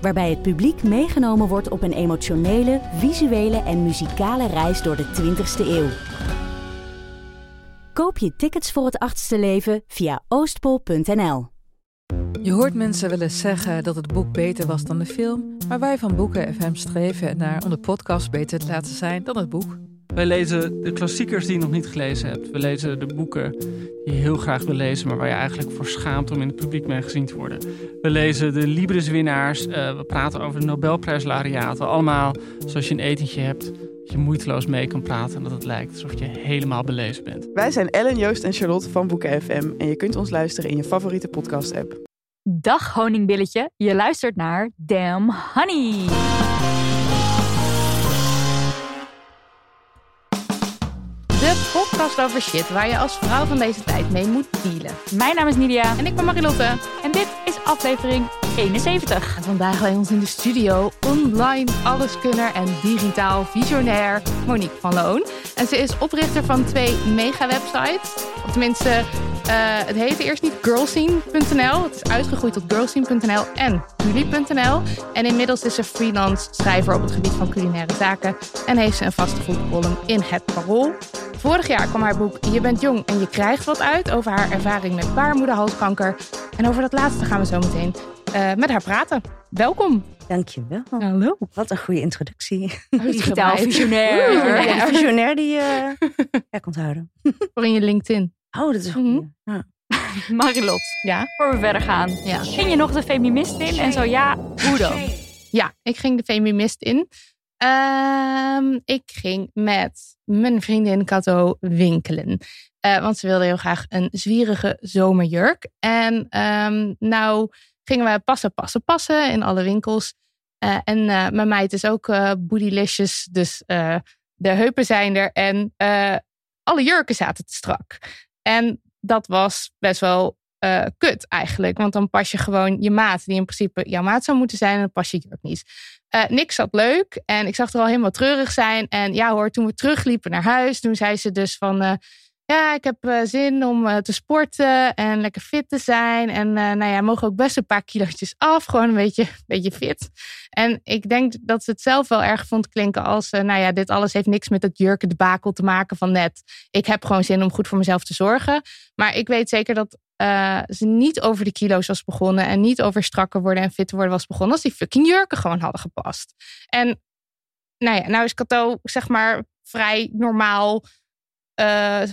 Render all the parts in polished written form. waarbij het publiek meegenomen wordt op een emotionele, visuele en muzikale reis door de 20e eeuw. Koop je tickets voor Het Achtste Leven via oostpol.nl. Je hoort mensen wel eens zeggen dat het boek beter was dan de film, maar wij van Boeken FM streven naar om de podcast beter te laten zijn dan het boek. Wij lezen de klassiekers die je nog niet gelezen hebt. We lezen de boeken die je heel graag wil lezen, maar waar je eigenlijk voor schaamt om in het publiek mee gezien te worden. We lezen de Libris-winnaars. We praten over de Nobelprijslaureaten. Allemaal zoals je een etentje hebt, dat je moeiteloos mee kan praten en dat het lijkt alsof je helemaal belezen bent. Wij zijn Ellen, Joost en Charlotte van Boeken FM en je kunt ons luisteren in je favoriete podcast-app. Dag honingbilletje, je luistert naar Damn Honey. De podcast over shit waar je als vrouw van deze tijd mee moet dealen. Mijn naam is Nydia. En ik ben Marie Lotte. En dit is aflevering 71. En vandaag bij ons in de studio, online alleskunner en digitaal visionair Monique van Loon. En ze is oprichter van 2 mega websites. Of tenminste, het heette eerst niet girlscene.nl. Het is uitgegroeid tot girlscene.nl en jullie.nl. En inmiddels is ze freelance schrijver op het gebied van culinaire zaken. En heeft ze een vaste voetcolumn in Het Parool. Vorig jaar kwam haar boek Je bent jong en je krijgt wat uit over haar ervaring met baarmoederhalskanker. En over dat laatste gaan we zo meteen met haar praten. Welkom. Dankjewel. Hallo. Wat een goede introductie. Digitaal visionair. Ja, visionair die je onthouden. Voor in je LinkedIn. Oh, dat is goed. Mm-hmm. Ja. Marilot, ja? Voor we verder gaan. Ja. Ging je nog de feminist in? En zo ja, hoe dan? Ja, ik ging de feminist in. Ik ging met mijn vriendin Kato winkelen. Want ze wilde heel graag een zwierige zomerjurk. En nou gingen we passen in alle winkels. En mijn meid is ook bootylicious. Dus de heupen zijn er. En alle jurken zaten te strak. En dat was best wel kut eigenlijk. Want dan pas je gewoon je maat. Die in principe jouw maat zou moeten zijn. En dan pas je jurk niet. Niks zat leuk. En ik zag er al helemaal treurig zijn. En ja hoor, toen we terugliepen naar huis. Toen zei ze dus van... ja, ik heb zin om te sporten. En lekker fit te zijn. En nou ja, mogen ook best een paar kilootjes af. Gewoon een beetje fit. En ik denk dat ze het zelf wel erg vond klinken als... nou ja, dit alles heeft niks met dat jurkendebakel te maken van net. Ik heb gewoon zin om goed voor mezelf te zorgen. Maar ik weet zeker dat... ze niet over de kilo's was begonnen... en niet over strakker worden en fitter worden was begonnen... als die fucking jurken gewoon hadden gepast. En nou ja, nou is Kato zeg maar vrij normaal...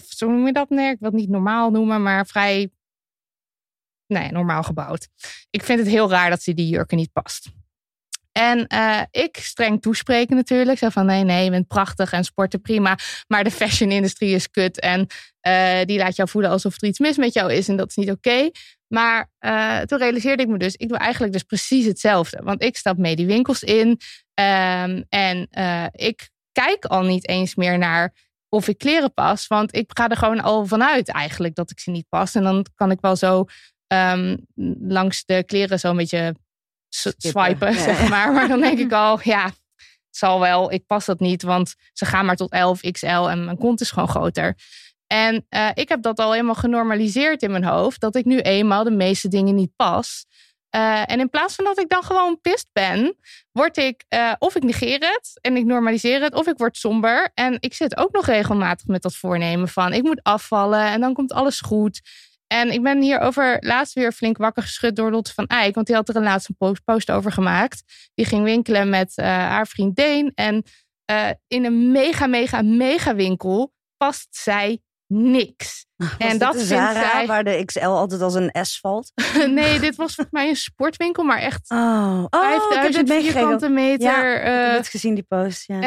zo noem je dat? Nee, ik wil het niet normaal noemen... maar vrij normaal gebouwd. Ik vind het heel raar dat ze die jurken niet past. En ik streng toespreken natuurlijk. Zo van, nee, je bent prachtig en sporten prima. Maar de fashion-industrie is kut. En die laat jou voelen alsof er iets mis met jou is. En dat is niet oké. Maar toen realiseerde ik me dus... ik doe eigenlijk dus precies hetzelfde. Want ik stap mee die winkels in. En ik kijk al niet eens meer naar of ik kleren pas. Want ik ga er gewoon al vanuit eigenlijk dat ik ze niet pas. En dan kan ik wel zo langs de kleren zo een beetje... swipen, ja. Zeg maar. Maar dan denk ik al, ja, het zal wel. Ik pas dat niet, want ze gaan maar tot 11 XL en mijn kont is gewoon groter. En ik heb dat al helemaal genormaliseerd in mijn hoofd, dat ik nu eenmaal de meeste dingen niet pas. En in plaats van dat ik dan gewoon pist ben, word ik, of ik negeer het en ik normaliseer het, of ik word somber. En ik zit ook nog regelmatig met dat voornemen van, ik moet afvallen en dan komt alles goed. En ik ben hierover laatst weer flink wakker geschud door Lotte van Eyck. Want die had er een laatste post over gemaakt. Die ging winkelen met haar vriend Deen. En in een mega winkel past zij niks. En dat vindt zij... waar de XL altijd als een S valt? Nee, dit was volgens mij een sportwinkel, maar echt 5000 vierkante meter. Ja, ik heb het gezien, die post. Ja.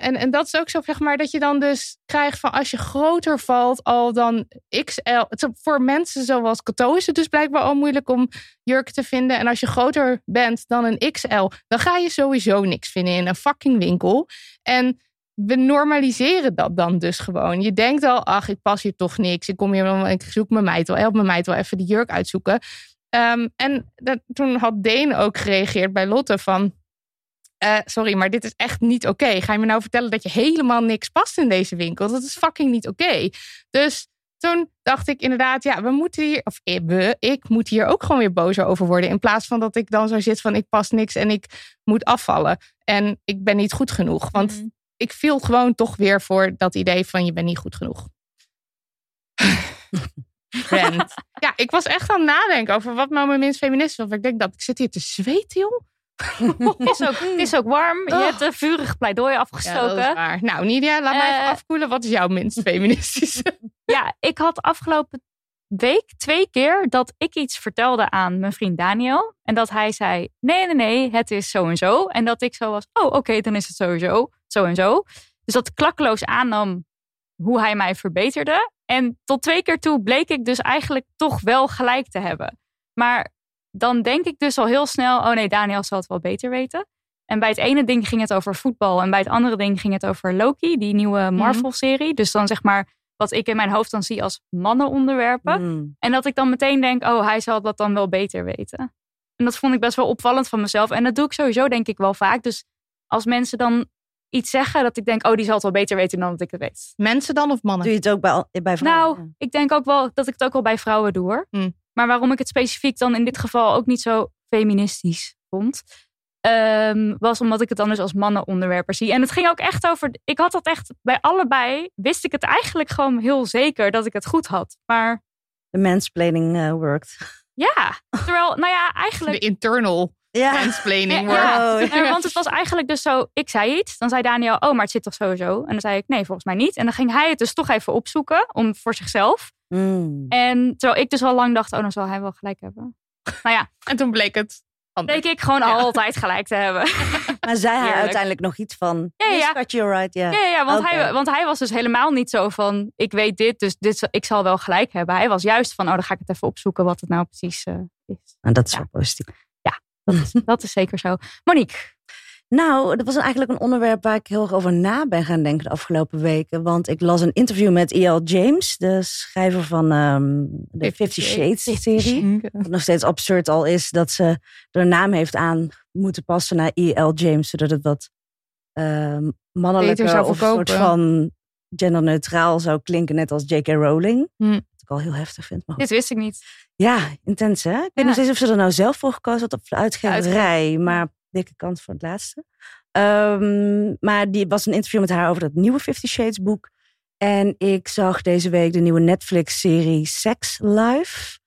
En dat is ook zo, zeg maar, dat je dan dus krijgt van als je groter valt al dan XL. Voor mensen zoals Kato is het dus blijkbaar al moeilijk om jurken te vinden. En als je groter bent dan een XL, dan ga je sowieso niks vinden in een fucking winkel. En we normaliseren dat dan dus gewoon. Je denkt al, ach, ik pas hier toch niks. Ik kom hier, ik zoek mijn meid wel. Help mijn meid wel even die jurk uitzoeken. Toen had Deen ook gereageerd bij Lotte van... sorry, maar dit is echt niet oké. Ga je me nou vertellen dat je helemaal niks past in deze winkel? Dat is fucking niet oké. Dus toen dacht ik inderdaad, ja, we moeten hier... Of ik moet hier ook gewoon weer bozer over worden. In plaats van dat ik dan zo zit van ik pas niks en ik moet afvallen. En ik ben niet goed genoeg. Want... Ik viel gewoon toch weer voor dat idee van je bent niet goed genoeg. Ja, ik was echt aan het nadenken over wat nou mijn minst feminist was. Ik denk dat ik zit hier te zweten, joh. Het is ook warm. Je hebt een vurig pleidooi afgestoken. Ja, dat is waar. Nou, Nydia, laat mij even afkoelen. Wat is jouw minst feministische? Ja, ik had afgelopen week 2 keer dat ik iets vertelde aan mijn vriend Daniel. En dat hij zei, nee, het is zo en zo. En dat ik zo was, oké, dan is het sowieso zo en zo. Dus dat klakkeloos aannam hoe hij mij verbeterde. En tot 2 keer toe bleek ik dus eigenlijk toch wel gelijk te hebben. Maar dan denk ik dus al heel snel, oh nee, Daniel zal het wel beter weten. En bij het ene ding ging het over voetbal. En bij het andere ding ging het over Loki, die nieuwe Marvel-serie. Dus dan zeg maar wat ik in mijn hoofd dan zie als mannenonderwerpen. En dat ik dan meteen denk, oh, hij zal dat dan wel beter weten. En dat vond ik best wel opvallend van mezelf. En dat doe ik sowieso denk ik wel vaak. Dus als mensen dan iets zeggen dat ik denk, oh, die zal het wel beter weten dan dat ik het weet. Mensen dan of mannen? Doe je het ook bij vrouwen? Nou, ik denk ook wel dat ik het ook wel bij vrouwen doe, hoor. Maar waarom ik het specifiek dan in dit geval ook niet zo feministisch vond, was omdat ik het dan dus als mannenonderwerper zie. En het ging ook echt over, ik had dat echt bij allebei, wist ik het eigenlijk gewoon heel zeker dat ik het goed had. Maar de mansplaining worked. Ja, terwijl, nou ja, eigenlijk... De internal... Ja. Mansplaining hoor. Ja. Ja, want het was eigenlijk dus zo, ik zei iets, dan zei Daniel, oh, maar het zit toch sowieso? En dan zei ik, nee, volgens mij niet. En dan ging hij het dus toch even opzoeken om voor zichzelf. En terwijl ik dus al lang dacht, oh, dan zal hij wel gelijk hebben. Nou ja. En toen bleek het anders. Bleek ik gewoon altijd gelijk te hebben. Maar zei hij uiteindelijk nog iets van, ja. Got you right, yeah. Ja, want, okay. Want hij was dus helemaal niet zo van, ik weet dit, dus dit, ik zal wel gelijk hebben. Hij was juist van, oh, dan ga ik het even opzoeken wat het nou precies is. En dat is wel positief. Dat is zeker zo. Monique? Nou, dat was eigenlijk een onderwerp waar ik heel erg over na ben gaan denken de afgelopen weken. Want ik las een interview met E.L. James, de schrijver van de 50 Shades-serie. Wat nog steeds absurd al is dat ze haar naam heeft aan moeten passen naar E.L. James. Zodat het wat mannelijker of een soort van genderneutraal zou klinken. Net als J.K. Rowling. Wat ik al heel heftig vind. Maar dit wist ik niet. Ja, intens hè? Ik weet nog steeds of ze er nou zelf voor gekozen had op de uitgeverij. Maar dikke kans voor het laatste. Maar die was een interview met haar over dat nieuwe 50 Shades boek. En ik zag deze week de nieuwe Netflix-serie Sex Life.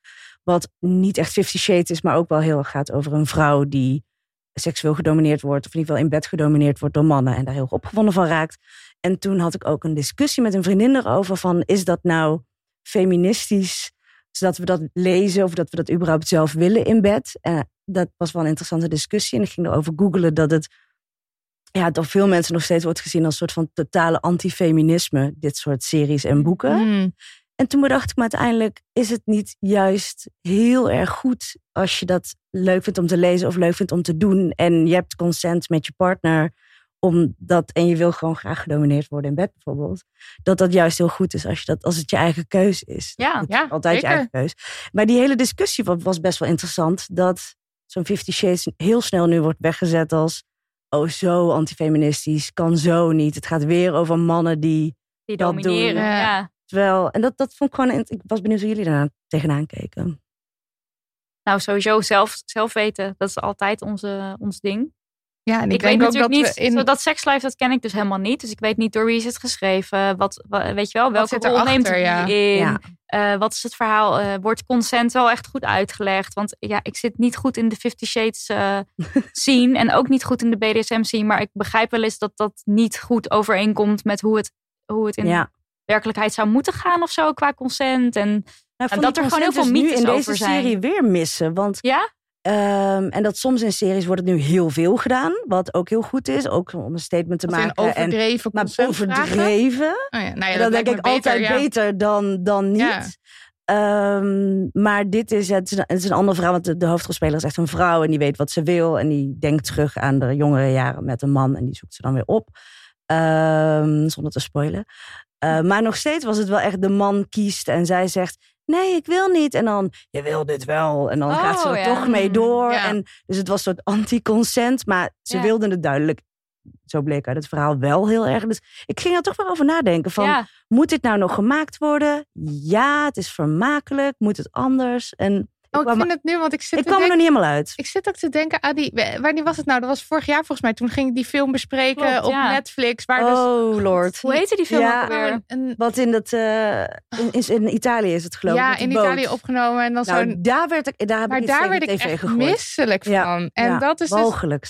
Wat niet echt 50 Shades is, maar ook wel heel erg gaat over een vrouw die seksueel gedomineerd wordt. Of in ieder geval in bed gedomineerd wordt door mannen. En daar heel erg opgewonden van raakt. En toen had ik ook een discussie met een vriendin erover van, is dat nou feministisch, zodat we dat lezen of dat we dat überhaupt zelf willen in bed. Dat was wel een interessante discussie. En ik ging erover googelen dat het door veel mensen nog steeds wordt gezien als een soort van totale antifeminisme, dit soort series en boeken. En toen bedacht ik me uiteindelijk, is het niet juist heel erg goed als je dat leuk vindt om te lezen of leuk vindt om te doen en je hebt consent met je partner om dat, en je wil gewoon graag gedomineerd worden in bed bijvoorbeeld, dat juist heel goed is als het je eigen keus is. Ja, altijd zeker. Je eigen keus. Maar die hele discussie was best wel interessant, dat zo'n 50 Shades heel snel nu wordt weggezet als, oh, zo antifeministisch, kan zo niet. Het gaat weer over mannen die dat domineren. Doen. Ja. Terwijl, en dat vond ik gewoon, ik was benieuwd hoe jullie daar tegenaan keken. Nou, sowieso zelf weten, dat is altijd ons ding. Ja, en ik weet natuurlijk ook dat niet, dat sekslife, dat ken ik dus helemaal niet. Dus ik weet niet door wie is het geschreven. Weet je wel, welke rol neemt die in? Ja. Wat is het verhaal? Wordt consent wel echt goed uitgelegd? Want ja, ik zit niet goed in de 50 Shades scene. En ook niet goed in de BDSM scene. Maar ik begrijp wel eens dat dat niet goed overeenkomt met hoe het in werkelijkheid zou moeten gaan of zo qua consent. En dat er gewoon heel veel mythes over zijn. Nu in deze serie weer missen. Want ja? En dat soms in series wordt het nu heel veel gedaan. Wat ook heel goed is. Ook om een statement te maken. Overdreven en, maar overdreven. Oh ja, nou ja, dat denk ik beter, altijd beter dan niet. Ja. Maar dit is, het is een andere verhaal. Want de hoofdrolspeler is echt een vrouw. En die weet wat ze wil. En die denkt terug aan de jongere jaren met een man. En die zoekt ze dan weer op. Zonder te spoilen. Maar nog steeds was het wel echt de man kiest. En zij zegt... Nee, ik wil niet. En dan, je wil dit wel. En dan gaat ze er toch mee door. Ja. En, dus het was een soort anti-consent. Maar ze wilden het duidelijk. Zo bleek uit het verhaal wel heel erg. Dus ik ging er toch wel over nadenken. Van, moet dit nou nog gemaakt worden? Ja, het is vermakelijk. Moet het anders? En... Ik kwam er nog niet helemaal uit. Ik zit ook te denken, wanneer was het nou? Dat was vorig jaar volgens mij. Toen ging ik die film bespreken op Netflix. Waar lord. Hoe heette die film ook weer? Wat in dat... in Italië is het geloof ik. Ja, in Italië opgenomen. En dan daar werd ik echt misselijk van. Ja, en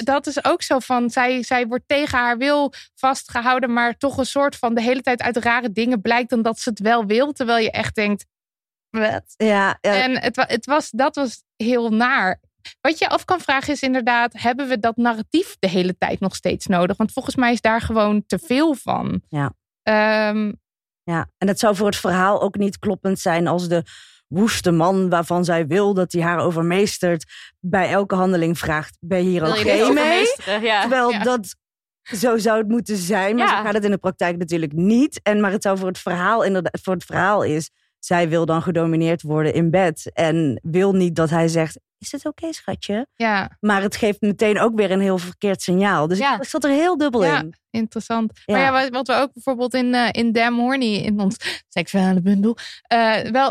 dat is ook zo van... Zij wordt tegen haar wil vastgehouden. Maar toch een soort van de hele tijd uit rare dingen blijkt. Dan dat ze het wel wil. Terwijl je echt denkt... En dat was heel naar. Wat je af kan vragen is inderdaad... hebben we dat narratief de hele tijd nog steeds nodig? Want volgens mij is daar gewoon te veel van. En het zou voor het verhaal ook niet kloppend zijn... als de woeste man waarvan zij wil dat hij haar overmeestert... bij elke handeling vraagt... ben je hier ook geen mee? Terwijl dat... Zo zou het moeten zijn. Maar zo gaat het in de praktijk natuurlijk niet. Maar het zou voor het verhaal inderdaad... voor het verhaal is... Zij wil dan gedomineerd worden in bed. En wil niet dat hij zegt... Is het oké, schatje? Ja. Maar het geeft meteen ook weer een heel verkeerd signaal. Dus ik zat er heel dubbel in. Interessant. Ja. Maar wat we ook bijvoorbeeld in Damn Honey... in ons seksuele bundel...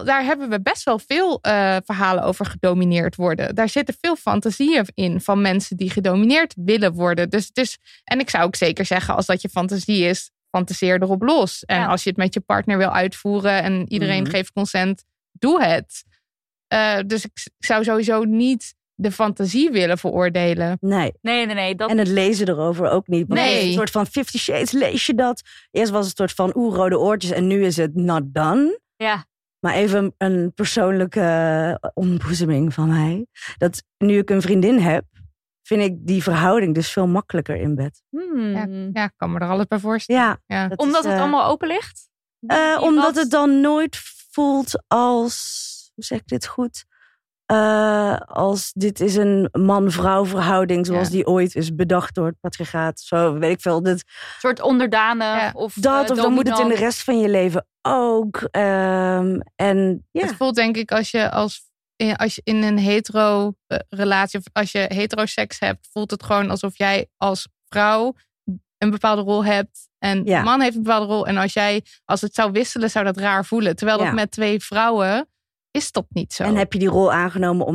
daar hebben we best wel veel verhalen over gedomineerd worden. Daar zitten veel fantasieën in... van mensen die gedomineerd willen worden. Dus, en ik zou ook zeker zeggen... als dat je fantasie is... fantaseer erop los. En als je het met je partner wil uitvoeren... en iedereen geeft consent, doe het. Dus ik zou sowieso niet de fantasie willen veroordelen. Nee. Dat... En het lezen erover ook niet. Want het is een soort van 50 Shades, lees je dat? Eerst was het een soort van rode oortjes... en nu is het not done. Ja. Maar even een persoonlijke ontboezeming van mij. Dat nu ik een vriendin heb... vind ik die verhouding dus veel makkelijker in bed. Ja, ik kan me er alles bij voorstellen. Omdat het allemaal open ligt? Omdat het dan nooit voelt als... Hoe zeg ik dit goed? Als dit is een man-vrouw verhouding... zoals die ooit is bedacht door het patriarchaat. Zo weet ik veel. Dit, een soort onderdanen. Ja. Of dan moet het in de rest van je leven ook. Het voelt denk ik als je als je in een hetero relatie of als je heteroseks hebt, voelt het gewoon alsof jij als vrouw een bepaalde rol hebt en een man heeft een bepaalde rol. En als het zou wisselen, zou dat raar voelen. Terwijl dat met twee vrouwen is dat niet zo. En heb je die rol aangenomen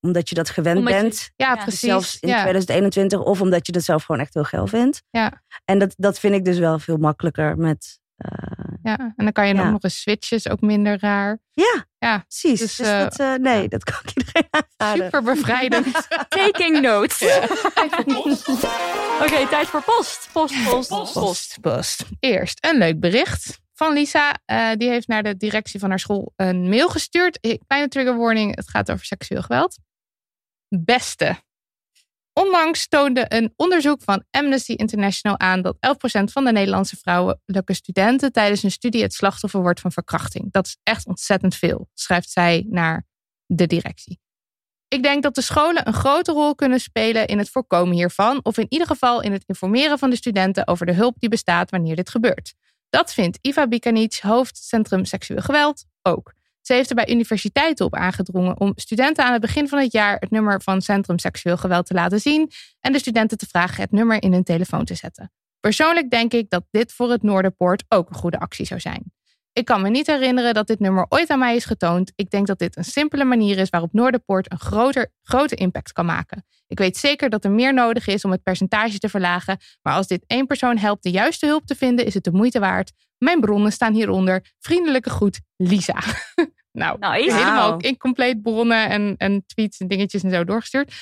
omdat je dat gewend bent? Precies. Zelfs in 2021 of omdat je dat zelf gewoon echt heel geil vindt. Ja. En dat vind ik dus wel veel makkelijker met... en dan kan je nog eens switchen, is ook minder raar. Ja, precies. Dus dat kan ik iedereen aanraden. Super bevrijdend. Taking notes. Oké, tijd voor post. Post. Eerst een leuk bericht van Lisa. Die heeft naar de directie van haar school een mail gestuurd. Kleine trigger warning, het gaat over seksueel geweld. Beste. Onlangs toonde een onderzoek van Amnesty International aan dat 11% van de Nederlandse vrouwelijke studenten tijdens hun studie het slachtoffer wordt van verkrachting. Dat is echt ontzettend veel, schrijft zij naar de directie. Ik denk dat de scholen een grote rol kunnen spelen in het voorkomen hiervan, of in ieder geval in het informeren van de studenten over de hulp die bestaat wanneer dit gebeurt. Dat vindt Iva Bikanic, hoofd Centrum Seksueel Geweld, ook. Ze heeft er bij universiteiten op aangedrongen om studenten aan het begin van het jaar het nummer van Centrum Seksueel Geweld te laten zien en de studenten te vragen het nummer in hun telefoon te zetten. Persoonlijk denk ik dat dit voor het Noorderpoort ook een goede actie zou zijn. Ik kan me niet herinneren dat dit nummer ooit aan mij is getoond. Ik denk dat dit een simpele manier is waarop Noorderpoort een grote impact kan maken. Ik weet zeker dat er meer nodig is om het percentage te verlagen, maar als dit één persoon helpt de juiste hulp te vinden, is het de moeite waard. Mijn bronnen staan hieronder. Vriendelijke groet, Lisa. Helemaal in compleet bronnen en tweets en dingetjes en zo doorgestuurd.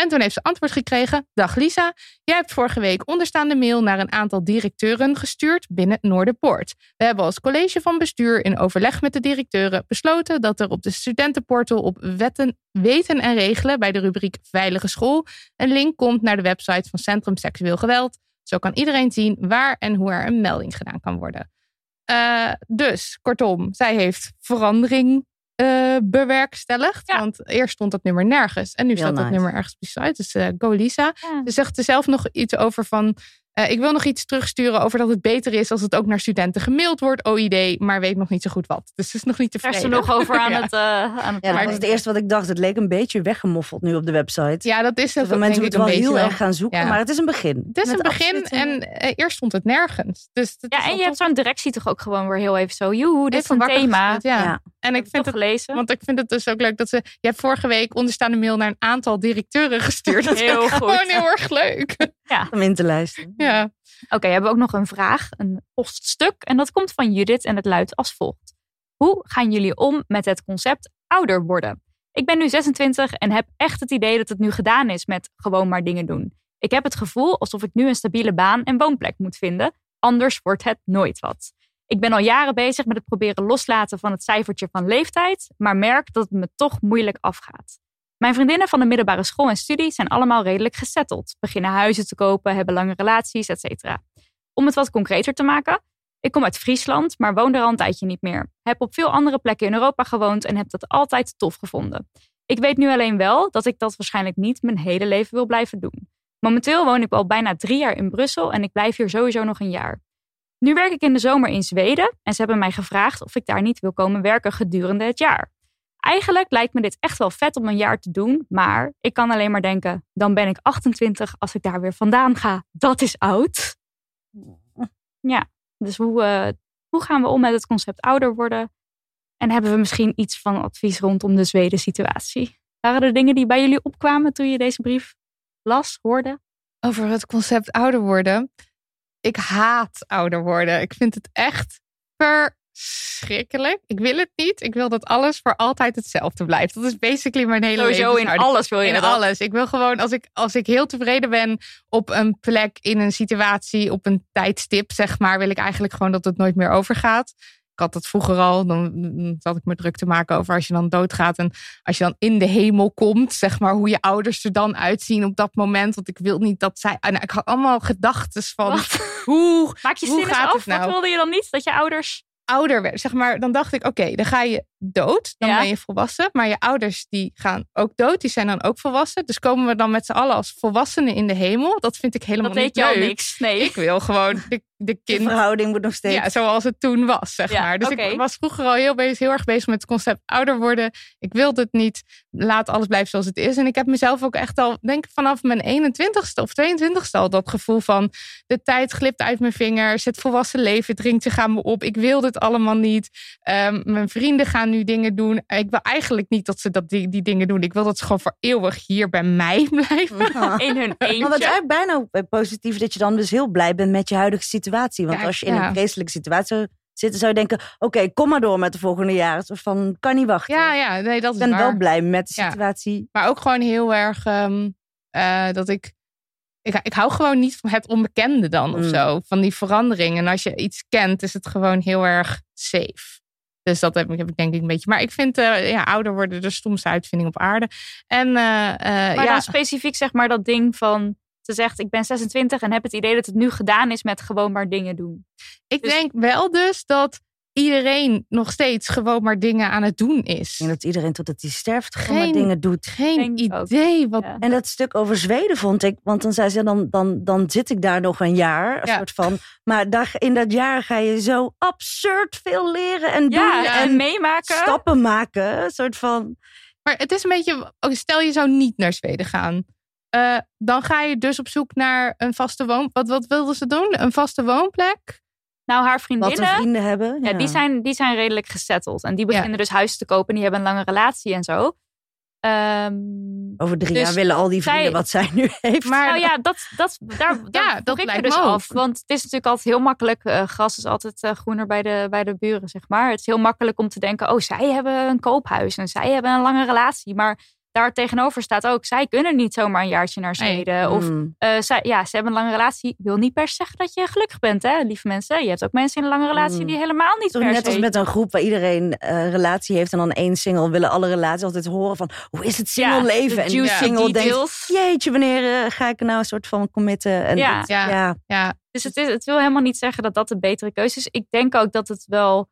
En toen heeft ze antwoord gekregen. Dag Lisa, jij hebt vorige week onderstaande mail naar een aantal directeuren gestuurd binnen Noorderpoort. We hebben als college van bestuur in overleg met de directeuren besloten dat er op de studentenportal op weten en regelen bij de rubriek Veilige School een link komt naar de website van Centrum Seksueel Geweld. Zo kan iedereen zien waar en hoe er een melding gedaan kan worden. Dus, kortom, zij heeft verandering bewerkstelligd. Ja. Want eerst stond dat nummer nergens. En nu staat dat nummer ergens op de site. Dus go Lisa. Ja. Ze zegt er zelf nog iets over van... ik wil nog iets terugsturen over dat het beter is als het ook naar studenten gemaild wordt. OID, maar weet nog niet zo goed wat. Dus het is nog niet tevreden. Daar is er nog over aan het... dat was het eerste wat ik dacht. Het leek een beetje weggemoffeld nu op de website. Ja, dat is het. Dat mensen moeten wel heel erg gaan zoeken. Ja. Maar het is een begin. Het is een begin en eerst stond het nergens. Dus dat is en je hebt zo'n directie toch ook gewoon weer heel even zo... Joehoe, dit is een thema. Ja. En ik vind het gelezen. Want ik vind het dus ook leuk dat ze... Je hebt vorige week onderstaande mail naar een aantal directeuren gestuurd. Dat is gewoon heel erg leuk. Ja. Om in te luisteren. Ja. Oké, we hebben ook nog een vraag, een poststuk. En dat komt van Judith en het luidt als volgt. Hoe gaan jullie om met het concept ouder worden? Ik ben nu 26 en heb echt het idee dat het nu gedaan is met gewoon maar dingen doen. Ik heb het gevoel alsof ik nu een stabiele baan en woonplek moet vinden. Anders wordt het nooit wat. Ik ben al jaren bezig met het proberen loslaten van het cijfertje van leeftijd. Maar merk dat het me toch moeilijk afgaat. Mijn vriendinnen van de middelbare school en studie zijn allemaal redelijk gesetteld. Beginnen huizen te kopen, hebben lange relaties, etc. Om het wat concreter te maken. Ik kom uit Friesland, maar woon er al een tijdje niet meer. Heb op veel andere plekken in Europa gewoond en heb dat altijd tof gevonden. Ik weet nu alleen wel dat ik dat waarschijnlijk niet mijn hele leven wil blijven doen. Momenteel woon ik al bijna 3 jaar in Brussel en ik blijf hier sowieso nog een jaar. Nu werk ik in de zomer in Zweden en ze hebben mij gevraagd of ik daar niet wil komen werken gedurende het jaar. Eigenlijk lijkt me dit echt wel vet om een jaar te doen, maar ik kan alleen maar denken, dan ben ik 28 als ik daar weer vandaan ga. Dat is oud. Ja, dus hoe gaan we om met het concept ouder worden? En hebben we misschien iets van advies rondom de Zweden situatie? Waren er dingen die bij jullie opkwamen toen je deze brief las, hoorde? Over het concept ouder worden? Ik haat ouder worden. Ik vind het echt verschrikkelijk. Ik wil het niet. Ik wil dat alles voor altijd hetzelfde blijft. Dat is basically mijn hele leven. Sowieso in alles wil je in dat. Alles. Ik wil gewoon, als ik heel tevreden ben op een plek, in een situatie, op een tijdstip, zeg maar, wil ik eigenlijk gewoon dat het nooit meer overgaat. Ik had dat vroeger al. Dan had ik me druk te maken over als je dan doodgaat. En als je dan in de hemel komt, zeg maar, hoe je ouders er dan uitzien op dat moment. Want ik wil niet dat zij... Nou, ik had allemaal gedachten van... Hoe, maak je zin af? Het nou? Wat wilde je dan niet? Dat je ouders... Ouder werd, zeg maar, dan dacht ik, oké, dan ga je dood. Dan ben je volwassen. Maar je ouders, die gaan ook dood. Die zijn dan ook volwassen. Dus komen we dan met z'n allen als volwassenen in de hemel? Dat vind ik helemaal niet leuk. Dat weet je al niks. Nee. Ik wil gewoon de kind... De verhouding moet nog steeds... Ja, zoals het toen was, zeg maar. Dus Ik was vroeger al heel erg bezig met het concept ouder worden. Ik wilde het niet. Laat alles blijven zoals het is. En ik heb mezelf ook echt al, denk ik, vanaf mijn 21ste of 22ste al dat gevoel van... De tijd glipt uit mijn vingers. Het volwassen leven dringt zich aan me op. Ik wil dit allemaal niet. Mijn vrienden gaan nu dingen doen. Ik wil eigenlijk niet dat ze die dingen doen. Ik wil dat ze gewoon voor eeuwig hier bij mij blijven. Ja. In hun eentje. Maar het is eigenlijk bijna positief dat je dan dus heel blij bent met je huidige situatie. Want als je in een vreselijke situatie zou zitten, zou je denken, oké, kom maar door met de volgende jaren. Van, kan niet wachten. Ja, nee, dat is waar. Ik ben wel blij met de situatie. Ja. Maar ook gewoon heel erg dat ik hou gewoon niet van het onbekende dan of zo. Van die verandering. En als je iets kent, is het gewoon heel erg safe. Dus dat heb ik denk ik een beetje. Maar ik vind ouder worden de stomste uitvinding op aarde. En, maar dan specifiek zeg maar dat ding van... Ze zegt, ik ben 26 en heb het idee dat het nu gedaan is met gewoon maar dingen doen. Ik denk wel dus dat iedereen nog steeds gewoon maar dingen aan het doen is. En dat iedereen totdat hij sterft gewoon maar dingen doet. Geen idee. Wat... Ja. En dat stuk over Zweden vond ik, want dan zei ze, dan zit ik daar nog een jaar. Soort van. Maar in dat jaar ga je zo absurd veel leren en doen. Ja, en meemaken. Stappen maken. Een soort van... Maar het is een beetje, stel je zou niet naar Zweden gaan. Dan ga je dus op zoek naar een vaste woonplek. Wat wilden ze doen? Een vaste woonplek? Nou, haar vriendinnen. Wat vrienden hebben. Ja. Die zijn redelijk gesetteld. En die beginnen dus huis te kopen. Die hebben een lange relatie en zo. Over 3 jaar willen al die vrienden wat zij nu heeft. Maar nou ja, dat lijkt me dus af. Want het is natuurlijk altijd heel makkelijk. Gras is altijd groener bij de buren, zeg maar. Het is heel makkelijk om te denken... zij hebben een koophuis en zij hebben een lange relatie. Maar daar tegenover staat ook, zij kunnen niet zomaar een jaartje naar Zweden. Nee. Of ze hebben een lange relatie. Ik wil niet per se zeggen dat je gelukkig bent, hè, lieve mensen. Je hebt ook mensen in een lange relatie die helemaal niet per se. Net als met een groep waar iedereen relatie heeft en dan één single, willen alle relaties altijd horen van, hoe is het single leven? En die single denkt, jeetje, wanneer ga ik nou een soort van committen? En Dus het wil helemaal niet zeggen dat dat de betere keuze is. Ik denk ook dat het wel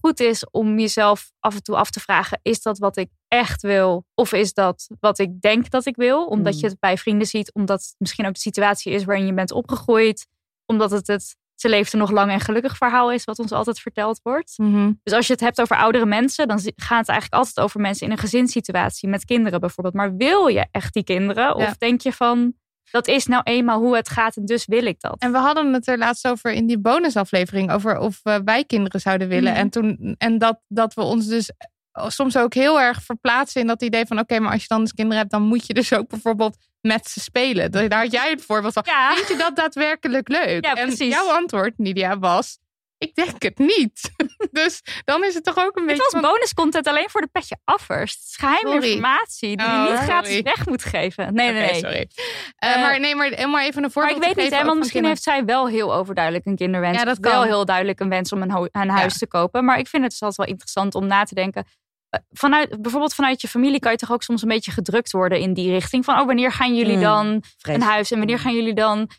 goed is om jezelf af en toe af te vragen, is dat wat ik echt wil? Of is dat wat ik denk dat ik wil? Omdat je het bij vrienden ziet, omdat het misschien ook de situatie is waarin je bent opgegroeid. Omdat het ze leeft er nog lang en gelukkig verhaal is, wat ons altijd verteld wordt. Mm-hmm. Dus als je het hebt over oudere mensen, dan gaat het eigenlijk altijd over mensen in een gezinssituatie, met kinderen bijvoorbeeld. Maar wil je echt die kinderen? Of denk je van, dat is nou eenmaal hoe het gaat en dus wil ik dat. En we hadden het er laatst over in die bonusaflevering, over of wij kinderen zouden willen. Mm-hmm. En dat we ons dus soms ook heel erg verplaatsen in dat idee van, oké, maar als je dan dus kinderen hebt, dan moet je dus ook bijvoorbeeld met ze spelen. Daar had jij het voorbeeld van. Ja. Vind je dat daadwerkelijk leuk? Ja, precies. En jouw antwoord, Nydia, was, ik denk het niet. Dus dan is het toch ook een beetje... Het was bonuscontent alleen voor de petje affers. Het is geheime informatie die je niet gratis weg moet geven. Nee. Sorry. Maar even een voorbeeld. Maar ik weet niet, want misschien heeft zij wel heel overduidelijk een kinderwens. Ja, dat kan. Wel heel duidelijk een wens om een huis te kopen. Maar ik vind het dus altijd wel interessant om na te denken. Bijvoorbeeld vanuit je familie kan je toch ook soms een beetje gedrukt worden in die richting. Van, wanneer gaan jullie dan een huis en wanneer gaan jullie dan...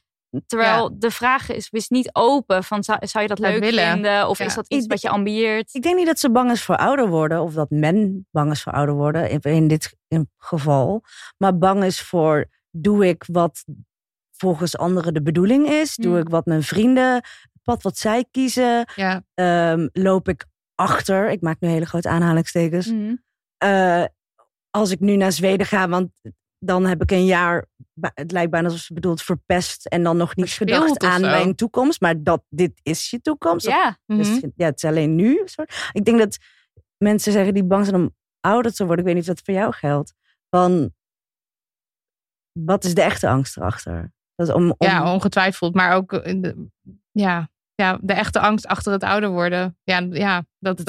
Terwijl de vraag is niet open van zou je dat leuk vinden? Of is dat iets wat je ambieert? Ik denk niet dat ze bang is voor ouder worden. Of dat men bang is voor ouder worden in dit geval. Maar bang is voor, doe ik wat volgens anderen de bedoeling is? Doe ik wat mijn vrienden, het pad wat zij kiezen? Ja. Loop ik achter? Ik maak nu hele grote aanhalingstekens. Mm. Als ik nu naar Zweden ga, want dan heb ik een jaar, het lijkt bijna alsof ze bedoelt, verpest en dan nog niet gedacht aan mijn toekomst. Maar dit is je toekomst. Ja. Mm-hmm. Dus, het is alleen nu. Ik denk dat mensen zeggen die bang zijn om ouder te worden. Ik weet niet of dat voor jou geldt. Van, wat is de echte angst erachter? Dat is Ja, ongetwijfeld. Maar ook de echte angst achter het ouder worden. Het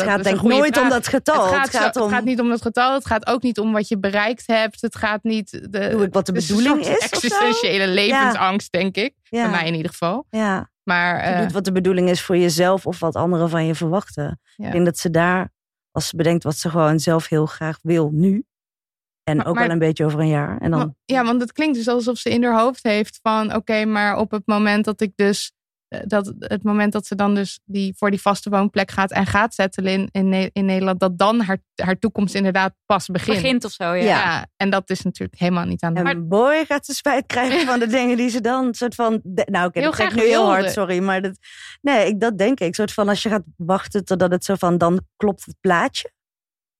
gaat denk ik nooit om dat getal. Het gaat niet om dat getal. Het gaat ook niet om wat je bereikt hebt. Het gaat niet... Doe ik wat de bedoeling is? Existentiële levensangst, denk ik. Ja. Bij mij in ieder geval. Ja. Maar, je doet wat de bedoeling is voor jezelf of wat anderen van je verwachten. Ja. Ik denk dat ze daar, als ze bedenkt wat ze gewoon zelf heel graag wil nu. En ook wel een beetje over een jaar. En dan... want het klinkt dus alsof ze in haar hoofd heeft van... Oké, maar op het moment dat ik dus... Dat het moment dat ze dan dus voor die vaste woonplek gaat en gaat settelen in Nederland, dat dan haar toekomst inderdaad pas begint. Begint of zo, ja. En dat is natuurlijk helemaal niet aan de hand. Maar boy, gaat ze spijt krijgen van de dingen die ze dan soort van... dat krijg ik nu heel hard, sorry. Maar dat denk ik. Soort van als je gaat wachten totdat het zo van, dan klopt het plaatje.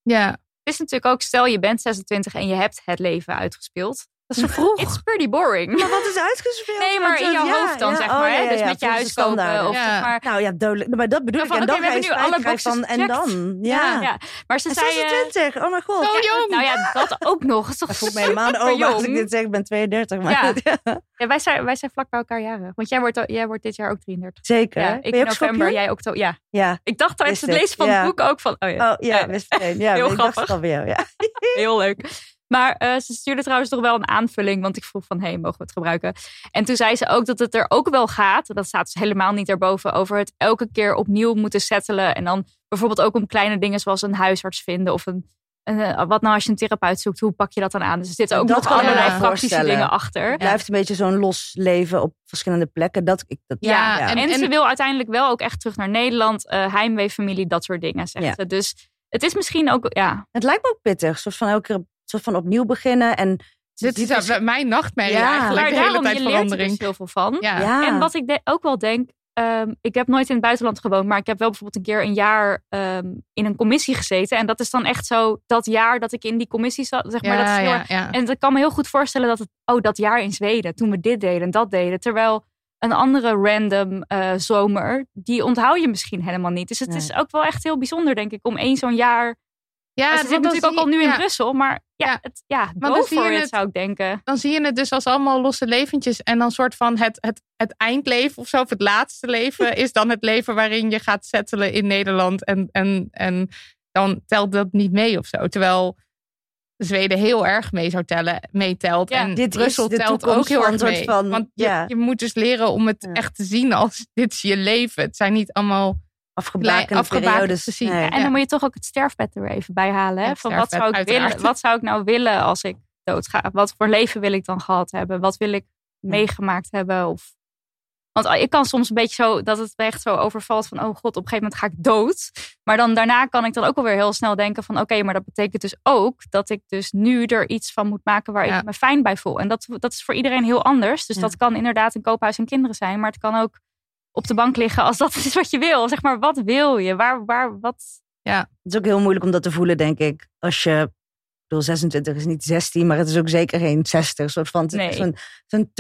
Ja. Het is natuurlijk ook, stel je bent 26 en je hebt het leven uitgespeeld. Dat is vroeg. It's pretty boring. Maar wat is uitgespeeld? Nee, maar in jouw hoofd dan, zeg maar. Dus met je huis kopen. Of zeg maar... Nou ja, dodelijk. Maar dat bedoel ik. En dan we hebben nu alle boxes van, en dan. Ja. Maar ze zei... 26, oh mijn god. Zo jong. Nou ja, dat ook nog. Dat is voelt me helemaal oom als ik dit zeg. Ik ben 32. Maar wij zijn vlak bij elkaar jaren. Want jij wordt dit jaar ook 33. Zeker. Ja, ik in november, jij oktober. Ja. Ik dacht tijdens het lezen van het boek ook van... Oh ja, wist meteen. Heel grappig. Heel leuk. Maar ze stuurde trouwens toch wel een aanvulling. Want ik vroeg van, mogen we het gebruiken? En toen zei ze ook dat het er ook wel gaat. Dat staat dus helemaal niet erboven. Over het elke keer opnieuw moeten settelen. En dan bijvoorbeeld ook om kleine dingen zoals een huisarts vinden. Of wat nou als je een therapeut zoekt? Hoe pak je dat dan aan? Dus er zitten ook nog allerlei praktische dingen achter. Het blijft een beetje zo'n los leven op verschillende plekken. En ze wil uiteindelijk wel ook echt terug naar Nederland. Heimweefamilie, dat soort dingen, zegt ze. Dus het is misschien ook, Het lijkt me ook pittig. Zoals van elke keer... soort van opnieuw beginnen. En dit is mijn nachtmerrie eigenlijk. Maar de hele tijd verandering. Er is heel veel van. Ja. En wat ik ook wel denk... ik heb nooit in het buitenland gewoond... maar ik heb wel bijvoorbeeld een keer een jaar... in een commissie gezeten. En dat is dan echt zo... dat jaar dat ik in die commissie zat. Zeg maar, dat is heel. En ik kan me heel goed voorstellen... dat het dat jaar in Zweden... toen we dit deden en dat deden. Terwijl een andere random zomer... die onthoud je misschien helemaal niet. Dus het is ook wel echt heel bijzonder, denk ik... om één zo'n jaar... Ja, ze zit natuurlijk ook al nu in Brussel, maar go for it, zou ik denken. Dan zie je het dus als allemaal losse leventjes. En dan soort van het eindleven of zo, of het laatste leven... is dan het leven waarin je gaat settelen in Nederland. En dan telt dat niet mee of zo. Terwijl Zweden heel erg mee zou tellen, meetelt. Ja, en dit Brussel telt ook heel erg mee. Van, want je moet dus leren om het echt te zien als dit is je leven. Het zijn niet allemaal afgebakende periodes. Precies. Nee. Ja, en dan moet je toch ook het sterfbed er weer even bij halen. Ja, van wat zou ik nou willen als ik doodga? Wat voor leven wil ik dan gehad hebben? Wat wil ik meegemaakt hebben? Of... Want ik kan soms een beetje zo dat het me echt zo overvalt van oh god, op een gegeven moment ga ik dood. Maar dan daarna kan ik dan ook alweer heel snel denken van oké, maar dat betekent dus ook dat ik dus nu er iets van moet maken waar ik me fijn bij voel. En dat is voor iedereen heel anders. Dus dat kan inderdaad een koophuis en kinderen zijn. Maar het kan ook op de bank liggen als dat is wat je wil. Zeg maar, wat wil je? Waar, wat? Ja. Het is ook heel moeilijk om dat te voelen, denk ik. Als je... 26 is niet 16, maar het is ook zeker geen 60. Soort van zo'n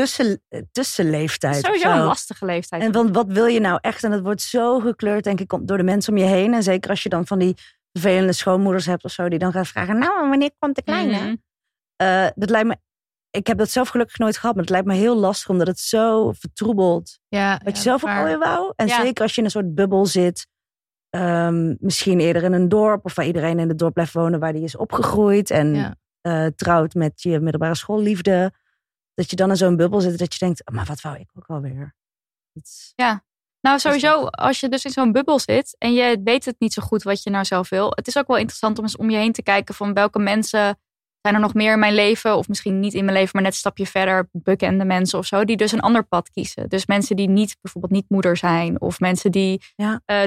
tussenleeftijd. Sowieso een lastige leeftijd. En want wat wil je nou echt? En dat wordt zo gekleurd, denk ik, door de mensen om je heen. En zeker als je dan van die vervelende schoonmoeders hebt of zo, die dan gaan vragen, nou, wanneer komt de kleine? Mm-hmm. Dat lijkt me... Ik heb dat zelf gelukkig nooit gehad, maar het lijkt me heel lastig omdat het zo vertroebelt. Ja, wat je zelf ook mooi wou. En zeker als je in een soort bubbel zit. Misschien eerder in een dorp of waar iedereen in het dorp blijft wonen waar die is opgegroeid en trouwt met je middelbare schoolliefde, dat je dan in zo'n bubbel zit dat je denkt, maar wat wou ik ook alweer? Nou sowieso, als je dus in zo'n bubbel zit en je weet het niet zo goed wat je nou zelf wil, het is ook wel interessant om eens om je heen te kijken van welke mensen zijn er nog meer in mijn leven of misschien niet in mijn leven, maar net een stapje verder bekende mensen of zo, die dus een ander pad kiezen. Dus mensen die bijvoorbeeld niet moeder zijn of mensen die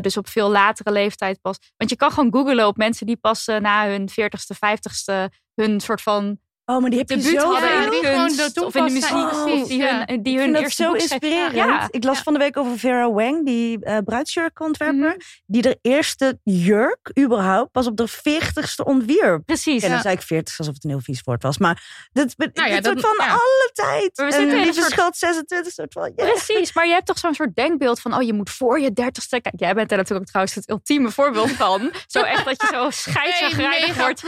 dus op veel latere leeftijd pas... Want je kan gewoon googlen op mensen die pas na hun 40ste, 50ste hun soort van... Oh, maar die heb je zo hadden in de kunst of in de muziek. Oh, die hun eerste zo inspirerend. Ja. Ik las van de week over Vera Wang, die bruidsjurkontwerper. Mm-hmm. Die de eerste jurk überhaupt pas op de 40ste ontwierp. Precies. En dan zei ik 40 alsof het een heel vies woord was. Maar dit soort van alle tijd. We zitten in een schat 26 soort van. Yeah. Precies, maar je hebt toch zo'n soort denkbeeld van, oh, je moet voor je 30ste. Kijk, jij bent daar natuurlijk ook trouwens het ultieme voorbeeld van. Zo echt dat je zo scheidsagrijdig wordt.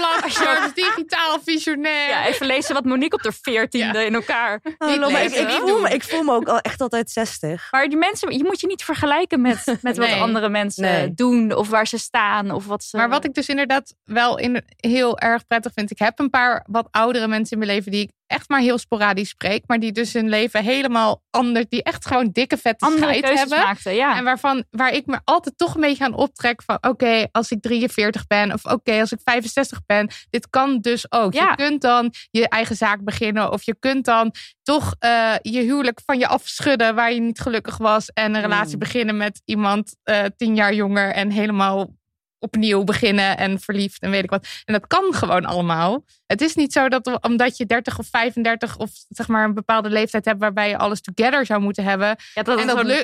Digitaal visionair. Ja, even lezen wat Monique op de 14e in elkaar. Oh, ik voel me ook al echt altijd 60. Maar die mensen, je moet je niet vergelijken met wat andere mensen doen. Of waar ze staan. Of wat ze... Maar wat ik dus inderdaad wel heel erg prettig vind. Ik heb een paar wat oudere mensen in mijn leven die ik echt maar heel sporadisch spreek. Maar die dus hun leven helemaal anders. Die echt gewoon dikke vette scheid hebben. Maakten, ja. En waar ik me altijd toch een beetje aan optrek. Van oké, als ik 43 ben. Of oké, als ik 65 ben. Dit kan dus ook. Ja. Je kunt dan je eigen zaak beginnen. Of je kunt dan toch je huwelijk van je afschudden. Waar je niet gelukkig was. En een relatie beginnen met iemand 10 jaar jonger. En helemaal opnieuw beginnen en verliefd en weet ik wat. En dat kan gewoon allemaal. Het is niet zo dat omdat je 30 of 35 of zeg maar een bepaalde leeftijd hebt waarbij je alles together zou moeten hebben. Ja,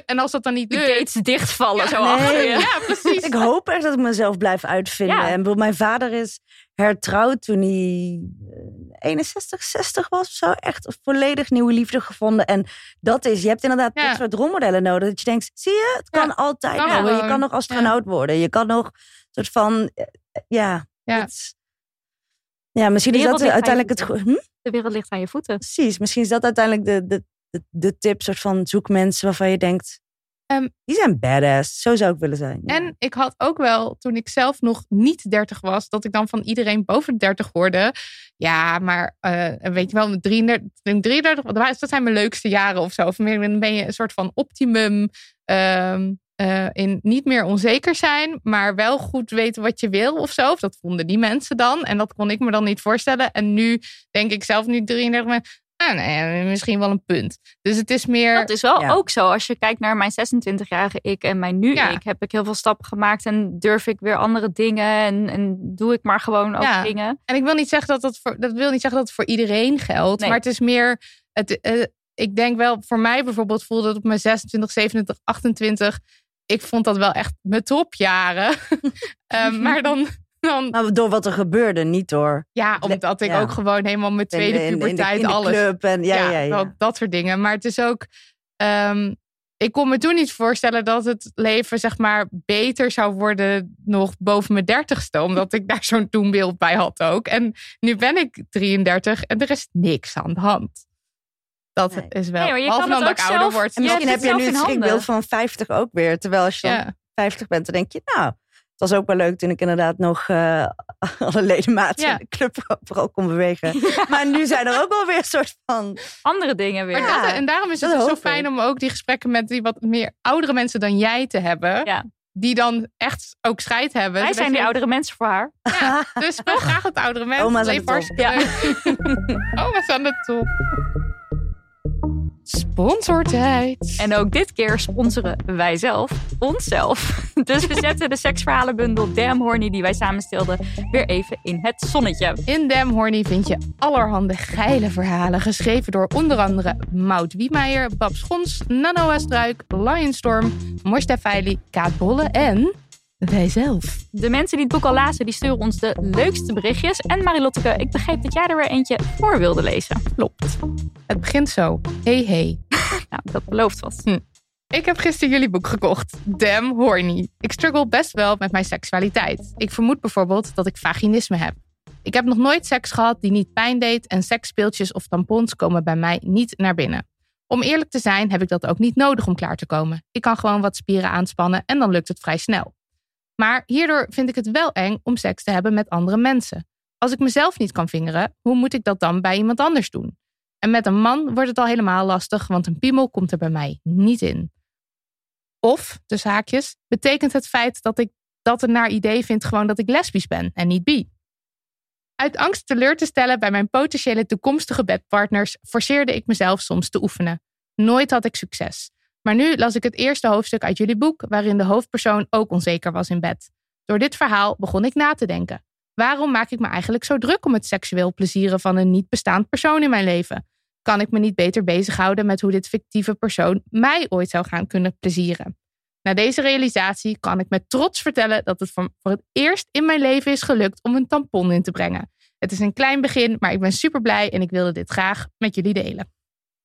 en als dat dan niet lukt... Gates dichtvallen zo achter je. Ja, precies. Ik hoop echt dat ik mezelf blijf uitvinden. Ja. En mijn vader is hertrouwd toen hij 61, 60 was of zo. Echt een volledig nieuwe liefde gevonden. En dat is, je hebt inderdaad dat soort rolmodellen nodig. Dat je denkt, zie je, het kan altijd. Je kan nog astronaut worden. Je kan nog soort van, misschien is dat uiteindelijk het... De wereld ligt aan je voeten. Precies, misschien is dat uiteindelijk de tip, soort van zoek mensen waarvan je denkt, die zijn badass, zo zou ik willen zijn. Ja. En ik had ook wel, toen ik zelf nog niet 30 was, dat ik dan van iedereen boven de 30 hoorde. Ja, maar weet je wel, 33, dat zijn mijn leukste jaren of zo. Of dan ben je een soort van optimum... in niet meer onzeker zijn, maar wel goed weten wat je wil of zo. Of dat vonden die mensen dan. En dat kon ik me dan niet voorstellen. En nu denk ik zelf nu 33, misschien wel een punt. Dus het is meer... Dat is wel ook zo. Als je kijkt naar mijn 26-jarige ik en mijn nu ik, heb ik heel veel stappen gemaakt en durf ik weer andere dingen en doe ik maar gewoon ook dingen. En ik wil niet zeggen dat het voor iedereen geldt, maar het is meer... ik denk wel, voor mij bijvoorbeeld voelde het op mijn 26, 27, 28... Ik vond dat wel echt mijn topjaren. Maar dan... Maar door wat er gebeurde, niet door... Ja, omdat ik ook gewoon helemaal mijn tweede puberteit alles... In de club en dat soort dingen. Maar het is ook... ik kon me toen niet voorstellen dat het leven zeg maar beter zou worden nog boven mijn 30ste. Omdat ik daar zo'n toenbeeld bij had ook. En nu ben ik 33 en er is niks aan de hand. Dat is wel. Nee, maar omdat ik ouder word. En misschien heb je nu het schrikbeeld van 50 ook weer. Terwijl als je dan 50 bent, dan denk je, nou, was ook wel leuk toen ik inderdaad nog alle ledematen in de club vooral kon bewegen. Maar nu zijn er ook wel weer een soort van... andere dingen weer. Maar en daarom is het zo fijn om ook die gesprekken met die wat meer oudere mensen dan jij te hebben. Ja. Die dan echt ook scheid hebben. Wij zijn die oudere mensen voor haar. Ja, dus we graag het oudere mensen. Oma's aan de top. Ja. Oma's aan de top. Sponsortijd. En ook dit keer sponsoren wij zelf onszelf. Dus we zetten de seksverhalenbundel Damn Honey die wij samenstelden weer even in het zonnetje. In Damn Honey vind je allerhande geile verhalen geschreven door onder andere Maud Wiemeijer, Bab Schons, Nanoa Struik, Lionstorm, Morstafeili, Kaat Bolle en... wij zelf. De mensen die het boek al lazen, die sturen ons de leukste berichtjes. En Marilotteke, ik begreep dat jij er weer eentje voor wilde lezen. Klopt. Het begint zo. Hey, hey. Nou, dat belooft wat. Ik heb gisteren jullie boek gekocht. Damn Horny. Ik struggle best wel met mijn seksualiteit. Ik vermoed bijvoorbeeld dat ik vaginisme heb. Ik heb nog nooit seks gehad die niet pijn deed. En seksspeeltjes of tampons komen bij mij niet naar binnen. Om eerlijk te zijn, heb ik dat ook niet nodig om klaar te komen. Ik kan gewoon wat spieren aanspannen en dan lukt het vrij snel. Maar hierdoor vind ik het wel eng om seks te hebben met andere mensen. Als ik mezelf niet kan vingeren, hoe moet ik dat dan bij iemand anders doen? En met een man wordt het al helemaal lastig, want een piemel komt er bij mij niet in. Of, tussen haakjes, betekent het feit dat ik dat een naar idee vind gewoon dat ik lesbisch ben en niet bi. Uit angst teleur te stellen bij mijn potentiële toekomstige bedpartners forceerde ik mezelf soms te oefenen. Nooit had ik succes. Maar nu las ik het eerste hoofdstuk uit jullie boek, waarin de hoofdpersoon ook onzeker was in bed. Door dit verhaal begon ik na te denken. Waarom maak ik me eigenlijk zo druk om het seksueel plezieren van een niet bestaand persoon in mijn leven? Kan ik me niet beter bezighouden met hoe dit fictieve persoon mij ooit zou gaan kunnen plezieren? Na deze realisatie kan ik met trots vertellen dat het voor het eerst in mijn leven is gelukt om een tampon in te brengen. Het is een klein begin, maar ik ben super blij en ik wilde dit graag met jullie delen.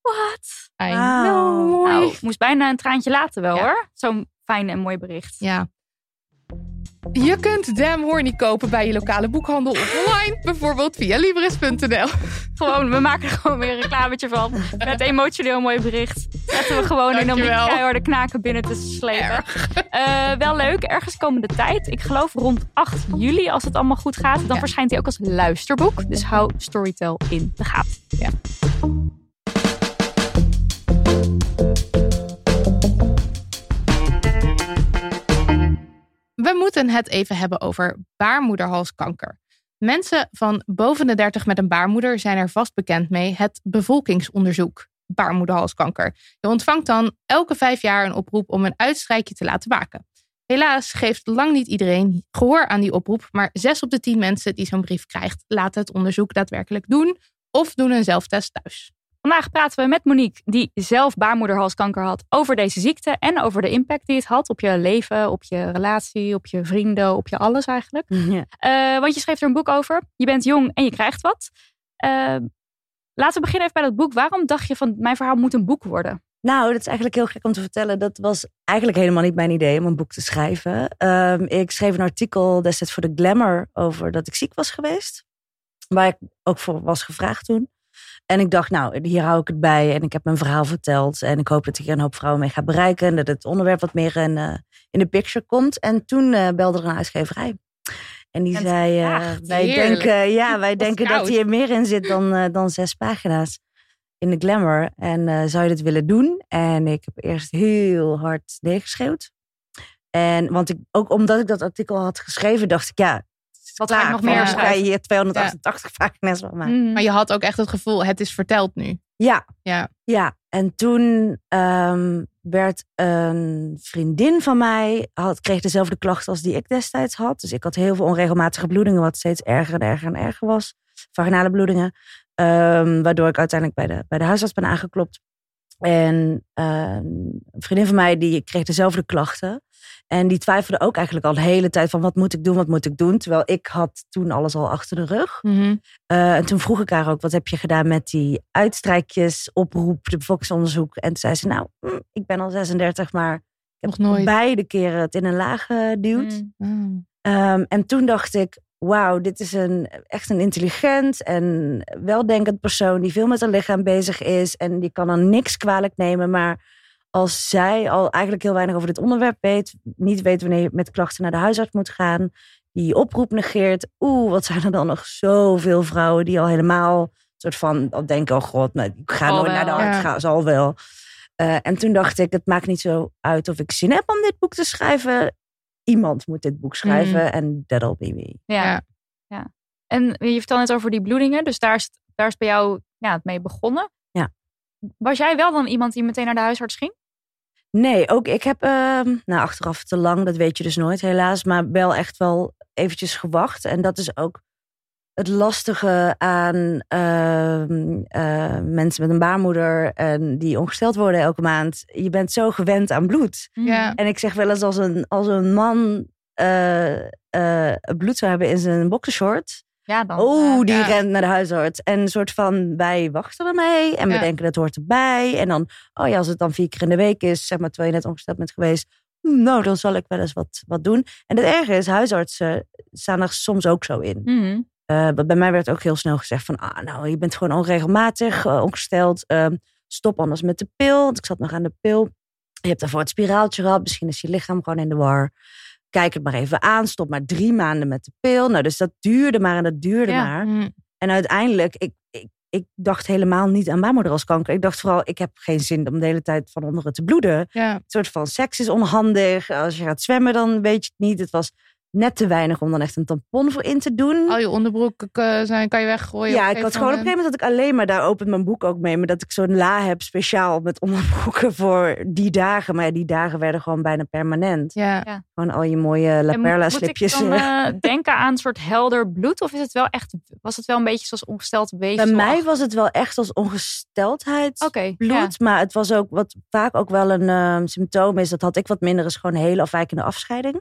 Wat? Wow. Nou, ik moest bijna een traantje laten wel hoor. Zo'n fijn en mooi bericht. Ja. Je kunt Damn Horny kopen bij je lokale boekhandel of online. Bijvoorbeeld via Libris.nl. Gewoon, we maken er gewoon weer een reclametje van. Met emotioneel mooi bericht. Zetten we gewoon in om die keiharde knaken binnen te slepen. Wel leuk, ergens komende tijd. Ik geloof rond 8 juli, als het allemaal goed gaat. Dan verschijnt hij ook als luisterboek. Dus hou Storytel in de gaten. Ja. We moeten het even hebben over baarmoederhalskanker. Mensen van boven de 30 met een baarmoeder zijn er vast bekend mee. Het bevolkingsonderzoek baarmoederhalskanker. Je ontvangt dan elke 5 jaar een oproep om een uitstrijkje te laten maken. Helaas geeft lang niet iedereen gehoor aan die oproep. Maar 6 op de 10 mensen die zo'n brief krijgt, laten het onderzoek daadwerkelijk doen. Of doen een zelftest thuis. Vandaag praten we met Monique, die zelf baarmoederhalskanker had, over deze ziekte en over de impact die het had op je leven, op je relatie, op je vrienden, op je alles eigenlijk. Ja. Want je schreef er een boek over. Je bent jong en je krijgt wat. Laten we beginnen even bij dat boek. Waarom dacht je van mijn verhaal moet een boek worden? Nou, dat is eigenlijk heel gek om te vertellen. Dat was eigenlijk helemaal niet mijn idee om een boek te schrijven. Ik schreef een artikel destijds voor de Glamour over dat ik ziek was geweest. Waar ik ook voor was gevraagd toen. En ik dacht, nou, hier hou ik het bij. En ik heb mijn verhaal verteld. En ik hoop dat ik hier een hoop vrouwen mee ga bereiken. En dat het onderwerp wat meer in de picture komt. En toen belde er een uitgeverij. En die zei, wij denken dat hier meer in zit dan 6 pagina's in de Glamour. En zou je dit willen doen? En ik heb eerst heel hard neergeschreeuwd. En want ook omdat ik dat artikel had geschreven, dacht ik, ja... wat ga ik nog meer schrijven? Ga je hier 288 pagina's van maken. Maar je had ook echt het gevoel, het is verteld nu. Ja. En toen werd een vriendin van mij... kreeg dezelfde klachten als die ik destijds had. Dus ik had heel veel onregelmatige bloedingen... wat steeds erger en erger en erger was. Vaginale bloedingen. Waardoor ik uiteindelijk bij de huisarts ben aangeklopt. En een vriendin van mij die kreeg dezelfde klachten... En die twijfelde ook eigenlijk al de hele tijd van wat moet ik doen? Terwijl ik had toen alles al achter de rug. Mm-hmm. En toen vroeg ik haar ook, wat heb je gedaan met die uitstrijkjes, oproep, de bevolkingsonderzoek? En toen zei ze, nou, ik ben al 36, maar ik heb nog nooit beide keren het in een laag geduwd. Mm. En toen dacht ik, wauw, dit is echt een intelligent en weldenkend persoon die veel met haar lichaam bezig is. En die kan dan niks kwalijk nemen, maar... als zij al eigenlijk heel weinig over dit onderwerp weet, niet weet wanneer je met klachten naar de huisarts moet gaan, die oproep negeert. Wat zijn er dan nog zoveel vrouwen die al helemaal soort van al denken, oh god, nou, ik ga nooit naar de arts, ja. Zal wel. En toen dacht ik, het maakt niet zo uit of ik zin heb om dit boek te schrijven. Iemand moet dit boek schrijven en that'll be me. Ja. Ja. En je vertelde net over die bloedingen, dus daar is bij jou het mee begonnen. Ja. Was jij wel dan iemand die meteen naar de huisarts ging? Nee, ook ik heb achteraf te lang, dat weet je dus nooit helaas, maar wel echt wel eventjes gewacht. En dat is ook het lastige aan mensen met een baarmoeder en die ongesteld worden elke maand. Je bent zo gewend aan bloed. Ja. En ik zeg wel eens, als een man bloed zou hebben in zijn boxershort. Ja, dan, die rent naar de huisarts. En een soort van, wij wachten ermee. En we denken, dat hoort erbij. En dan, als het dan 4 keer in de week is, zeg maar, terwijl je net ongesteld bent geweest. Nou, dan zal ik wel eens wat doen. En het erge is, huisartsen staan er soms ook zo in. Mm-hmm. Bij mij werd ook heel snel gezegd van, je bent gewoon onregelmatig, ongesteld. Stop anders met de pil. Want ik zat nog aan de pil. Je hebt daarvoor het spiraaltje gehad. Misschien is je lichaam gewoon in de war. Kijk het maar even aan. Stop maar 3 maanden met de pil. Nou, dus dat duurde maar en dat duurde maar. Mm. En uiteindelijk, ik dacht helemaal niet aan baarmoederhalskanker. Ik dacht vooral, ik heb geen zin om de hele tijd van onderen te bloeden. Ja. Een soort van seks is onhandig. Als je gaat zwemmen, dan weet je het niet. Het was net te weinig om dan echt een tampon voor in te doen. Al je onderbroeken kan je weggooien. Ja, ik had gewoon op een gegeven moment dat ik alleen maar, daar opent mijn boek ook mee, maar dat ik zo'n la heb speciaal met onderbroeken voor die dagen. Maar die dagen werden gewoon bijna permanent. Ja. Gewoon al je mooie La Perla slipjes. Moet ik dan denken aan een soort helder bloed? Of is het wel echt, was het wel een beetje zoals ongesteld weefsel? Bij mij was het wel echt als ongesteldheid bloed. Ja. Maar het was ook wat vaak ook wel een symptoom is. Dat had ik wat minder, is gewoon hele afwijkende afscheiding.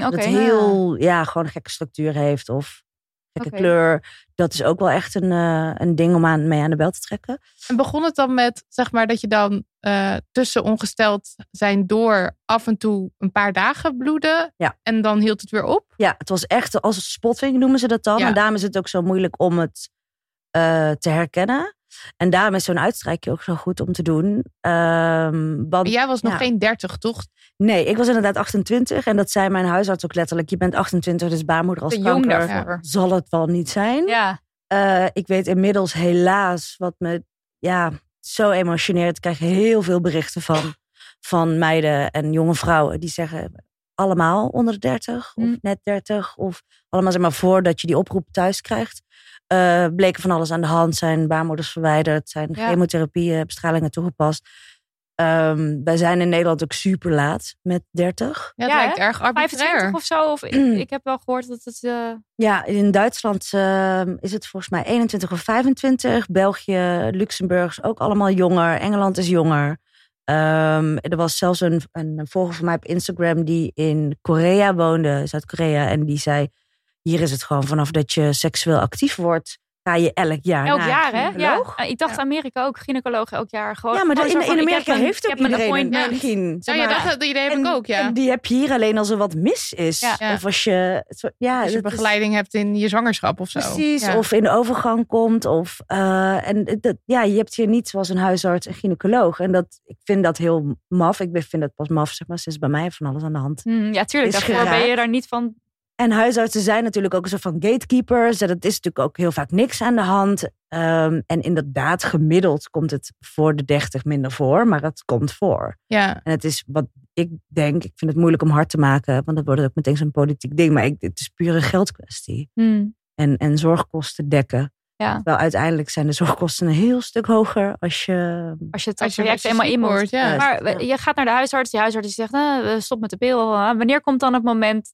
Dat heel gewoon een gekke structuur heeft of gekke kleur. Dat is ook wel echt een ding om mee aan de bel te trekken. En begon het dan met, zeg maar, dat je dan tussen ongesteld zijn door af en toe een paar dagen bloedde? Ja. En dan hield het weer op? Ja, het was echt als een spotwing noemen ze dat dan. Ja. En daarom is het ook zo moeilijk om het te herkennen. En daarom is zo'n uitstrijkje ook zo goed om te doen. Want jij was nog geen 30, toch? Nee, ik was inderdaad 28. En dat zei mijn huisarts ook letterlijk. Je bent 28, dus baarmoederhalskanker zal het wel niet zijn. Ja. Ik weet inmiddels helaas wat me zo emotioneert. Ik krijg heel veel berichten van meiden en jonge vrouwen. Die zeggen allemaal onder de 30 of net 30. Of allemaal zeg maar voordat je die oproep thuis krijgt. Bleken van alles aan de hand, zijn baarmoeders verwijderd, zijn chemotherapieën, bestralingen toegepast. Wij zijn in Nederland ook super laat met 30. Ja, dat lijkt erg arbitrair. 25 of zo, of ik heb wel gehoord dat het... Ja, in Duitsland is het volgens mij 21 of 25. België, Luxemburg is ook allemaal jonger. Engeland is jonger. Er was zelfs een volger van mij op Instagram die in Korea woonde, Zuid-Korea, en die zei, hier is het gewoon vanaf dat je seksueel actief wordt, ga je elk jaar naar een gynaecoloog. Ja, ik dacht Amerika ook, gynaecoloog elk jaar. Gewoon, ja, maar in Amerika heeft ook iedereen een gyn. Dat idee heb ik ook, En die heb je hier alleen als er wat mis is. Ja. Ja. Of als je begeleiding hebt in je zwangerschap of zo. Precies, of in de overgang komt. Of, je hebt hier niet zoals een huisarts en gynaecoloog. En ik vind dat heel maf. Ik vind dat pas maf, zeg maar, sinds bij mij van alles aan de hand. Ja, tuurlijk. Daarvoor ben je daar niet van... En huisartsen zijn natuurlijk ook een soort van gatekeepers. En dat is natuurlijk ook heel vaak niks aan de hand. En inderdaad, gemiddeld komt het voor de 30 minder voor. Maar het komt voor. Ja. En het is wat ik denk. Ik vind het moeilijk om hard te maken. Want dat wordt ook meteen zo'n politiek ding. Maar het is puur een geldkwestie. En zorgkosten dekken. Ja. Wel, uiteindelijk zijn de zorgkosten een heel stuk hoger als je het traject eenmaal in moet. Ja. Maar je gaat naar de huisarts. Die huisarts zegt, stop met de pil. Wanneer komt dan het moment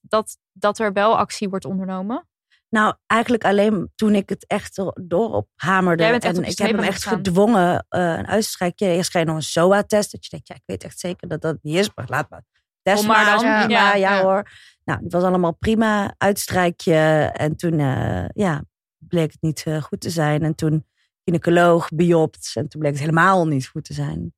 dat er wel actie wordt ondernomen? Nou, eigenlijk alleen toen ik het echt doorop hamerde. En ik heb hem echt gedwongen een uitstrijkje. Eerst krijg je nog een SOA-test. Dat je denkt, ik weet echt zeker dat dat niet is. Maar laat maar. Test maar dan. Ja hoor. Nou, die was allemaal prima. Uitstrijkje. En toen, bleek het niet goed te zijn. En toen gynaecoloog biopt. En toen bleek het helemaal niet goed te zijn.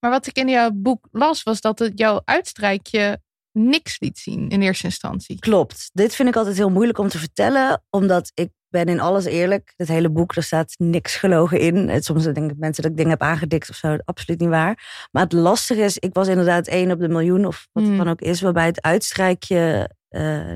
Maar wat ik in jouw boek las, was dat het jouw uitstrijkje niks liet zien in eerste instantie. Klopt. Dit vind ik altijd heel moeilijk om te vertellen. Omdat ik ben in alles eerlijk. Het hele boek, er staat niks gelogen in. Soms denken mensen dat ik dingen heb aangedikt of zo. Absoluut niet waar. Maar het lastige is, ik was inderdaad 1 op de miljoen of wat het dan ook is. Waarbij het uitstrijkje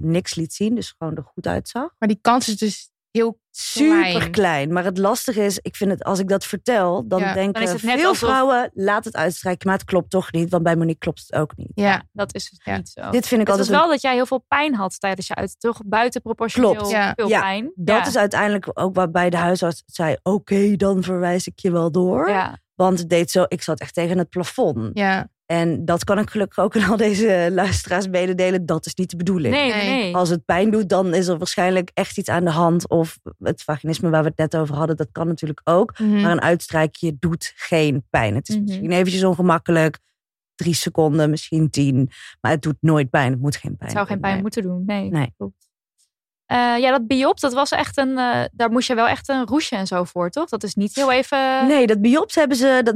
niks liet zien. Dus gewoon er goed uitzag. Maar die kans is dus heel klein. Super klein. Maar het lastige is, ik vind het, als ik dat vertel, dan denken veel vrouwen, laat het uitstrijken. Maar het klopt toch niet, want bij Monique klopt het ook niet. Ja, dat is het niet zo. Dit vind ik altijd is wel dat jij heel veel pijn had tijdens je uit. Toch buitenproportioneel veel pijn. Dat is uiteindelijk ook waarbij de huisarts zei, oké, dan verwijs ik je wel door. Ja. Want het deed zo, ik zat echt tegen het plafond. Ja. En dat kan ik gelukkig ook aan al deze luisteraars mededelen. Dat is niet de bedoeling. Nee. Als het pijn doet, dan is er waarschijnlijk echt iets aan de hand. Of het vaginisme waar we het net over hadden, dat kan natuurlijk ook. Mm-hmm. Maar een uitstrijkje doet geen pijn. Het is misschien eventjes ongemakkelijk. 3 seconden, misschien 10. Maar het doet nooit pijn. Het moet geen pijn. Het zou geen pijn moeten doen. Nee. Klopt. Ja, dat biopt, dat was echt een... daar moest je wel echt een roesje en zo voor, toch? Dat is niet heel even... Nee, dat biopt hebben ze...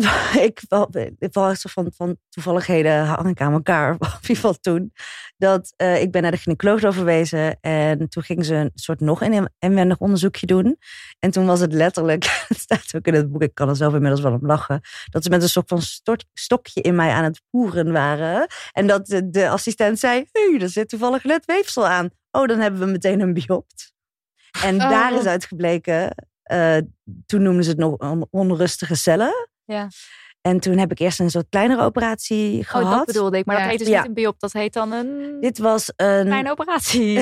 Van toevalligheden hang ik aan elkaar. Of wie valt toen? Dat ik ben naar de gynaecoloog doorverwezen. En toen gingen ze een soort nog een inwendig onderzoekje doen. En toen was het letterlijk... Het staat ook in het boek, ik kan er zelf inmiddels wel om lachen. Dat ze met een soort van stokje in mij aan het poeren waren. En dat de assistent zei... Hé, er zit toevallig net weefsel aan. Oh, dan hebben we meteen een biopt. En daar is uitgebleken... toen noemden ze het nog onrustige cellen. Ja. En toen heb ik eerst een soort kleinere operatie gehad. Oh, dat bedoelde ik. Maar dat heet dus niet een biopt. Dat heet dan een... Dit was een... kleine operatie.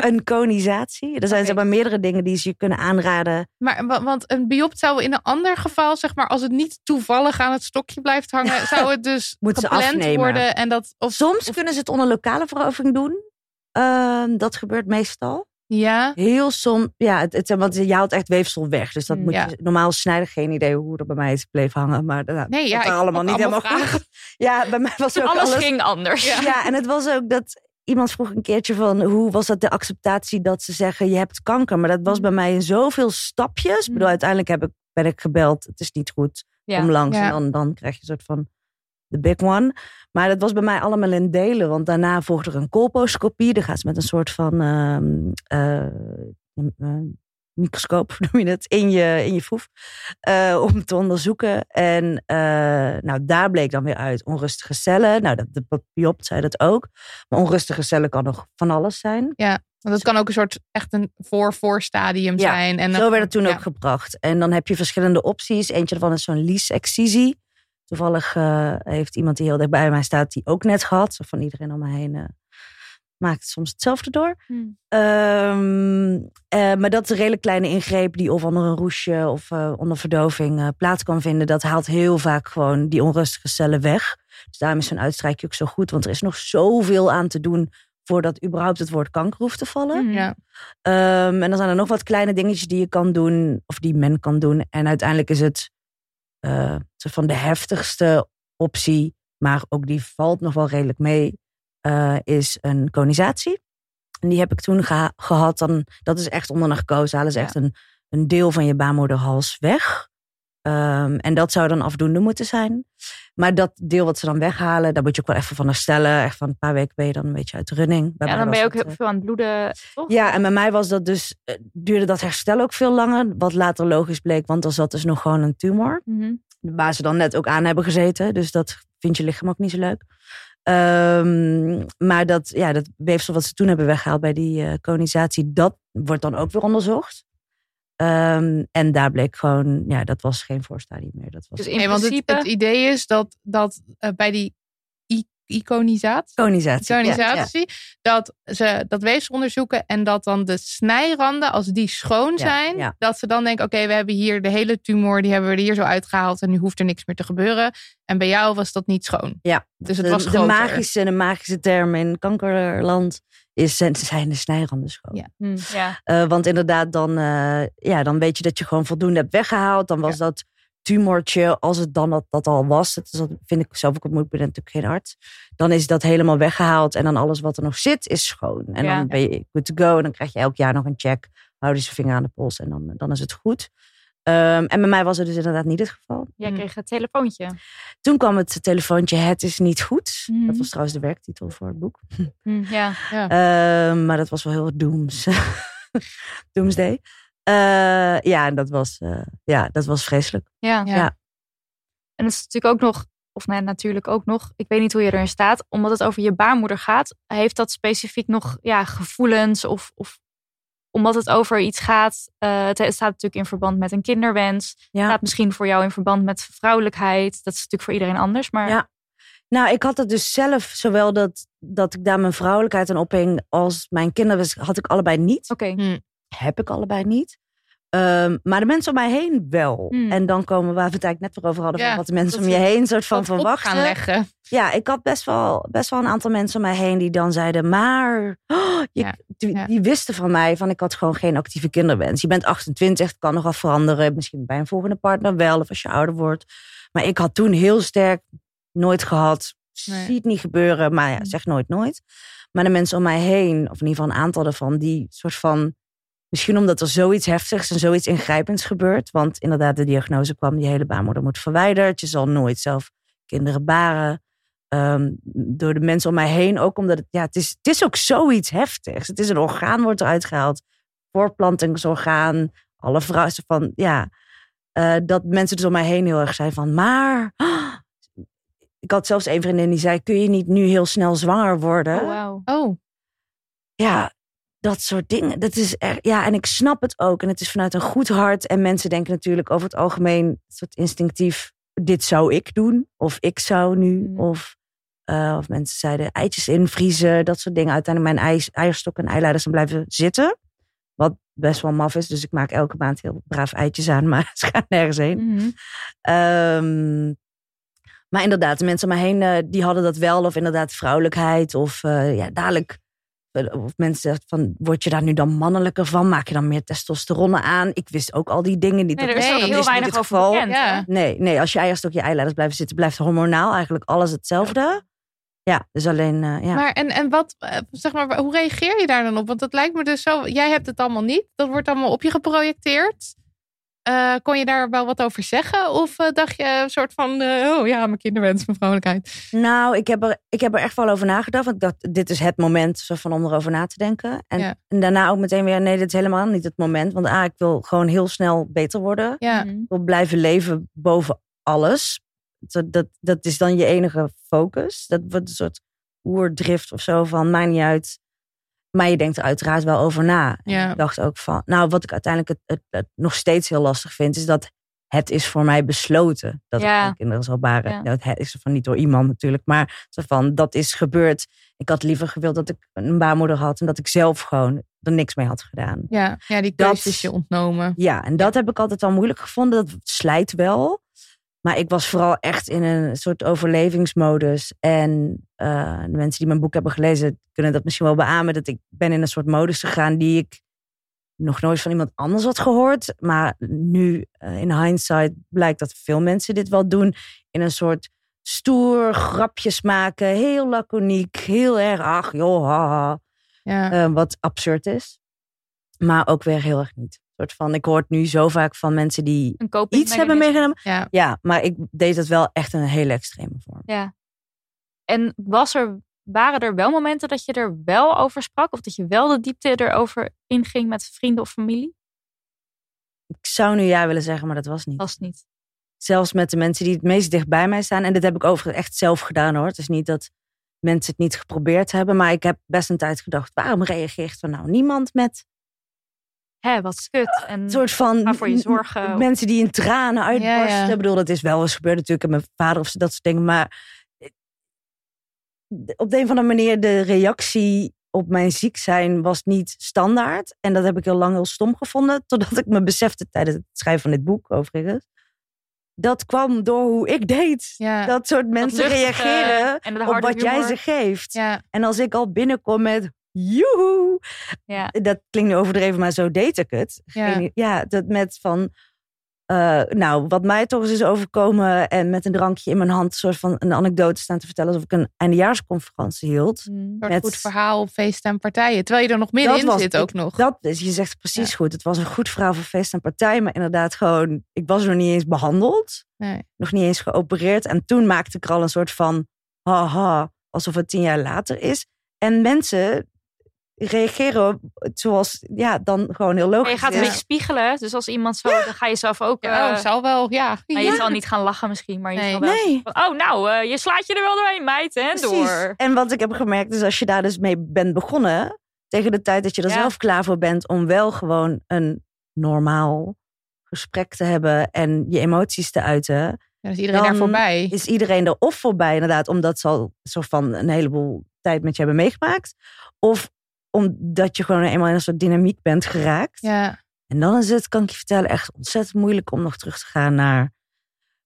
Een conisatie. Er zijn maar meerdere dingen die ze je kunnen aanraden. Maar, want een biopt zou in een ander geval... zeg maar, als het niet toevallig aan het stokje blijft hangen... zou het dus gepland worden. En dat, soms kunnen ze het onder lokale verovering doen. Dat gebeurt meestal. Ja. Heel soms. Ja, want je haalt echt weefsel weg. Dus dat moet je normaal snijden. Geen idee hoe er bij mij is bleef hangen. Maar dat was allemaal niet helemaal goed. Ja, bij mij was ook alles ging anders. Ja, en het was ook dat iemand vroeg een keertje van... hoe was dat de acceptatie dat ze zeggen... je hebt kanker. Maar dat was bij mij in zoveel stapjes. Ik bedoel, uiteindelijk ben ik gebeld. Het is niet goed. Kom langs. En dan krijg je een soort van... de big one. Maar dat was bij mij allemaal in delen. Want daarna volgde er een colposcopie. Dan gaat ze met een soort van microscoop, noem je het, in je foef. Om te onderzoeken. En daar bleek dan weer uit onrustige cellen. Nou, de biopt zei dat ook. Maar onrustige cellen kan nog van alles zijn. Ja, want dat kan ook een soort echt een voorstadium zijn. En zo werd het toen ook gebracht. En dan heb je verschillende opties. Eentje daarvan is zo'n lies-excisie. Toevallig heeft iemand die heel dicht bij mij staat... die ook net gehad. Zo van iedereen om me heen maakt soms hetzelfde door. Maar dat is een redelijk kleine ingreep... die of onder een roesje of onder verdoving plaats kan vinden. Dat haalt heel vaak gewoon die onrustige cellen weg. Dus daarom is zo'n uitstrijkje ook zo goed. Want er is nog zoveel aan te doen... voordat überhaupt het woord kanker hoeft te vallen. En dan zijn er nog wat kleine dingetjes die je kan doen... of die men kan doen. En uiteindelijk is het... van de heftigste optie, maar ook die valt nog wel redelijk mee, is een conisatie. En die heb ik toen gehad. Dat is echt onder narcose. Halen ze echt een deel van je baarmoederhals weg. En dat zou dan afdoende moeten zijn. Maar dat deel wat ze dan weghalen, daar moet je ook wel even van herstellen. Echt van een paar weken ben je dan een beetje uit de running. Bij dan ben je ook heel veel aan het bloeden. Toch? Ja, en bij mij was dat dus, duurde dat herstel ook veel langer. Wat later logisch bleek, want er zat dus nog gewoon een tumor. Waar ze dan net ook aan hebben gezeten. Dus dat vindt je lichaam ook niet zo leuk. Maar dat weefsel wat ze toen hebben weggehaald bij die conisatie, dat wordt dan ook weer onderzocht. En daar bleek gewoon, dat was geen voorstadium meer. Dat was dus in principe... Want het idee is dat bij die iconisatie, dat ze dat weefsel onderzoeken en dat dan de snijranden, als die schoon zijn, dat ze dan denken, oké, we hebben hier de hele tumor, die hebben we er hier zo uitgehaald en nu hoeft er niks meer te gebeuren. En bij jou was dat niet schoon. Ja, dus het was groter. De magische term in kankerland zijn de snijranden schoon. Ja. Want inderdaad, dan weet je dat je gewoon voldoende hebt weggehaald. Dan was dat tumortje, als het dan dat al was, dat vind ik zelf ook moeilijk, ik ben natuurlijk geen arts, dan is dat helemaal weggehaald en dan alles wat er nog zit is schoon. En dan ben je good to go en dan krijg je elk jaar nog een check. Hou die zijn vinger aan de pols en dan is het goed. En bij mij was het dus inderdaad niet het geval. Jij kreeg het telefoontje. Toen kwam het telefoontje, het is niet goed. Mm-hmm. Dat was trouwens de werktitel voor het boek. Maar dat was wel heel doomsday. Ja, en dat was vreselijk. Ja. En het is natuurlijk ook nog, ik weet niet hoe je erin staat, omdat het over je baarmoeder gaat, heeft dat specifiek nog gevoelens of omdat het over iets gaat. Het staat natuurlijk in verband met een kinderwens. Ja. Het staat misschien voor jou in verband met vrouwelijkheid. Dat is natuurlijk voor iedereen anders. Maar... Ja. Nou, ik had het dus zelf, zowel dat ik daar mijn vrouwelijkheid aan ophing als mijn kinderwens, had ik allebei niet. Oké. Heb ik allebei niet. Maar de mensen om mij heen wel. En dan komen waar we het eigenlijk net voor over hadden. Ja, van wat de mensen om je heen soort van verwachten. Gaan leggen. Ja, ik had best wel een aantal mensen om mij heen die dan zeiden. Maar die wisten van mij. Ik had gewoon geen actieve kinderwens. Je bent 28, het kan nogal veranderen. Misschien bij een volgende partner wel. Of als je ouder wordt. Maar ik had toen heel sterk nooit gehad. Nee. Zie het niet gebeuren. Maar zeg nooit nooit. Maar de mensen om mij heen. Of in ieder geval een aantal daarvan. Die soort van. Misschien omdat er zoiets heftigs en zoiets ingrijpends gebeurt. Want inderdaad, de diagnose kwam, die hele baarmoeder moet verwijderd. Je zal nooit zelf kinderen baren. Door de mensen om mij heen ook. Omdat het is ook zoiets heftigs. Het is een orgaan, wordt eruit gehaald. Voortplantingsorgaan. Alle vrouwen van, dat mensen dus om mij heen heel erg zijn van, maar... Ik had zelfs een vriendin die zei, kun je niet nu heel snel zwanger worden? Oh, wow. Oh. Ja. Dat soort dingen. Dat is en ik snap het ook. En het is vanuit een goed hart. En mensen denken natuurlijk over het algemeen een soort instinctief, dit zou ik doen. Of ik zou nu. Of mensen zeiden eitjes invriezen. Dat soort dingen. Uiteindelijk mijn eierstokken en eileiders zijn blijven zitten. Wat best wel maf is. Dus ik maak elke maand heel braaf eitjes aan. Maar ze gaan nergens heen. Maar inderdaad, de mensen om me heen die hadden dat wel. Of inderdaad vrouwelijkheid. Of dadelijk... Of mensen zeggen van, word je daar nu dan mannelijker van? Maak je dan meer testosteron aan? Ik wist ook al die dingen niet. Er is heel weinig over bekend. Ja. Nee, als je eierstokje eileiders blijven zitten, blijft hormonaal eigenlijk alles hetzelfde. Ja, dus alleen... Maar en wat, zeg maar, hoe reageer je daar dan op? Want dat lijkt me dus zo, jij hebt het allemaal niet. Dat wordt allemaal op je geprojecteerd. Kon je daar wel wat over zeggen? Of dacht je een soort van... mijn kinderwens, mijn vrouwelijkheid. Nou, ik heb er echt wel over nagedacht. Want ik dacht, dit is het moment zo van om erover na te denken. En daarna ook meteen weer... Nee, dit is helemaal niet het moment. Want ik wil gewoon heel snel beter worden. Ja. Ik wil blijven leven boven alles. Dat is dan je enige focus. Dat wordt een soort oerdrift of zo van... Maakt niet uit. Maar je denkt er uiteraard wel over na. Ja. Ik dacht ook van... Nou, wat ik uiteindelijk het nog steeds heel lastig vind... is dat het is voor mij besloten dat ik kinderen zal baren. Ja. Nou, het is van niet door iemand natuurlijk. Maar van, dat is gebeurd. Ik had liever gewild dat ik een baarmoeder had... en dat ik zelf gewoon er niks mee had gedaan. Ja die keuze is je ontnomen. Ja, en dat heb ik altijd wel moeilijk gevonden. Dat slijt wel. Maar ik was vooral echt in een soort overlevingsmodus. En de mensen die mijn boek hebben gelezen... kunnen dat misschien wel beamen. Dat ik ben in een soort modus gegaan... die ik nog nooit van iemand anders had gehoord. Maar nu, in hindsight, blijkt dat veel mensen dit wel doen. In een soort stoer grapjes maken. Heel laconiek. Heel erg, haha. Ja. Wat absurd is. Maar ook weer heel erg niet. Van, ik hoor het nu zo vaak van mensen die iets hebben meegenomen. Ja, maar ik deed dat wel echt in een hele extreme vorm. Ja. En waren er wel momenten dat je er wel over sprak? Of dat je wel de diepte erover inging met vrienden of familie? Ik zou nu ja willen zeggen, maar dat was niet. Zelfs met de mensen die het meest dicht bij mij staan. En dit heb ik overigens echt zelf gedaan hoor. Het is niet dat mensen het niet geprobeerd hebben. Maar ik heb best een tijd gedacht, waarom reageert er nou niemand met... wat kut. En een soort van voor je zorgen. Mensen die in tranen uitbarsten. Ja. Ik bedoel, dat is wel eens gebeurd natuurlijk. En mijn vader of dat soort dingen. Maar op de een of andere manier de reactie op mijn ziek zijn was niet standaard. En dat heb ik heel lang heel stom gevonden. Totdat ik me besefte tijdens het schrijven van dit boek overigens. Dat kwam door hoe ik deed. Ja. Dat soort mensen reageren en op wat jij ze geeft. Ja. En als ik al binnenkom met... Joehoe! Ja. Dat klinkt nu overdreven, maar zo deed ik het. Dat met van... wat mij toch eens is overkomen... en met een drankje in mijn hand... soort van een anekdote staan te vertellen... alsof ik een eindejaarsconferentie hield. Een goed verhaal, feesten en partijen. Terwijl je er nog middenin zit ook nog. Dat is, je zegt precies goed. Het was een goed verhaal voor feesten en partijen... maar inderdaad gewoon... ik was nog niet eens behandeld. Nee. Nog niet eens geopereerd. En toen maakte ik er al een soort van... haha, alsof het 10 jaar later is. En mensen... reageren zoals, ja, dan gewoon heel logisch. Maar je gaat een beetje spiegelen. Dus als iemand zo, dan ga je zelf ook... zal wel, Maar je zal niet gaan lachen misschien, maar je zal wel... Oh, nou, je slaat je er wel doorheen, meid, hè, door. En wat ik heb gemerkt is, als je daar dus mee bent begonnen... tegen de tijd dat je er zelf klaar voor bent... om wel gewoon een normaal gesprek te hebben... en je emoties te uiten... Ja, is iedereen daar voorbij? Is iedereen er of voorbij, inderdaad, omdat ze al zo van een heleboel tijd met je hebben meegemaakt. Of omdat je gewoon eenmaal in een soort dynamiek bent geraakt. Ja. En dan is het, kan ik je vertellen, echt ontzettend moeilijk om nog terug te gaan naar...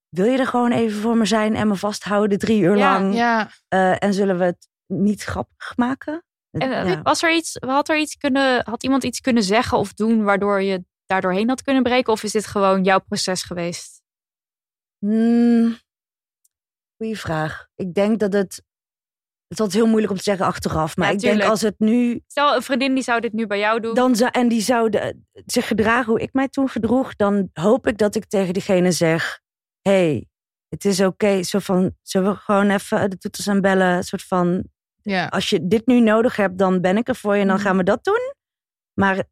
Wil je er gewoon even voor me zijn en me vasthouden 3 uur lang? Ja. En zullen we het niet grappig maken? En, was er iets, had iemand iets kunnen zeggen of doen waardoor je daar doorheen had kunnen breken? Of is dit gewoon jouw proces geweest? Goeie vraag. Ik denk dat het altijd heel moeilijk om te zeggen achteraf, maar ja, ik denk als het nu... Stel, een vriendin die zou dit nu bij jou doen. En die zou zich gedragen hoe ik mij toen gedroeg, dan hoop ik dat ik tegen diegene zeg, hey, het is oké, zo van, zullen we gewoon even de toeters aan bellen, soort van, als je dit nu nodig hebt, dan ben ik er voor je en dan gaan we dat doen. Maar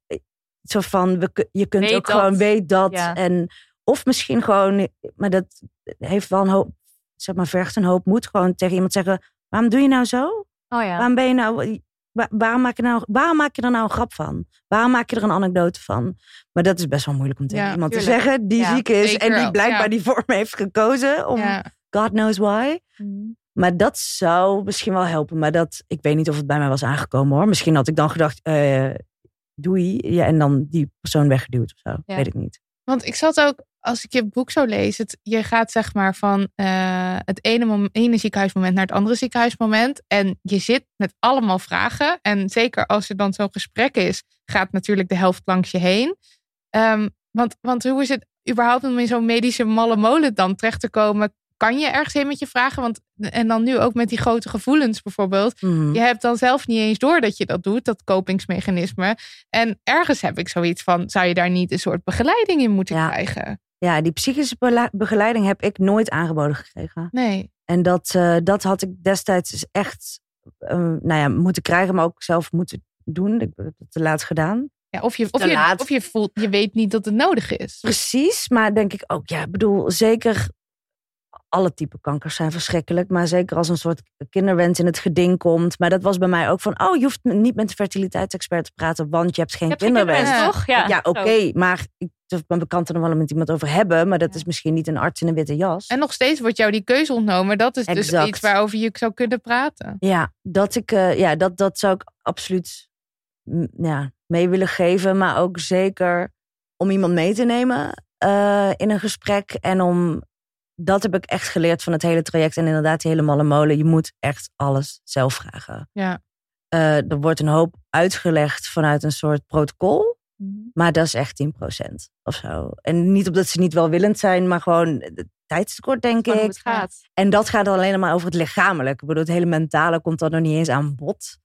zo van, je kunt weet ook dat. Gewoon, weet dat en... Of misschien gewoon, maar dat heeft wel een hoop, zeg maar, vergt een hoop moed. Gewoon tegen iemand zeggen, waarom doe je nou zo? Waarom ben je nou, waarom maak je er nou een grap van? Waarom maak je er een anekdote van? Maar dat is best wel moeilijk om tegen iemand te zeggen die ziek is en die blijkbaar die vorm heeft gekozen om God knows why. Maar dat zou misschien wel helpen. Maar ik weet niet of het bij mij was aangekomen hoor. Misschien had ik dan gedacht, doei. Ja, en dan die persoon weggeduwd of zo. Weet ik niet. Want ik zat ook, als ik je boek zo lees... je gaat zeg maar van het ene ziekenhuismoment naar het andere ziekenhuismoment. En je zit met allemaal vragen. En zeker als er dan zo'n gesprek is... gaat natuurlijk de helft langs je heen. Want hoe is het überhaupt om in zo'n medische malle molen dan terecht te komen? Kan je ergens heen met je vragen? En dan nu ook met die grote gevoelens bijvoorbeeld. Je hebt dan zelf niet eens door dat je dat doet. Dat kopingsmechanisme. En ergens heb ik zoiets van... zou je daar niet een soort begeleiding in moeten krijgen? Ja, die psychische begeleiding heb ik nooit aangeboden gekregen. Nee. En dat had ik destijds dus echt moeten krijgen. Maar ook zelf moeten doen. Ik heb het te laat gedaan. Ja, of je voelt, je weet niet dat het nodig is. Precies, maar denk ik ook. Ja, ik bedoel, zeker... Alle typen kankers zijn verschrikkelijk. Maar zeker als een soort kinderwens in het geding komt. Maar dat was bij mij ook van... oh, je hoeft niet met een fertiliteitsexpert te praten... want je hebt geen kinderwens. Toch? Ja, oké. Maar ik kan er nog wel met iemand over hebben... maar dat is misschien niet een arts in een witte jas. En nog steeds wordt jou die keuze ontnomen. Dat is dus iets waarover je zou kunnen praten. Ja, dat zou ik absoluut mee willen geven. Maar ook zeker om iemand mee te nemen in een gesprek. En om... Dat heb ik echt geleerd van het hele traject. En inderdaad, die hele malle molen. Je moet echt alles zelf vragen. Ja. Er wordt een hoop uitgelegd vanuit een soort protocol. Maar dat is echt 10% of zo. En niet omdat ze niet welwillend zijn. Maar gewoon de tijdstekort, denk ik. Het gaat. En dat gaat dan alleen maar over het lichamelijke. Ik bedoel, het hele mentale komt dan nog niet eens aan bod.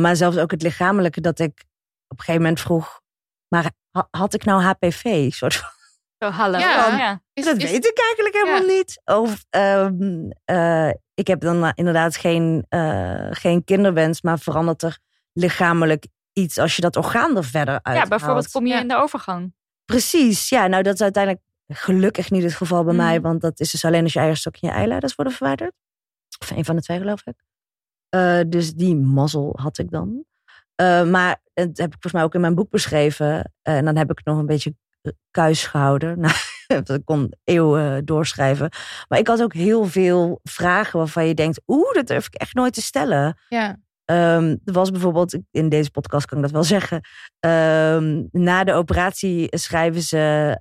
Maar zelfs ook het lichamelijke. Dat ik op een gegeven moment vroeg. Maar had ik nou HPV? Soort van. Hallo. Ja. Dat weet ik eigenlijk helemaal niet. Of ik heb dan inderdaad geen kinderwens, maar verandert er lichamelijk iets als je dat orgaan er verder uit. Ja, bijvoorbeeld kom je in de overgang. Precies. Ja, nou dat is uiteindelijk gelukkig niet het geval bij mij, want dat is dus alleen als je eierstok en je eileiders worden verwijderd. Of een van de twee geloof ik. Dus die mazzel had ik dan. Maar dat heb ik volgens mij ook in mijn boek beschreven. En dan heb ik nog een beetje kuis gehouden. Nou, dat kon eeuwen doorschrijven. Maar ik had ook heel veel vragen waarvan je denkt... dat durf ik echt nooit te stellen. Ja. Er was bijvoorbeeld, in deze podcast kan ik dat wel zeggen... na de operatie schrijven ze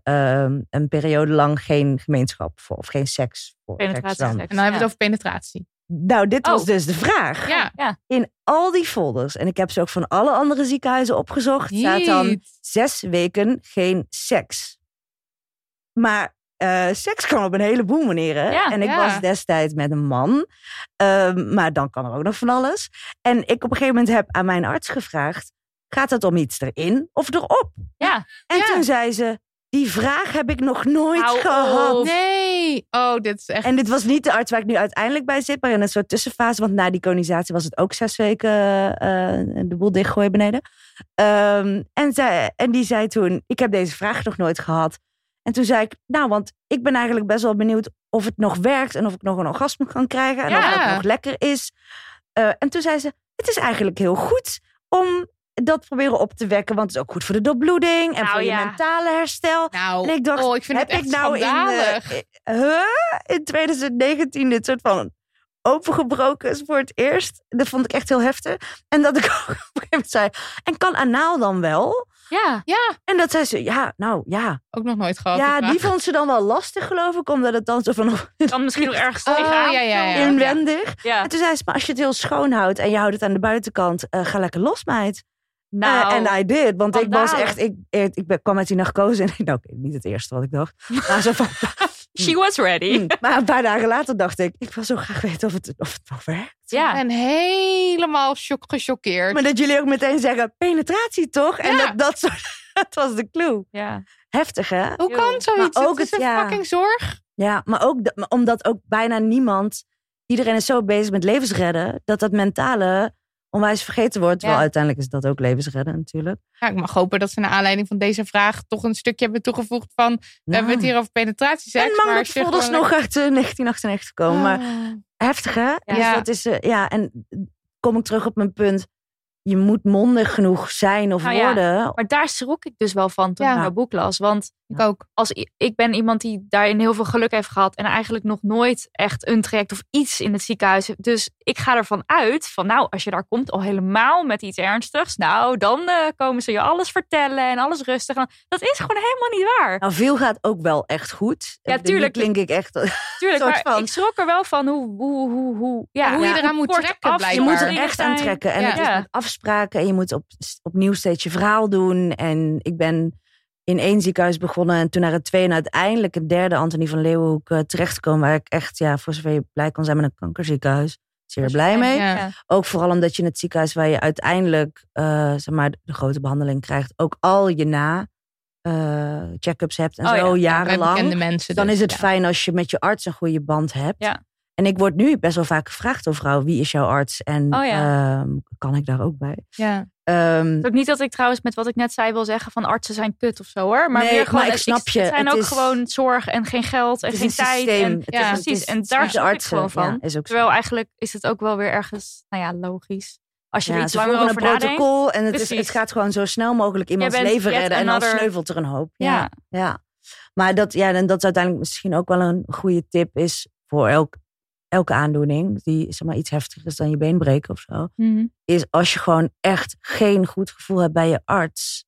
een periode lang geen gemeenschap voor... of geen seks voor. Penetratie. En dan hebben we het over penetratie. Nou, dit was dus de vraag. Ja. In al die folders, en ik heb ze ook van alle andere ziekenhuizen opgezocht, staat dan 6 weken geen seks. Maar seks kan op een heleboel manieren. Ja, en ik was destijds met een man. Maar dan kan er ook nog van alles. En ik op een gegeven moment heb aan mijn arts gevraagd, gaat het om iets erin of erop? Ja. En toen zei ze, Die vraag heb ik nog nooit gehad. Op. Nee. Oh, dit is echt... En dit was niet de arts waar ik nu uiteindelijk bij zit. Maar in een soort tussenfase. Want na die kolonisatie was het ook 6 weken de boel dichtgooien beneden. En die zei toen, ik heb deze vraag nog nooit gehad. En toen zei ik, nou, want ik ben eigenlijk best wel benieuwd of het nog werkt. En of ik nog een orgasme kan krijgen. En of het nog lekker is. En toen zei ze, het is eigenlijk heel goed om... dat proberen op te wekken, want het is ook goed voor de doorbloeding... en voor je mentale herstel. Nou, en ik dacht, ik vind heb het echt ik nou in 2019 dit soort van opengebroken is voor het eerst? Dat vond ik echt heel heftig. En dat ik ook op een gegeven moment zei... en kan anaal dan wel? Ja. En dat zei ze, ja. Ook nog nooit gehad. Ja, die vond ze dan wel lastig, geloof ik. Omdat het dan zo van... dan misschien nog ergens tegenaan. Ja. Inwendig. Ja. En toen zei ze, maar als je het heel schoon houdt... en je houdt het aan de buitenkant, ga lekker los, meid. En I did, want ik was echt... Ik kwam uit die narcose en... niet het eerste wat ik dacht. Maar zo van... She was ready. Maar een paar dagen later dacht ik... ik wil zo graag weten of het nog werkt. Ja, en helemaal gechoqueerd. Maar dat jullie ook meteen zeggen... penetratie toch? En dat was de clue. Ja. Heftig, hè? Hoe kan zoiets? Maar ook het is een fucking zorg. Ja, maar ook omdat ook bijna niemand... iedereen is zo bezig met levensredden... dat mentale... onwijs vergeten wordt. Ja. Wel, uiteindelijk is dat ook levensredden natuurlijk. Ja, ik mag hopen dat ze naar aanleiding van deze vraag... toch een stukje hebben toegevoegd van... we hebben het hier over penetratieseks. En mannelijk volders nog uit 1998 komen. Maar heftig, hè? Ja. Dus dat is, en kom ik terug op mijn punt. Je moet mondig genoeg zijn of worden. Ja. Maar daar schrok ik dus wel van toen ik mijn boek las. Want ik ook. Ik ben iemand die daarin heel veel geluk heeft gehad... en eigenlijk nog nooit echt een traject of iets in het ziekenhuis. Dus ik ga ervan uit van... nou, als je daar komt al helemaal met iets ernstigs... nou, dan komen ze je alles vertellen en alles rustig. Dat is gewoon helemaal niet waar. Nou, veel gaat ook wel echt goed. Ja, tuurlijk. Klink ik echt... Tuurlijk, maar ik schrok er wel van hoe je eraan moet trekken blijkbaar. Je moet er echt aan trekken. En het is met afspraken. En je moet opnieuw steeds je verhaal doen. En ik ben... in 1 ziekenhuis begonnen en toen naar het 2... en uiteindelijk het 3e Antonie van Leeuwenhoek terecht te komen... waar ik echt, voor zover je blij kan zijn met een kankerziekenhuis... zeer blij mee. Ja. Ook vooral omdat je in het ziekenhuis waar je uiteindelijk... de grote behandeling krijgt... ook al je check-ups hebt en jarenlang. Mensen dan is het fijn als je met je arts een goede band hebt. Ja. En ik word nu best wel vaak gevraagd door vrouwen... wie is jouw arts en kan ik daar ook bij? Ja. Ook niet dat ik trouwens met wat ik net zei wil zeggen van artsen zijn kut of zo hoor. Maar meer gewoon, maar ik snap je. Het zijn het ook gewoon zorg en geen geld en geen tijd. Precies. En daar is ik gewoon van. Ja, terwijl eigenlijk is het ook wel weer ergens, logisch. Als je er iets langer over nadenkt. Een protocol en het gaat gewoon zo snel mogelijk iemands leven redden. En dan sneuvelt er een hoop. Ja. Maar dat is uiteindelijk misschien ook wel een goede tip is voor elke aandoening die iets heftiger is dan je been breken of zo... is als je gewoon echt geen goed gevoel hebt bij je arts...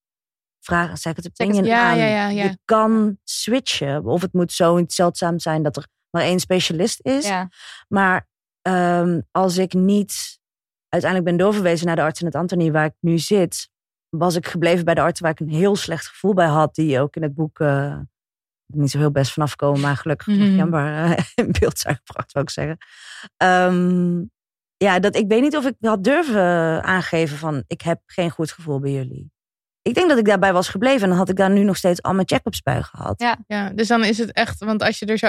vraag een second opinion aan. Ja. Je kan switchen. Of het moet zo zeldzaam zijn dat er maar 1 specialist is. Ja. Maar als ik niet uiteindelijk ben doorverwezen naar de arts in het Antonie... waar ik nu zit, was ik gebleven bij de arts... waar ik een heel slecht gevoel bij had, die ook in het boek... niet zo heel best vanaf komen, maar gelukkig jammer in beeld zijn gebracht, wil ik zeggen. Ik weet niet of ik had durven aangeven van... ik heb geen goed gevoel bij jullie. Ik denk dat ik daarbij was gebleven... en dan had ik daar nu nog steeds al mijn check-ups bij gehad. Ja, dus dan is het echt... want als je er zo...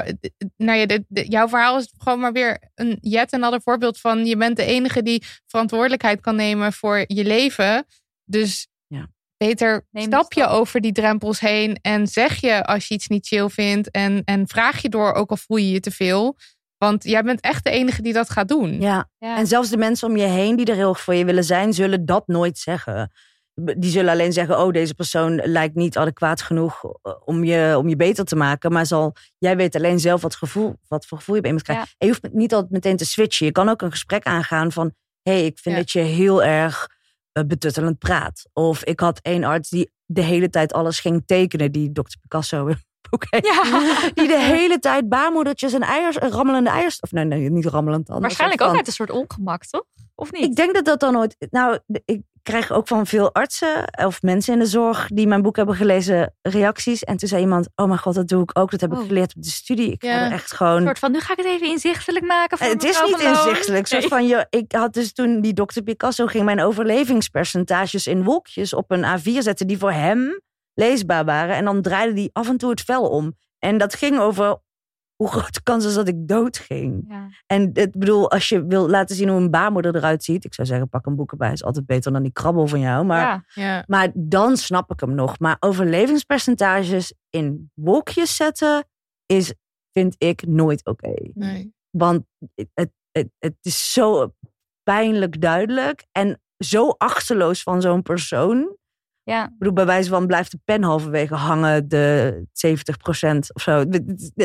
jouw verhaal is gewoon maar weer een yet another voorbeeld van... je bent de enige die verantwoordelijkheid kan nemen voor je leven. Dus... beter stap je over die drempels heen en zeg je als je iets niet chill vindt. En vraag je door, ook al voel je je te veel. Want jij bent echt de enige die dat gaat doen. Ja. En zelfs de mensen om je heen die er heel erg voor je willen zijn, zullen dat nooit zeggen. Die zullen alleen zeggen, deze persoon lijkt niet adequaat genoeg om je beter te maken. Maar jij weet alleen zelf wat voor gevoel je bij iemand krijgt. Ja. En je hoeft niet altijd meteen te switchen. Je kan ook een gesprek aangaan van, ik vind dat je heel erg... betuttelend praat. Of ik had 1 arts die de hele tijd alles ging tekenen. Die dokter Picasso in het boek heeft. Ja. Die de hele tijd baarmoedertjes en rammelende eiers... of nee, niet rammelend dan. Waarschijnlijk ook uit een soort ongemak, toch? Of niet? Ik denk dat dat dan ooit... Nou, ik krijg ook van veel artsen of mensen in de zorg... die mijn boek hebben gelezen, reacties. En toen zei iemand, oh mijn god, dat doe ik ook. Dat heb ik geleerd op de studie. Ik ga er echt gewoon... Een soort van, nu ga ik het even inzichtelijk maken. Het is niet inzichtelijk. Nee. Soort van, ik had dus toen die dokter Picasso ging... mijn overlevingspercentages in wolkjes op een A4 zetten... die voor hem leesbaar waren. En dan draaide die af en toe het vel om. En dat ging over hoe groot de kans was dat ik dood ging. Ja. En ik bedoel, als je wil laten zien hoe een baarmoeder eruit ziet. Ik zou zeggen, pak een boek erbij. Is altijd beter dan die krabbel van jou. Maar dan snap ik hem nog. Maar overlevingspercentages in wolkjes zetten is, vind ik, nooit oké. Nee. Want het is zo pijnlijk duidelijk. En zo achteloos van zo'n persoon. Ja. Ik bedoel, bij wijze van blijft de pen halverwege hangen, de 70% of zo.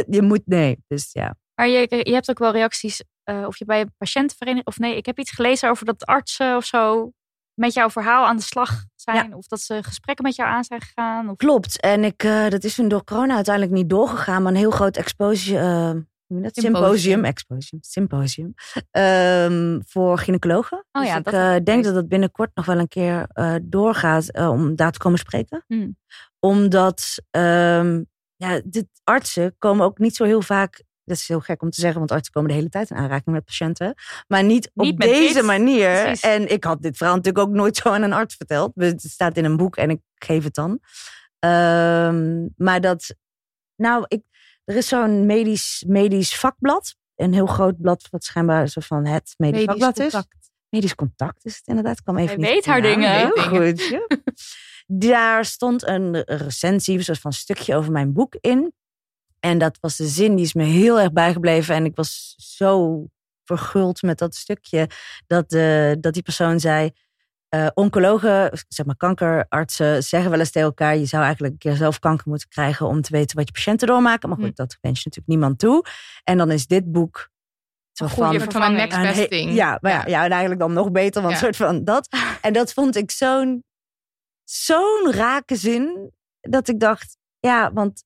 Je moet, nee. Dus ja. Maar je hebt ook wel reacties, of je bij een patiëntenvereniging, of nee, ik heb iets gelezen over dat artsen of zo met jouw verhaal aan de slag zijn. Ja. Of dat ze gesprekken met jou aan zijn gegaan. Of... Klopt. En dat is toen door corona uiteindelijk niet doorgegaan, maar een heel groot symposium. Voor gynaecologen. Oh, ja, dus ik denk dat binnenkort nog wel een keer doorgaat om daar te komen spreken. Mm. Omdat de artsen komen ook niet zo heel vaak... Dat is heel gek om te zeggen, want artsen komen de hele tijd in aanraking met patiënten. Maar niet op deze manier. Precies. En ik had dit verhaal natuurlijk ook nooit zo aan een arts verteld. Het staat in een boek en ik geef het dan. Maar dat... Nou, er is zo'n medisch vakblad. Een heel groot blad wat schijnbaar zo van het medisch vakblad contact is. Medisch Contact is het inderdaad. Ik kwam even niet weet haar dingen. Heel goed. Ja. Daar stond een recensie, een soort van stukje over mijn boek in. En dat was de zin, die is me heel erg bijgebleven. En ik was zo verguld met dat stukje. Dat die persoon zei... oncologen, zeg maar kankerartsen, zeggen wel eens tegen elkaar... je zou eigenlijk een keer zelf kanker moeten krijgen... om te weten wat je patiënten doormaken. Maar goed, dat wens je natuurlijk niemand toe. En dan is dit boek... Van een next best thing. Ja, en eigenlijk dan nog beter, want soort van dat. En dat vond ik zo'n rake zin... dat ik dacht, ja, want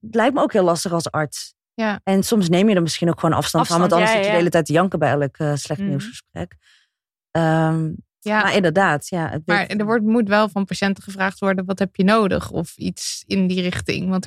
het lijkt me ook heel lastig als arts. Ja. En soms neem je er misschien ook gewoon afstand van... want anders zit je de hele tijd te janken bij elk slecht nieuwsgesprek. Ja. Maar inderdaad, ja. Maar moet wel van patiënten gevraagd worden... wat heb je nodig? Of iets in die richting. Want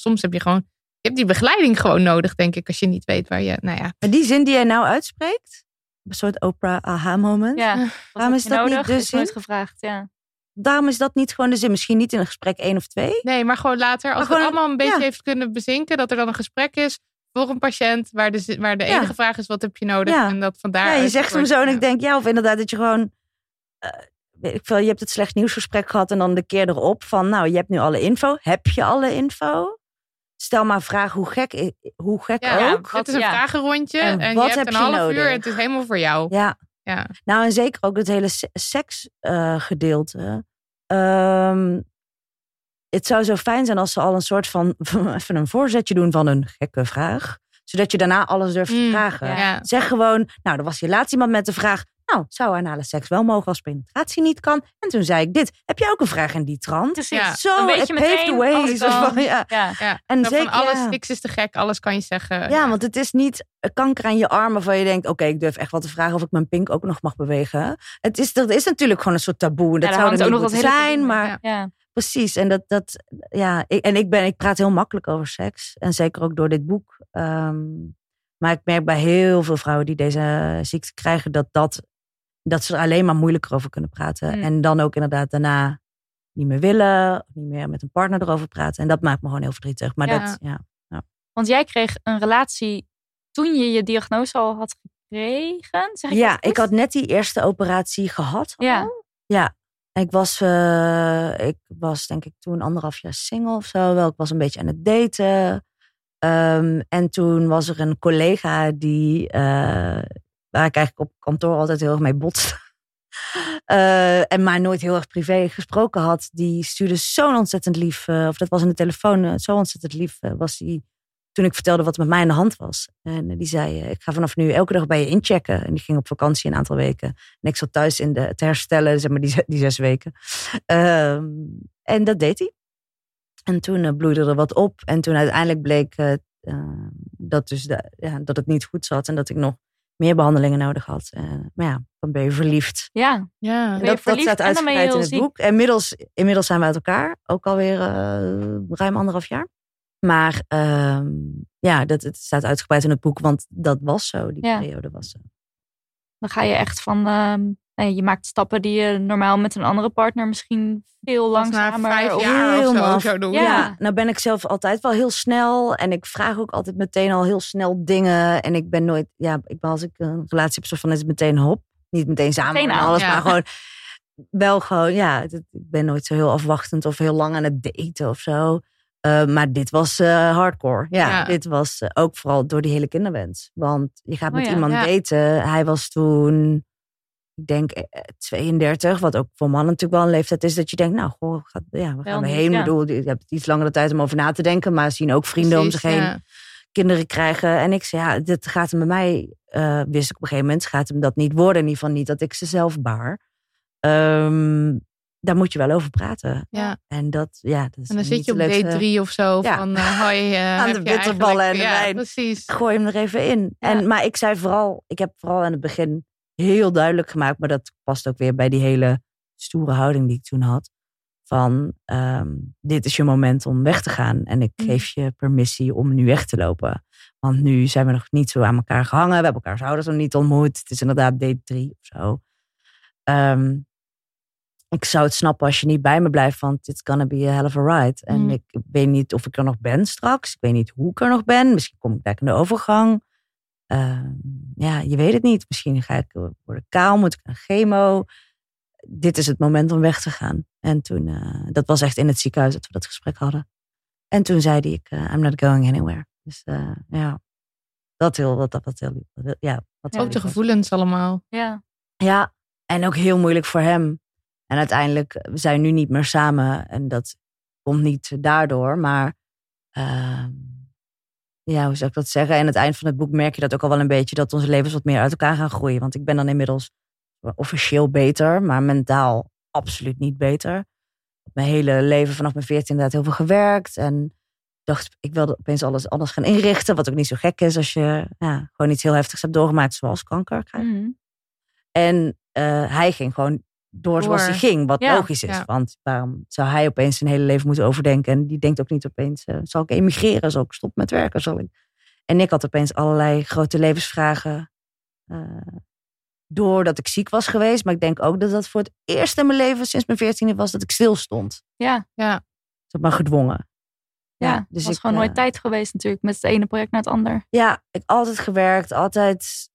soms heb je gewoon... Je hebt die begeleiding gewoon nodig, denk ik. Als je niet weet waar je... Nou ja. Maar die zin die jij nou uitspreekt... Een soort Oprah-aha-moment. Ja, waarom is dat nodig, niet de zin? Nooit gevraagd, ja. Daarom is dat niet gewoon de zin. Misschien niet in een gesprek 1 of 2. Nee, maar gewoon later. Als het allemaal een beetje heeft kunnen bezinken... dat er dan een gesprek is... voor een patiënt waar de enige vraag is... wat heb je nodig? Ja. En dat vandaar... Ja, je zegt hem zo en ik denk... ja, of inderdaad dat je gewoon... je hebt het slecht nieuwsgesprek gehad... en dan de keer erop van... nou, je hebt nu alle info. Heb je alle info? Stel maar vraag hoe gek ook. Ja, het is een vragenrondje. En wat je hebt een half uur en het is helemaal voor jou. Ja. Ja. Nou, en zeker ook het hele seksgedeelte... Het zou zo fijn zijn als ze al een soort van... even een voorzetje doen van een gekke vraag. Zodat je daarna alles durft te vragen. Ja. Zeg gewoon... Nou, er was hier laatst iemand met de vraag... Nou, zou anale seks wel mogen als penetratie niet kan? En toen zei ik dit. Heb je ook een vraag in die trant? Dus zo, het paved the way. En zeker, van alles niks is te gek. Alles kan je zeggen. Ja, want het is niet kanker aan je arm... waarvan je denkt, oké, ik durf echt wel te vragen... of ik mijn pink ook nog mag bewegen. Dat is natuurlijk gewoon een soort taboe. Dat zou er niet moeten zijn, maar... Ja. Precies, en ik praat heel makkelijk over seks. En zeker ook door dit boek. Maar ik merk bij heel veel vrouwen die deze ziekte krijgen... dat ze er alleen maar moeilijker over kunnen praten. Mm. En dan ook inderdaad daarna niet meer willen. Niet meer met een partner erover praten. En dat maakt me gewoon heel verdrietig. Maar Want jij kreeg een relatie toen je je diagnose al had gekregen? Zeg ik ik had net die eerste operatie gehad al. Ja. Ik was denk ik toen 1,5 jaar single of zo. Wel, ik was een beetje aan het daten. En toen was er een collega waar ik eigenlijk op kantoor altijd heel erg mee botste. En maar nooit heel erg privé gesproken had. Die stuurde zo'n ontzettend lief. Of dat was in de telefoon. Zo ontzettend lief was hij. Toen ik vertelde wat er met mij aan de hand was. En die zei, ik ga vanaf nu elke dag bij je inchecken. En die ging op vakantie een aantal weken. En ik zat thuis te herstellen, zeg maar die 6 weken. En dat deed hij. En toen bloeide er wat op. En toen uiteindelijk bleek dat het niet goed zat. En dat ik nog meer behandelingen nodig had. Maar ja, dan ben je verliefd. Ja. Dat staat uitgebreid in het boek. Inmiddels zijn we uit elkaar. Ook alweer ruim 1,5 jaar. Maar het staat uitgebreid in het boek, want dat was zo. Die periode was zo. Dan ga je echt van Je maakt stappen die je normaal met een andere partner misschien veel langzamer... 5 jaar of zo doen. Ja, nou ben ik zelf altijd wel heel snel. En ik vraag ook altijd meteen al heel snel dingen. En ik ben nooit... Ja, ik ben, als ik een relatie heb, soort van is het meteen hop. Niet meteen samen en alles, maar gewoon... Wel gewoon, ja. Ik ben nooit zo heel afwachtend of heel lang aan het daten of zo. Maar dit was hardcore. Ja. Dit was ook vooral door die hele kinderwens. Want je gaat met iemand daten. Hij was toen... Ik denk 32, wat ook voor mannen natuurlijk wel een leeftijd is. Dat je denkt, nou, goh, we gaan heen. Ja. Ik bedoel, je hebt iets langere tijd om over na te denken. Maar zien ook vrienden om zich heen kinderen krijgen. En ik zei, dit gaat hem bij mij... wist ik op een gegeven moment, gaat hem dat niet worden. In ieder geval niet dat ik ze zelf baar. Daar moet je wel over praten. Ja. En dat is en dan zit je op date 3 of zo. Ja. Van, hoi, aan de bitterballen en de wijn. Precies. Gooi hem er even in. Ja. Maar ik zei vooral... Ik heb vooral aan het begin... heel duidelijk gemaakt, maar dat past ook weer bij die hele stoere houding die ik toen had. Van, dit is je moment om weg te gaan. En ik geef je permissie om nu weg te lopen. Want nu zijn we nog niet zo aan elkaar gehangen. We hebben elkaars ouders nog niet ontmoet. Het is inderdaad date 3 of zo. Ik zou het snappen als je niet bij me blijft. Want it's gonna be a hell of a ride. En ik weet niet of ik er nog ben straks. Ik weet niet hoe ik er nog ben. Misschien kom ik back in de overgang. Je weet het niet. Misschien ga ik worden kaal, moet ik naar chemo. Dit is het moment om weg te gaan. En toen, dat was echt in het ziekenhuis dat we dat gesprek hadden. En toen zei hij, I'm not going anywhere. Dus dat heel ook de gevoelens allemaal. Ja. Ja, en ook heel moeilijk voor hem. En uiteindelijk, we zijn nu niet meer samen. En dat komt niet daardoor, maar... hoe zou ik dat zeggen? En aan het eind van het boek merk je dat ook al wel een beetje... dat onze levens wat meer uit elkaar gaan groeien. Want ik ben dan inmiddels officieel beter... maar mentaal absoluut niet beter. Mijn hele leven vanaf mijn 14 inderdaad heel veel gewerkt. En dacht, ik wilde opeens alles anders gaan inrichten. Wat ook niet zo gek is als je gewoon iets heel heftigs hebt doorgemaakt... zoals kanker krijgen. Mm-hmm. En hij ging gewoon door zoals hij ging. Wat logisch is. Ja. Want waarom zou hij opeens zijn hele leven moeten overdenken? En die denkt ook niet opeens, zal ik emigreren? Zal ik stoppen met werken? En ik had opeens allerlei grote levensvragen. Doordat ik ziek was geweest. Maar ik denk ook dat voor het eerst in mijn leven sinds mijn 14e was dat ik stil stond. Ja. Dat maar gedwongen. Ja, dus was ik gewoon nooit tijd geweest natuurlijk. Met het ene project naar het ander. Ja, ik altijd gewerkt. Altijd...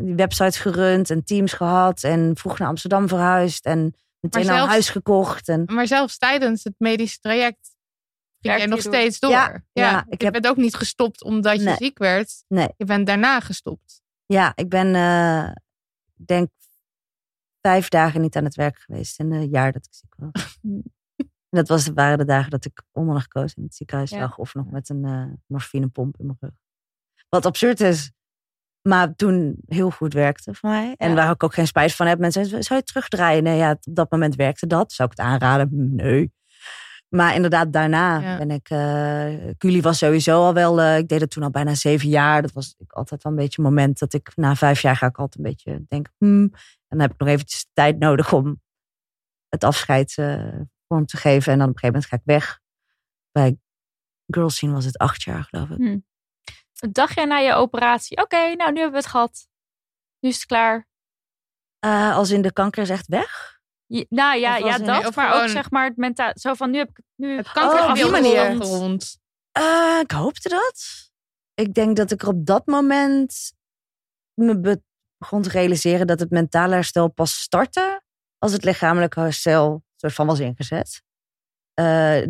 die websites gerund en teams gehad. En vroeg naar Amsterdam verhuisd. En meteen al huis gekocht. Maar zelfs tijdens het medische traject ging je nog steeds door. Je bent ook niet gestopt omdat je ziek werd. Nee. Je bent daarna gestopt. Ja, ik ben denk 5 dagen niet aan het werk geweest. In het jaar dat ik ziek was. En dat waren de dagen dat ik onhandig koos in het ziekenhuis lag. Of nog met een morfinepomp in mijn rug. Wat absurd is. Maar toen heel goed werkte voor mij. En waar ik ook geen spijt van heb. Mensen zeiden, zou je terugdraaien? Nee, op dat moment werkte dat. Zou ik het aanraden? Nee. Maar inderdaad, daarna ben ik... Culi was sowieso al wel... ik deed het toen al bijna 7 jaar. Dat was altijd wel een beetje een moment dat ik... Na 5 jaar ga ik altijd een beetje denken... En dan heb ik nog eventjes tijd nodig om het afscheid vorm te geven. En dan op een gegeven moment ga ik weg. Bij Girlscene was het 8 jaar, geloof ik. Een dagje na je operatie. Oké, nou nu hebben we het gehad. Nu is het klaar. Als in de kanker is echt weg? Ook zeg maar het mentaal. Zo van nu heb ik het kanker afgerond. Ik hoopte dat. Ik denk dat ik er op dat moment me begon te realiseren dat het mentale herstel pas startte als het lichamelijke herstel soort van was ingezet.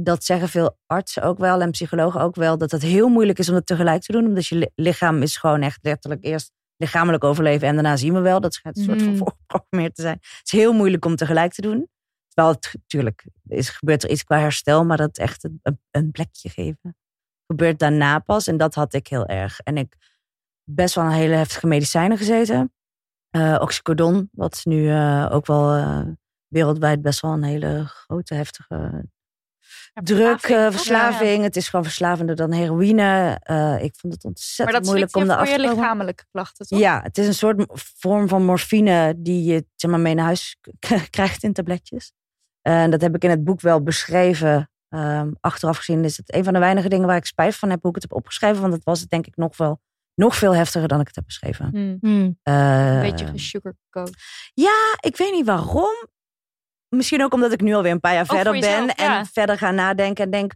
Dat zeggen veel artsen ook wel en psychologen ook wel, dat het heel moeilijk is om dat tegelijk te doen. Omdat je lichaam is gewoon echt letterlijk eerst lichamelijk overleven en daarna zien we wel. Dat schijnt een soort van voorprogrammeerd te zijn. Het is heel moeilijk om tegelijk te doen. Terwijl natuurlijk gebeurt er iets qua herstel, maar dat echt een plekje geven gebeurt daarna pas. En dat had ik heel erg. En ik best wel een hele heftige medicijnen gezeten. Oxycodon, wat nu ook wel wereldwijd best wel een hele grote heftige... Druk, verslaving. Ja. Het is gewoon verslavender dan heroïne. Ik vond het ontzettend moeilijk om erachter te komen. Maar dat is voor je lichamelijke klachten, toch? Ja, het is een soort vorm van morfine die je mee naar huis krijgt in tabletjes. En dat heb ik in het boek wel beschreven. Achteraf gezien is het een van de weinige dingen waar ik spijt van heb hoe ik het heb opgeschreven. Want dat was het denk ik nog wel nog veel heftiger dan ik het heb beschreven. Een beetje gesugarcoat. Ja, ik weet niet waarom. Misschien ook omdat ik nu alweer een paar jaar verder ben. En verder ga nadenken en denk...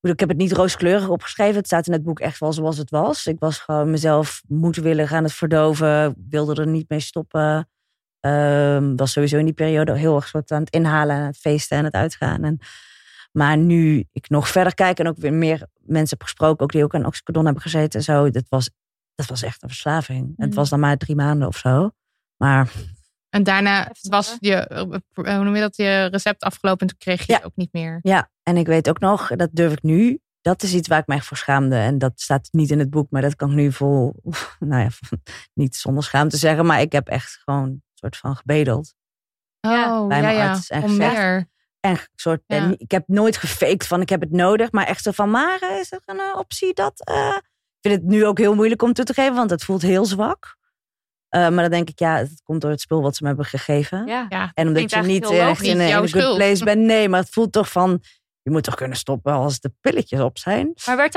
Ik heb het niet rooskleurig opgeschreven. Het staat in het boek echt wel zoals het was. Ik was gewoon mezelf moedwillig aan het verdoven. Wilde er niet mee stoppen. Was sowieso in die periode heel erg soort aan het inhalen, aan het feesten en het uitgaan. Maar nu ik nog verder kijk en ook weer meer mensen heb gesproken, ook die ook aan oxycodon hebben gezeten en zo, dat was echt een verslaving. Mm. Het was dan maar 3 maanden of zo. Maar... En daarna was je recept afgelopen en toen kreeg je het ook niet meer. Ja, en ik weet ook nog, dat durf ik nu, dat is iets waar ik mij voor schaamde. En dat staat niet in het boek, maar dat kan ik nu niet zonder schaamte zeggen. Maar ik heb echt gewoon een soort van gebedeld. Oh, bij mijn arts en gezegd. Meer. En ik heb nooit gefaked van ik heb het nodig, maar echt zo van, maar is er een optie dat... Ik vind het nu ook heel moeilijk om toe te geven, want het voelt heel zwak. Maar dan denk ik, het komt door het spul wat ze me hebben gegeven. Ja, en omdat je niet echt in een good place bent. Nee, maar het voelt toch van... Je moet toch kunnen stoppen als de pilletjes op zijn. Maar werd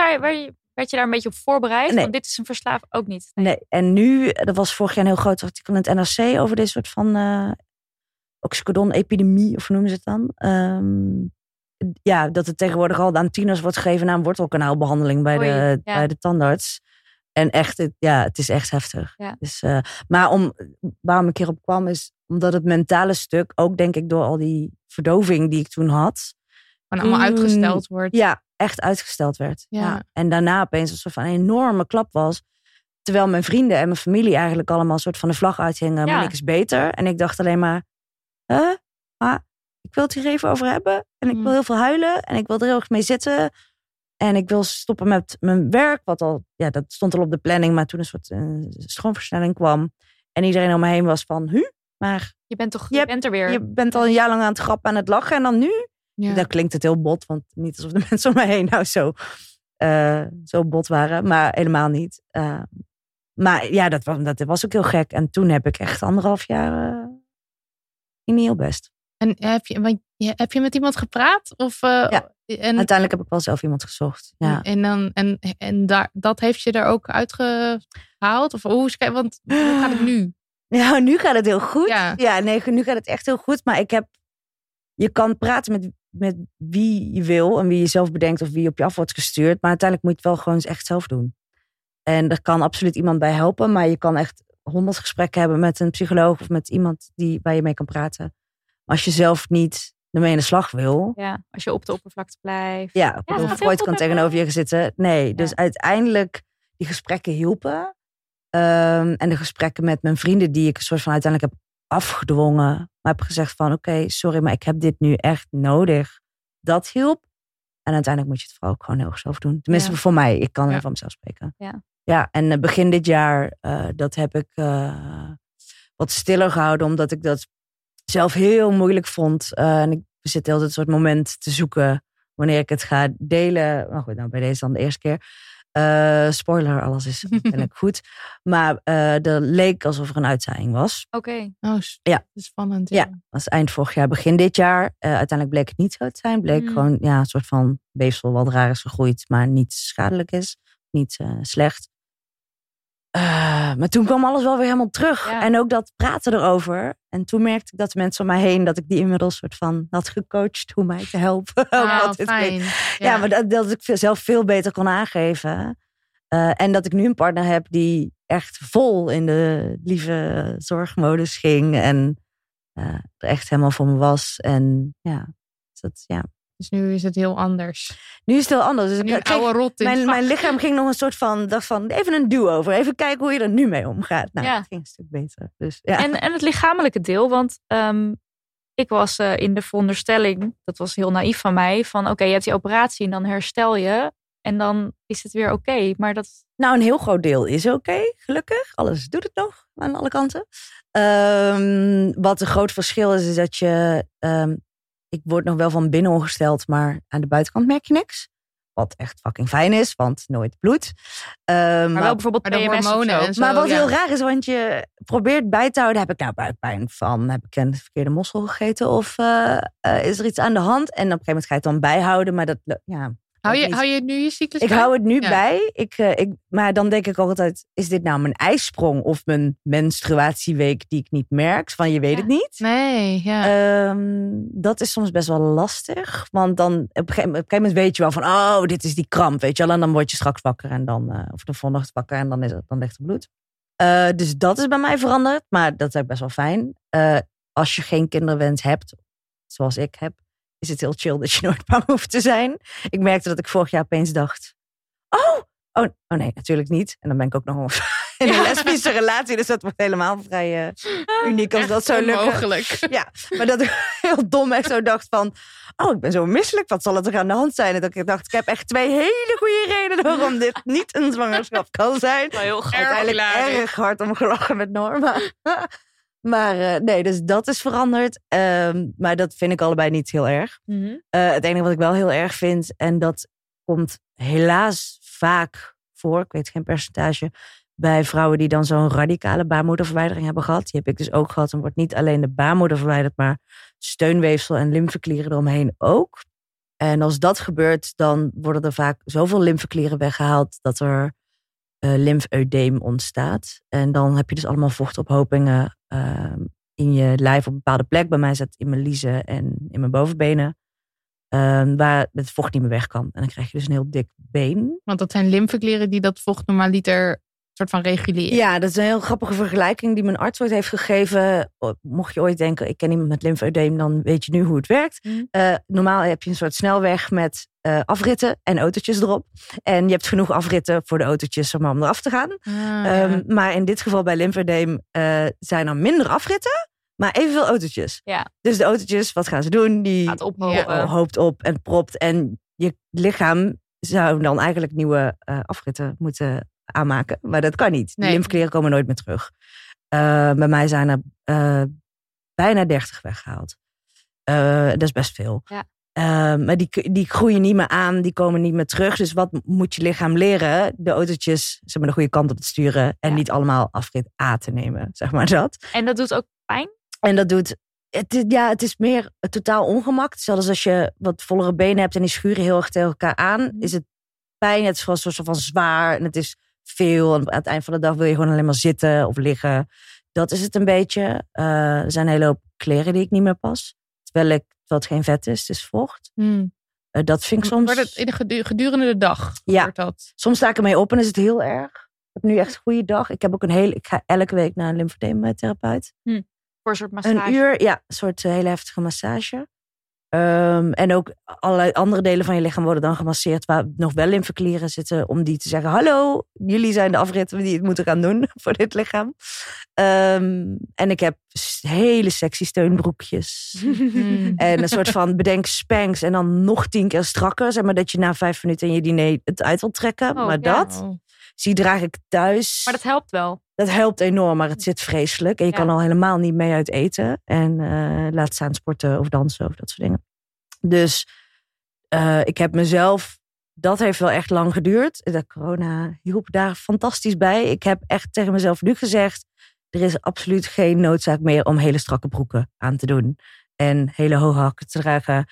je daar een beetje op voorbereid? Nee. Want dit is een verslaaf ook niet. Nee, en nu... Er was vorig jaar een heel groot artikel in het NRC... over dit soort van oxycodon-epidemie, of hoe noemen ze het dan? Dat het tegenwoordig al aan tieners wordt gegeven... na een wortelkanaalbehandeling bij de tandarts... En echt, het is echt heftig. Ja. Dus, maar waarom ik hierop kwam is omdat het mentale stuk... ook denk ik door al die verdoving die ik toen had... Van allemaal uitgesteld wordt. Ja, echt uitgesteld werd. Ja. Ja. En daarna opeens alsof een enorme klap was. Terwijl mijn vrienden en mijn familie eigenlijk allemaal... een soort van de vlag uithingen, maar niks beter. En ik dacht alleen maar... Maar ik wil het hier even over hebben. En ik wil heel veel huilen. En ik wil er heel erg mee zitten... En ik wil stoppen met mijn werk. Wat al, dat stond al op de planning. Maar toen een soort stroomversnelling kwam. En iedereen om me heen was van, maar... Je bent er weer. Je bent al een jaar lang aan het grappen, aan het lachen. En dan nu? Ja. Dan klinkt het heel bot. Want niet alsof de mensen om me heen nou zo bot waren. Maar helemaal niet. Dat was ook heel gek. En toen heb ik echt 1,5 jaar in heel best. En heb je met iemand gepraat? Of... Ja. Uiteindelijk heb ik wel zelf iemand gezocht. Ja. Dat heeft je er ook uitgehaald? Of hoe gaat het nu? Nou, nu gaat het heel goed. Ja. Nu gaat het echt heel goed. Maar je kan praten met wie je wil en wie je zelf bedenkt of wie op je af wordt gestuurd. Maar uiteindelijk moet je het wel gewoon echt zelf doen. En er kan absoluut iemand bij helpen. Maar je kan echt 100 gesprekken hebben met een psycholoog of met iemand waar je mee kan praten. Als je zelf niet... ermee aan de slag wil. Ja, als je op de oppervlakte blijft. Ja, Freud kan tegenover je gaan zitten. Nee, dus uiteindelijk die gesprekken hielpen. En de gesprekken met mijn vrienden die ik een soort van uiteindelijk heb afgedwongen. Maar heb gezegd van oké, sorry, maar ik heb dit nu echt nodig. Dat hielp. En uiteindelijk moet je het vooral ook gewoon heel erg zelf doen. Tenminste voor mij, ik kan van mezelf spreken. Ja, en begin dit jaar, dat heb ik wat stiller gehouden. Omdat ik dat... zelf heel moeilijk vond. En ik zit heel het soort moment te zoeken wanneer ik het ga delen. Maar goed, nou bij deze dan de eerste keer. Spoiler, alles is uiteindelijk goed. Maar er leek alsof er een uitzaaiing was. Oké. Oh, ja. Spannend. Ja, dat was eind vorig jaar, begin dit jaar. Uiteindelijk bleek het niet zo te zijn. Bleek gewoon een soort van weefsel wat raar is gegroeid. Maar niet schadelijk is. Niet slecht. Maar toen kwam alles wel weer helemaal terug. Ja. En ook dat praten erover. En toen merkte ik dat de mensen om mij heen... dat ik die inmiddels soort van had gecoacht... hoe mij te helpen. Wow, fijn. Ja, maar dat ik zelf veel beter kon aangeven. En dat ik nu een partner heb... die echt vol in de lieve zorgmodus ging. En er echt helemaal voor me was. En Dus nu is het heel anders. Nu is het heel anders. Dus oude rot mijn lichaam ging nog een soort van... dacht van even een do-over. Even kijken hoe je er nu mee omgaat. Nou, het ging een stuk beter. Dus, ja. En het lichamelijke deel. Want ik was in de veronderstelling... dat was heel naïef van mij... van je hebt die operatie en dan herstel je... en dan is het weer oké. Maar dat... Nou, een heel groot deel is oké, gelukkig. Alles doet het nog aan alle kanten. Wat een groot verschil is dat je... ik word nog wel van binnen ongesteld, maar aan de buitenkant merk je niks. Wat echt fucking fijn is, want nooit bloed. Maar wel bijvoorbeeld PMS hormonen en zo. Maar wat heel raar is, want je probeert bij te houden. Heb ik nou buikpijn van? Heb ik een verkeerde mossel gegeten? Of is er iets aan de hand? En op een gegeven moment ga je het dan bijhouden. Maar dat Hou je het nu je cyclus bij? Ik hou het nu bij. Maar dan denk ik altijd, is dit nou mijn ijsprong of mijn menstruatieweek die ik niet merk? Van je weet het niet. Nee, ja. Dat is soms best wel lastig. Want dan op een gegeven moment weet je wel van, oh, dit is die kramp, weet je wel. En dan word je straks wakker en dan, of de volgende nacht wakker en dan ligt het bloed. Dus dat is bij mij veranderd. Maar dat is best wel fijn. Als je geen kinderwens hebt, zoals ik heb, is het heel chill dat je nooit bang hoeft te zijn. Ik merkte dat ik vorig jaar opeens dacht, oh nee, natuurlijk niet. En dan ben ik ook nog in een lesbische relatie. Dus dat wordt helemaal vrij uniek als echt dat zou lukken. Onmogelijk. Ja, maar dat ik heel dom echt zo dacht van, oh, ik ben zo misselijk. Wat zal het er aan de hand zijn? En dat ik dacht, ik heb echt 2 hele goede redenen waarom dit niet een zwangerschap kan zijn. Maar heel uiteindelijk erg hard om gelachen met Norma. Maar nee, dus dat is veranderd. Maar dat vind ik allebei niet heel erg. Mm-hmm. Het enige wat ik wel heel erg vind, en dat komt helaas vaak voor, ik weet geen percentage, bij vrouwen die dan zo'n radicale baarmoederverwijdering hebben gehad. Die heb ik dus ook gehad. En wordt niet alleen de baarmoeder verwijderd, maar steunweefsel en lymfeklieren eromheen ook. En als dat gebeurt, dan worden er vaak zoveel lymfeklieren weggehaald dat er lymfeudeem ontstaat. En dan heb je dus allemaal vochtophopingen in je lijf op een bepaalde plek. Bij mij zat in mijn liezen en in mijn bovenbenen. Waar het vocht niet meer weg kan. En dan krijg je dus een heel dik been. Want dat zijn lymfeklieren die dat vocht normaliter soort van reguleren. Ja, dat is een heel grappige vergelijking die mijn arts ooit heeft gegeven. Mocht je ooit denken, ik ken iemand met lymfeudeem, dan weet je nu hoe het werkt. Normaal heb je een soort snelweg met afritten en autootjes erop. En je hebt genoeg afritten voor de autootjes om eraf te gaan. Maar in dit geval bij lymfeudeem zijn er minder afritten, maar evenveel autootjes. Ja. Dus de autootjes, wat gaan ze doen? Die hoopt op en propt. En je lichaam zou dan eigenlijk nieuwe afritten moeten aanmaken. Maar dat kan niet. Nee. De lymfeklieren komen nooit meer terug. Bij mij zijn er bijna 30 weggehaald. Dat is best veel. Ja. Maar die groeien niet meer aan. Die komen niet meer terug. Dus wat moet je lichaam leren? De autootjes zeg maar, de goede kant op te sturen. En niet allemaal afrit A te nemen. Zeg maar dat. En dat doet ook pijn? En dat doet... Het is meer totaal ongemak. Zelfs als je wat vollere benen hebt en die schuren heel erg tegen elkaar aan. Is het pijn. Het is gewoon soort van zwaar. En het is veel. En aan het eind van de dag wil je gewoon alleen maar zitten of liggen. Dat is het een beetje. Er zijn een hele hoop kleren die ik niet meer pas. Terwijl wat geen vet is, het is vocht. Dat vind ik soms... Wordt het gedurende de dag? Ja, dat. Soms sta ik ermee op en is het heel erg. Ik heb nu echt een goede dag. Ik heb ook ik ga elke week naar een lymfodeemtherapeut. Voor een soort massage? Een uur, ja. Een soort hele heftige massage. En ook allerlei andere delen van je lichaam worden dan gemasseerd waar nog wel lymfeklieren zitten om die te zeggen, hallo, jullie zijn de afritten die het moeten gaan doen voor dit lichaam. En ik heb hele sexy steunbroekjes. En een soort van bedenk spanks en dan nog 10 keer strakker. Zeg maar dat je na 5 minuten in je diner het uit wilt trekken. Die draag ik thuis. Maar dat helpt wel. Dat helpt enorm, maar het zit vreselijk. En je kan al helemaal niet mee uit eten. En laat staan sporten of dansen of dat soort dingen. Dus ik heb mezelf... Dat heeft wel echt lang geduurd. De corona hielp daar fantastisch bij. Ik heb echt tegen mezelf nu gezegd... Er is absoluut geen noodzaak meer om hele strakke broeken aan te doen. En hele hooghakken te dragen.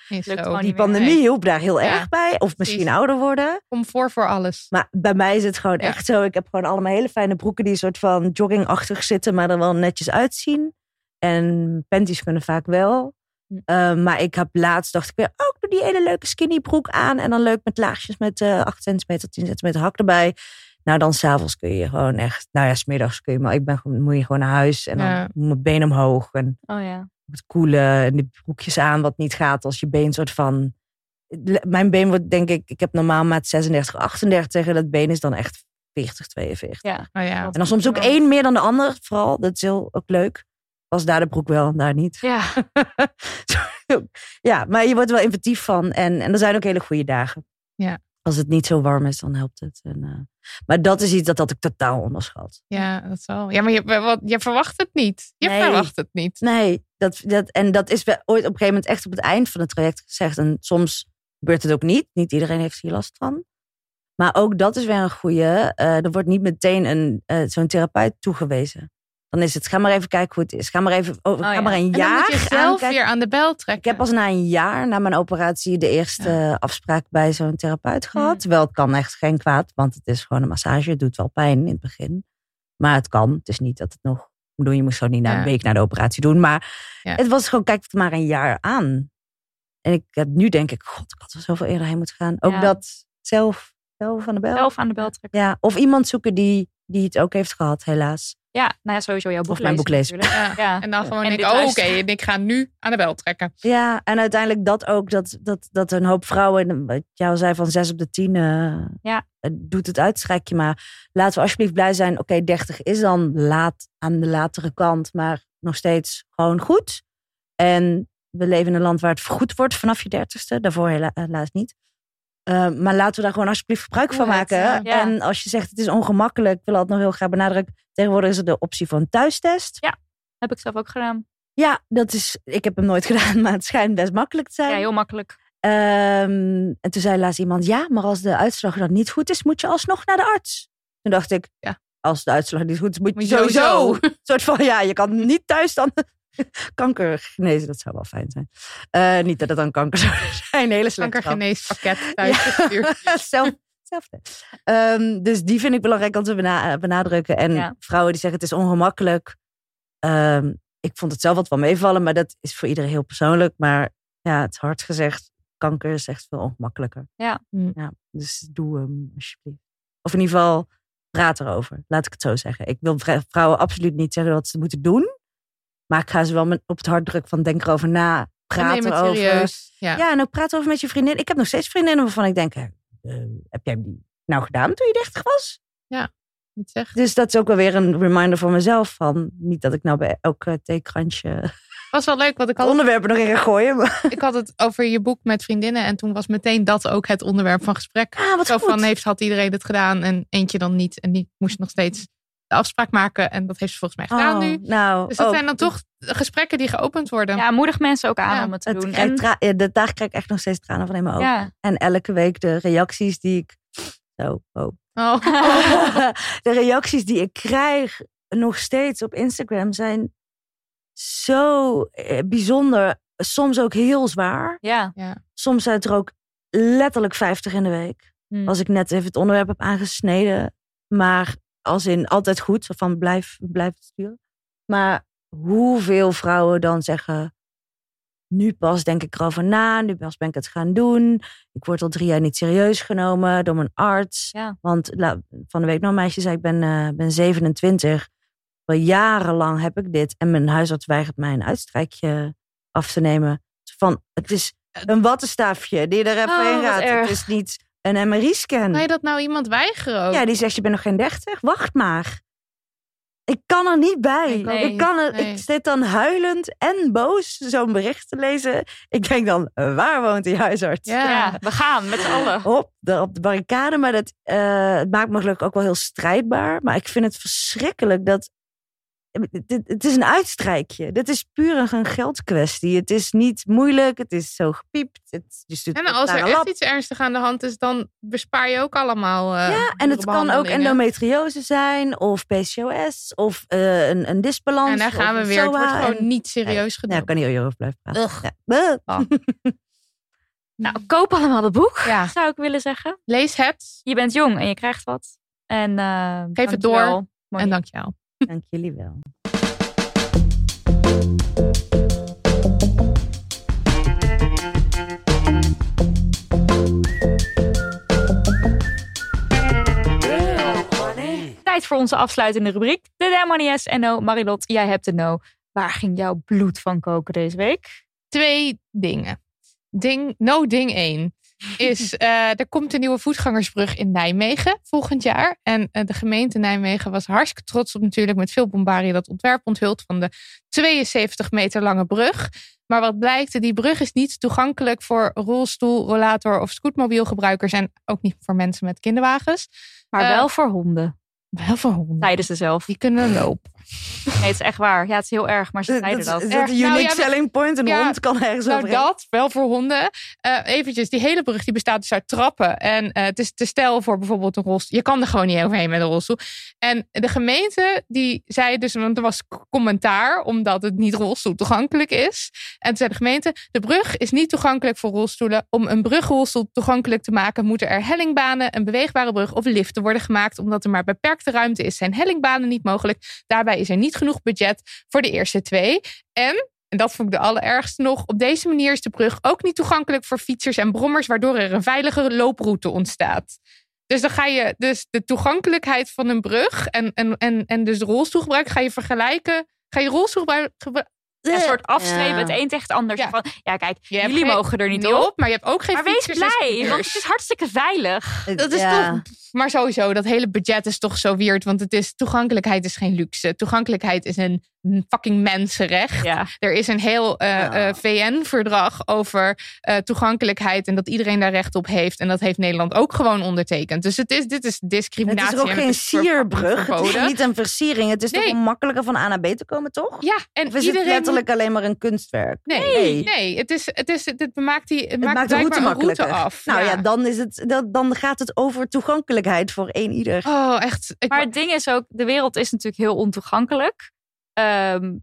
Die pandemie hielp daar heel erg bij. Of misschien ouder worden. Comfort voor alles. Maar bij mij is het gewoon echt zo. Ik heb gewoon allemaal hele fijne broeken die een soort van joggingachtig zitten. Maar er wel netjes uitzien. En panties kunnen vaak wel. Maar ik heb laatst dacht ik weer. Oh, ik doe die hele leuke skinny broek aan. En dan leuk met laagjes met 8 centimeter, 10 centimeter hak erbij. Nou, dan s'avonds kun je gewoon echt... Nou ja, s'middags kun je... Maar moet je gewoon naar huis. En dan mijn been omhoog. En moet koelen. En die broekjes aan wat niet gaat als je been soort van... Mijn been wordt denk ik... Ik heb normaal maat 36, 38. En dat been is dan echt 40, 42. Ja. Oh ja. En dan soms ook één meer dan de ander. Vooral, dat is heel ook leuk. Was daar de broek wel en daar niet. Ja. Maar je wordt er wel inventief van. En er zijn ook hele goede dagen. Ja. Als het niet zo warm is, dan helpt het. Maar dat is iets dat ik totaal onderschat. Ja, dat zal. Ja, maar je verwacht het niet. Verwacht het niet. Nee, en dat is ooit op een gegeven moment echt op het eind van het traject gezegd. En soms gebeurt het ook niet. Niet iedereen heeft hier last van. Maar ook dat is weer een goede. Er wordt niet meteen zo'n therapeut toegewezen. Dan is het, ga maar even kijken hoe het is. Ga maar even, ga maar een jaar. En dan moet je zelf weer aan de bel trekken. Ik heb pas na een jaar, na mijn operatie, de eerste afspraak bij zo'n therapeut gehad. Terwijl het kan echt geen kwaad, want het is gewoon een massage. Het doet wel pijn in het begin. Maar het kan. Het is niet dat het nog moet doen. Je moest zo niet een week na de operatie doen. Maar het was gewoon, kijk het maar een jaar aan. En nu denk ik, god, ik had er zoveel eerder heen moeten gaan. Ook dat zelf aan de bel. Zelf aan de bel trekken. Ja, of iemand zoeken die het ook heeft gehad, helaas. Ja, nou ja, sowieso jouw boek of mijn boek lezen. Ja. En dan gewoon en denk ik, ik ga nu aan de bel trekken. Ja, en uiteindelijk dat ook, dat een hoop vrouwen, wat jou zei van 6 op de 10, doet het uitstrijkje. Maar laten we alsjeblieft blij zijn, 30 is dan laat aan de latere kant, maar nog steeds gewoon goed. En we leven in een land waar het goed wordt vanaf je 30ste, daarvoor helaas niet. Maar laten we daar gewoon alsjeblieft gebruik van maken. Ja. En als je zegt, het is ongemakkelijk. Ik wil dat nog heel graag benadrukken. Tegenwoordig is er de optie voor een thuistest. Ja, heb ik zelf ook gedaan. Ja, ik heb hem nooit gedaan, maar het schijnt best makkelijk te zijn. Ja, heel makkelijk. En toen zei laatst iemand, maar als de uitslag dan niet goed is, moet je alsnog naar de arts. Toen dacht ik, als de uitslag niet goed is, moet je sowieso. Soort van, je kan niet thuis dan... Kanker genezen, dat zou wel fijn zijn. Niet dat het dan kanker zou zijn. Hele slecht kankergeneespakket thuisgestuurd. Dus die vind ik belangrijk dat we benadrukken. En vrouwen die zeggen het is ongemakkelijk. Ik vond het zelf wat wel meevallen, maar dat is voor iedereen heel persoonlijk. Maar het is hard gezegd, kanker is echt veel ongemakkelijker. Ja. Ja, dus doe hem alsjeblieft. Of in ieder geval, praat erover. Laat ik het zo zeggen. Ik wil vrouwen absoluut niet zeggen wat ze moeten doen. Maar ik ga ze wel op het hart drukken van denk erover na. Praat erover. Ja, en ook praat over met je vriendin. Ik heb nog steeds vriendinnen waarvan ik denk... heb jij die nou gedaan toen je 30 was? Ja, niet echt. Dus dat is ook wel weer een reminder voor mezelf. Van niet dat ik nou bij elk theekransje... was wel leuk, want ik had... onderwerpen nog in gaan gooien. Maar... ik had het over je boek met vriendinnen. En toen was meteen dat ook het onderwerp van gesprek. Wat zo goed. Van had iedereen het gedaan en eentje dan niet. En die moest nog steeds... de afspraak maken. En dat heeft ze volgens mij gedaan nu. Nou, dus dat zijn dan toch gesprekken die geopend worden. Ja, moedig mensen ook aan om het te doen. Daar krijg ik echt nog steeds tranen van in mijn ogen. Ja. En elke week de reacties die ik... de reacties die ik krijg nog steeds op Instagram zijn zo bijzonder. Soms ook heel zwaar. Ja. Soms zijn het er ook letterlijk 50 in de week. Als ik net even het onderwerp heb aangesneden. Maar... als in altijd goed, van blijf sturen. Maar hoeveel vrouwen dan zeggen... nu pas denk ik erover na, nu pas ben ik het gaan doen. Ik word al 3 jaar niet serieus genomen door mijn arts. Ja. Want van de week nog een meisje zei, ik ben 27. Al jarenlang heb ik dit. En mijn huisarts weigert mij een uitstrijkje af te nemen. Van, het is een wattenstaafje die er even heen gaat. Het is niet... een MRI-scan. Kan je dat nou iemand weigeren ook? Ja, die zegt, je bent nog geen 30. Wacht maar. Ik kan er niet bij. Ik zit dan huilend en boos zo'n bericht te lezen. Ik denk dan, waar woont die huisarts? Ja, we gaan met z'n allen. Op de barricade. Maar dat het maakt me gelukkig ook wel heel strijdbaar. Maar ik vind het verschrikkelijk dat... Het is een uitstrijkje. Dit is puur een geldkwestie. Het is niet moeilijk. Het is zo gepiept. En als er echt iets ernstig aan de hand is, dan bespaar je ook allemaal. En het kan ook endometriose zijn of PCOS of een disbalans. En daar gaan we weer. Het wordt gewoon niet serieus gedaan. Ik kan niet over blijven praten. Nou, koop allemaal dat boek, zou ik willen zeggen. Lees het. Je bent jong en je krijgt wat. En geef het door. En dank jou. Dank jullie wel. Tijd voor onze afsluitende rubriek. De Damn Honey S&O. Marie Lotte, jij hebt de no. Waar ging jouw bloed van koken deze week? 2 dingen. Ding 1 is, er komt een nieuwe voetgangersbrug in Nijmegen volgend jaar. En de gemeente Nijmegen was hartstikke trots op natuurlijk met veel bombarie dat ontwerp onthuld van de 72 meter lange brug. Maar wat blijkt, die brug is niet toegankelijk voor rolstoel, rollator of scootmobielgebruikers en ook niet voor mensen met kinderwagens. Maar wel voor honden. Wel voor honden. Zeiden ze zelf. Die kunnen lopen. Nee, het is echt waar. Ja, het is heel erg, maar ze zeiden dat. Is dat een unique selling point? Een hond kan ergens overheen. Nou, dat, wel voor honden. Eventjes, die hele brug die bestaat dus uit trappen. En het is te steil voor bijvoorbeeld een rolstoel. Je kan er gewoon niet overheen met een rolstoel. En de gemeente, die zei dus, want er was commentaar, omdat het niet rolstoel toegankelijk is. En toen zei de gemeente, de brug is niet toegankelijk voor rolstoelen. Om een brugrolstoel toegankelijk te maken, moeten er hellingbanen, een beweegbare brug of liften worden gemaakt, omdat er maar beperkte ruimte is, zijn hellingbanen niet mogelijk. Daarbij is er niet genoeg budget voor de eerste twee. En dat vond ik de allerergste nog, op deze manier is de brug ook niet toegankelijk voor fietsers en brommers, waardoor er een veilige looproute ontstaat. Dus dan ga je dus de toegankelijkheid van een brug en dus rolstoelgebruik ga je vergelijken. Ga je rolstoelgebruik een soort afstrepen, het een tegen het ander. Ja. Ja, kijk, jullie mogen er niet op, maar je hebt ook geen fietsers. Maar wees blij, want het is hartstikke veilig. Dat is toch... Maar sowieso, dat hele budget is toch zo weird. Want het is, toegankelijkheid is geen luxe. Toegankelijkheid is een fucking mensenrecht. Ja. Er is een heel VN-verdrag over toegankelijkheid. En dat iedereen daar recht op heeft. En dat heeft Nederland ook gewoon ondertekend. Dus dit is discriminatie. Het is ook geen sierbrug. Het is niet een versiering. Het is toch om makkelijker van A naar B te komen, toch? Ja. En of is het letterlijk alleen maar een kunstwerk? Nee. Het maakt de route makkelijker. Af. Nou ja, dan gaat het over toegankelijkheid. Voor één ieder. Oh, echt. Maar het ding is ook, de wereld is natuurlijk heel ontoegankelijk.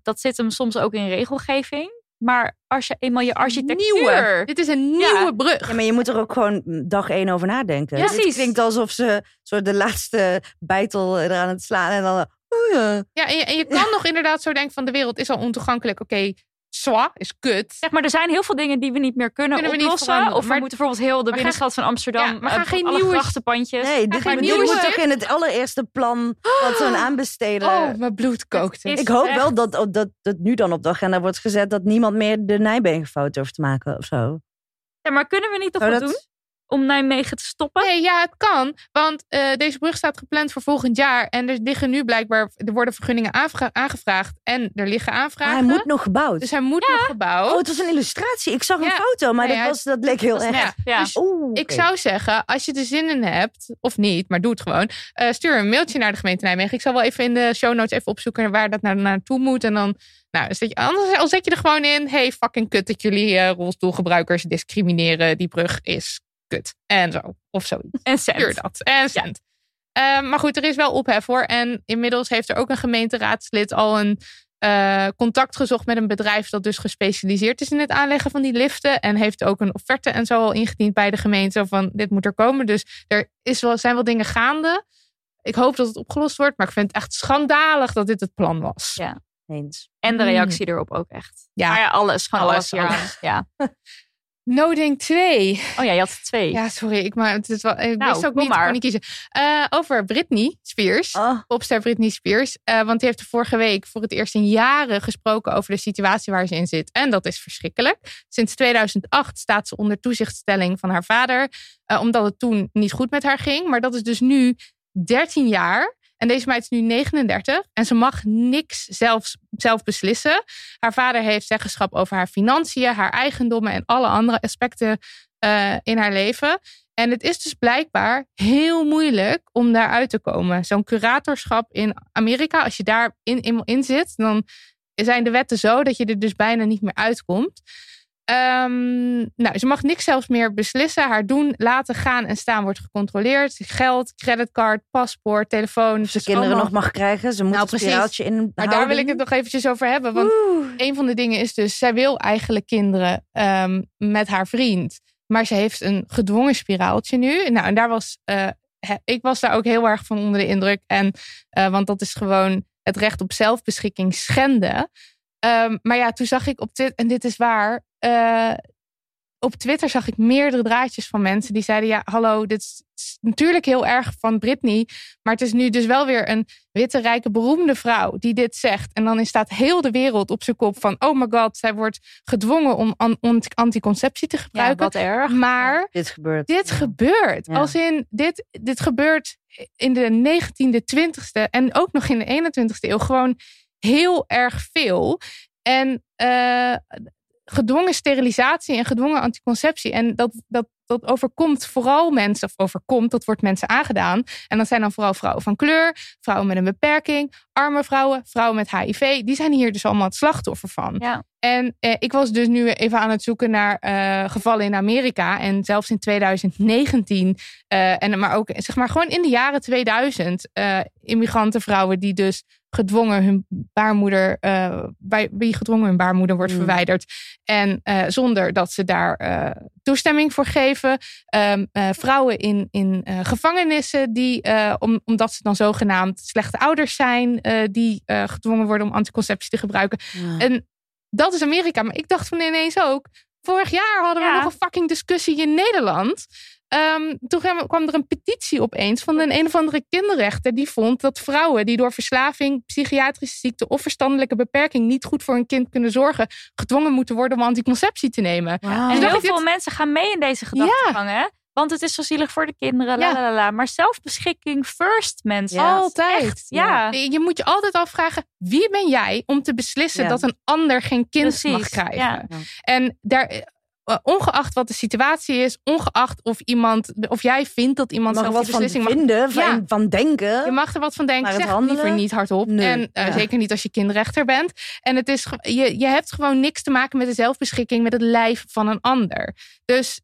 Dat zit hem soms ook in regelgeving. Maar als je eenmaal je architectuur... Dit is een nieuwe brug. Ja, maar je moet er ook gewoon dag één over nadenken. Ja, precies. Het klinkt alsof ze soort de laatste beitel eraan het slaan. En dan... en je kan nog inderdaad zo denken van de wereld is al ontoegankelijk. Oké. Zwa is kut. Zeg maar, er zijn heel veel dingen die we niet meer kunnen oplossen. We moeten bijvoorbeeld heel de binnenstad van Amsterdam... Ja, maar gaan geen nieuwe grachtenpandjes. Nee, dit moet toch in het allereerste plan wat zo'n aanbesteden... Oh, mijn bloed kookte. Ik hoop echt wel dat nu dan op de agenda wordt gezet... dat niemand meer de Nijmegenfout durft te maken of zo. Ja, maar kunnen we niet toch wat doen? Om Nijmegen te stoppen? Nee, ja, het kan. Want deze brug staat gepland voor volgend jaar. En er liggen nu blijkbaar... Er worden vergunningen aangevraagd. En er liggen aanvragen. Maar hij moet nog gebouwd. Dus hij moet nog gebouwd. Oh, het was een illustratie. Ik zag een foto, maar dat leek heel erg. Ja. Ja. Dus ik zou zeggen, als je er zin in hebt... Of niet, maar doe het gewoon. Stuur een mailtje naar de gemeente Nijmegen. Ik zal wel even in de show notes even opzoeken... waar dat naartoe moet. En dan... anders zet je er gewoon in... Hey, fucking kut dat jullie rolstoelgebruikers discrimineren. Die brug is... En zo, of zoiets. En cent. Duur dat. En cent. Ja. Maar goed, er is wel ophef hoor. En inmiddels heeft er ook een gemeenteraadslid al een contact gezocht met een bedrijf dat dus gespecialiseerd is in het aanleggen van die liften. En heeft ook een offerte en zo al ingediend bij de gemeente van dit moet er komen. Dus er zijn wel dingen gaande. Ik hoop dat het opgelost wordt, maar ik vind het echt schandalig dat dit het plan was. Ja, eens. En de reactie erop ook echt. Ja, maar ja, alles hier aan. Ja. Noding 2. Oh ja, je had 2. Ja, sorry. Ik wist ook niet. Ik kon niet kiezen. Over Britney Spears. Popster Britney Spears. Want die heeft er vorige week voor het eerst in jaren gesproken over de situatie waar ze in zit. En dat is verschrikkelijk. Sinds 2008 staat ze onder toezichtstelling van haar vader. Omdat het toen niet goed met haar ging. Maar dat is dus nu 13 jaar. En deze meid is nu 39 en ze mag niks zelf beslissen. Haar vader heeft zeggenschap over haar financiën, haar eigendommen en alle andere aspecten in haar leven. En het is dus blijkbaar heel moeilijk om daaruit te komen. Zo'n curatorschap in Amerika, als je daar in zit, dan zijn de wetten zo dat je er dus bijna niet meer uitkomt. Ze mag niks zelfs meer beslissen. Haar doen, laten, gaan en staan wordt gecontroleerd. Geld, creditcard, paspoort, telefoon. Of ze dus kinderen nog mag krijgen. Ze moet een spiraaltje in. Maar daar wil ik het nog eventjes over hebben. Want een van de dingen is dus... Zij wil eigenlijk kinderen met haar vriend. Maar ze heeft een gedwongen spiraaltje nu. Nou, en daar was... ik was daar ook heel erg van onder de indruk. Want dat is gewoon het recht op zelfbeschikking schenden. Maar ja, toen zag ik op dit... En dit is waar... op Twitter zag ik meerdere draadjes van mensen die zeiden... ja, hallo, dit is natuurlijk heel erg van Britney... maar het is nu dus wel weer een witte, rijke, beroemde vrouw die dit zegt. En dan staat heel de wereld op zijn kop van... oh my god, zij wordt gedwongen om anticonceptie te gebruiken. Ja, wat erg. Maar ja, dit gebeurt. Ja. Als in, dit gebeurt in de 19e, 20e en ook nog in de 21e eeuw... gewoon heel erg veel. En... gedwongen sterilisatie en gedwongen anticonceptie. En dat dat overkomt vooral mensen, of overkomt, dat wordt mensen aangedaan. En dat zijn dan vooral vrouwen van kleur, vrouwen met een beperking, arme vrouwen, vrouwen met HIV. Die zijn hier dus allemaal het slachtoffer van. Ja. En ik was dus nu even aan het zoeken naar gevallen in Amerika. En zelfs in 2019, maar ook zeg maar gewoon in de jaren 2000... immigrantenvrouwen die dus gedwongen hun baarmoeder, bij gedwongen hun baarmoeder wordt verwijderd. En zonder dat ze daar toestemming voor geven. Vrouwen in gevangenissen die, omdat ze dan zogenaamd slechte ouders zijn, die gedwongen worden om anticonceptie te gebruiken. Ja. En dat is Amerika. Maar ik dacht van ineens ook, vorig jaar hadden we nog een fucking discussie in Nederland. Toen kwam er een petitie opeens van een of andere kinderrechter die vond dat vrouwen die door verslaving, psychiatrische ziekte of verstandelijke beperking niet goed voor hun kind kunnen zorgen, gedwongen moeten worden om anticonceptie te nemen. Wow. En heel veel mensen gaan mee in deze gedachtegang, hè? Want het is zo zielig voor de kinderen, la. Maar zelfbeschikking first, mensen. Ja. Altijd. Echt, ja. Je moet je altijd afvragen, wie ben jij om te beslissen dat een ander geen kind mag krijgen? Ja. Ja. En daar... Ongeacht wat de situatie is, ongeacht of jij vindt dat iemand zelf wat beslissing mag vinden, van denken. Je mag er wat van denken, zeg het liever niet hardop. Nee. En zeker niet als je kinderrechter bent. En het is, je hebt gewoon niks te maken met de zelfbeschikking, met het lijf van een ander. Dus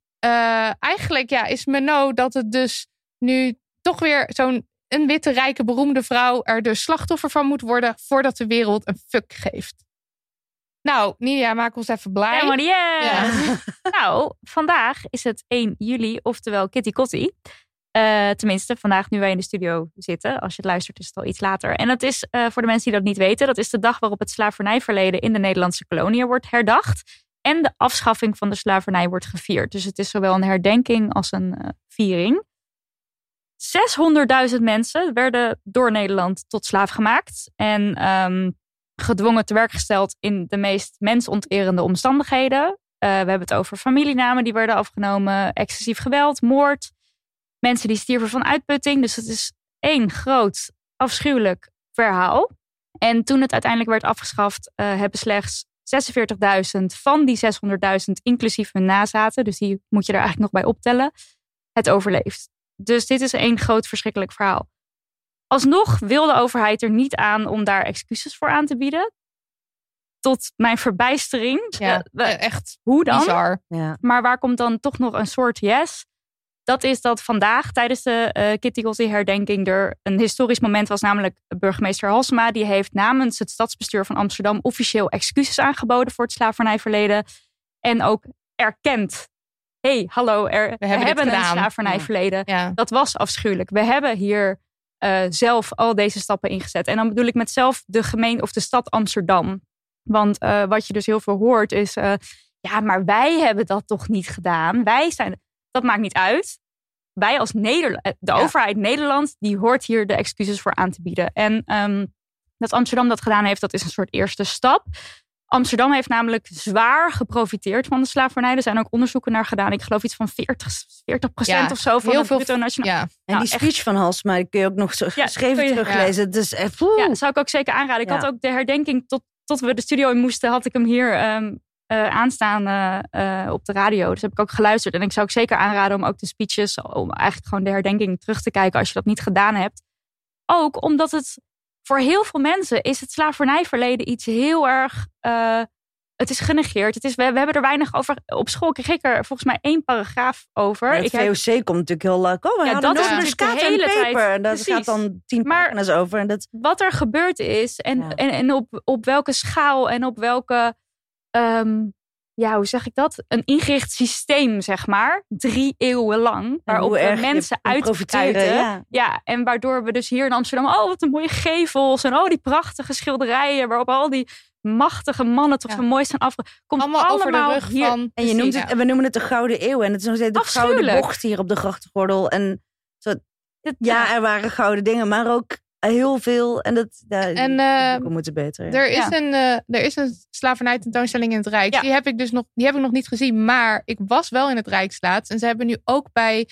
eigenlijk is me nou dat het dus nu toch weer zo'n een witte, rijke, beroemde vrouw er dus slachtoffer van moet worden voordat de wereld een fuck geeft. Nou, Nydia, maak ons even blij. Helemaal niet. Nou, vandaag is het 1 juli, oftewel Keti Koti. Tenminste, vandaag nu wij in de studio zitten. Als je het luistert is het al iets later. En dat is, voor de mensen die dat niet weten, dat is de dag waarop het slavernijverleden in de Nederlandse koloniën wordt herdacht. En de afschaffing van de slavernij wordt gevierd. Dus het is zowel een herdenking als een viering. 600.000 mensen werden door Nederland tot slaaf gemaakt. En gedwongen te werk gesteld in de meest mensonterende omstandigheden. We hebben het over familienamen die werden afgenomen, excessief geweld, moord, mensen die stierven van uitputting. Dus het is één groot afschuwelijk verhaal. En toen het uiteindelijk werd afgeschaft, hebben slechts 46.000 van die 600.000, inclusief hun nazaten, dus die moet je er eigenlijk nog bij optellen, het overleefd. Dus dit is één groot verschrikkelijk verhaal. Alsnog wil de overheid er niet aan om daar excuses voor aan te bieden. Tot mijn verbijstering. Ja, echt hoe dan? Bizar. Ja. Maar waar komt dan toch nog een soort yes? Dat is dat vandaag tijdens de Keti Koti-herdenking er een historisch moment was. Namelijk burgemeester Halsema. Die heeft namens het stadsbestuur van Amsterdam officieel excuses aangeboden voor het slavernijverleden. En ook erkend. We hebben een slavernijverleden. Ja. Dat was afschuwelijk. We hebben hier... zelf al deze stappen ingezet. En dan bedoel ik met zelf de gemeente of de stad Amsterdam. Want wat je dus heel veel hoort is... maar wij hebben dat toch niet gedaan. Dat maakt niet uit. Wij als Nederland, de overheid Nederland... die hoort hier de excuses voor aan te bieden. En dat Amsterdam dat gedaan heeft, dat is een soort eerste stap. Amsterdam heeft namelijk zwaar geprofiteerd van de slavernij. Er zijn ook onderzoeken naar gedaan. Ik geloof iets van 40% of zo van het bruto nationaal. Ja. En nou, die speech van Halsema, die kun je ook nog zo geschreven teruglezen. Ja. Dus echt, dat zou ik ook zeker aanraden. Ik had ook de herdenking, tot we de studio in moesten, had ik hem hier aanstaan op de radio. Dus heb ik ook geluisterd. En ik zou ook zeker aanraden om ook de speeches, om eigenlijk gewoon de herdenking terug te kijken als je dat niet gedaan hebt. Ook omdat het... Voor heel veel mensen is het slavernijverleden iets heel erg... het is genegeerd. We hebben er weinig over... Op school kreeg ik er volgens mij 1 paragraaf over. Het VOC komt natuurlijk heel leuk. Dat is natuurlijk de hele tijd. Dat gaat dan 10 pagina's over. En dat... Wat er gebeurd is en op welke schaal en op welke... hoe zeg ik dat? Een ingericht systeem, zeg maar. 3 eeuwen lang. Waarop we mensen uitbuiten. Ja, en waardoor we dus hier in Amsterdam... wat een mooie gevels. En die prachtige schilderijen. Waarop al die machtige mannen toch zo mooi zijn afgekomen. Komt allemaal over de rug hier. Van... En we noemen het de Gouden Eeuw. En het is nog steeds de Gouden Bocht hier op de grachtengordel. En zo, er waren gouden dingen. Maar ook... Heel veel. En we moeten beter. Ja. Er is een slavernijtentoonstelling in het Rijks. Ja. Die heb ik nog niet gezien. Maar ik was wel in het Rijks laatst. En ze hebben nu ook bij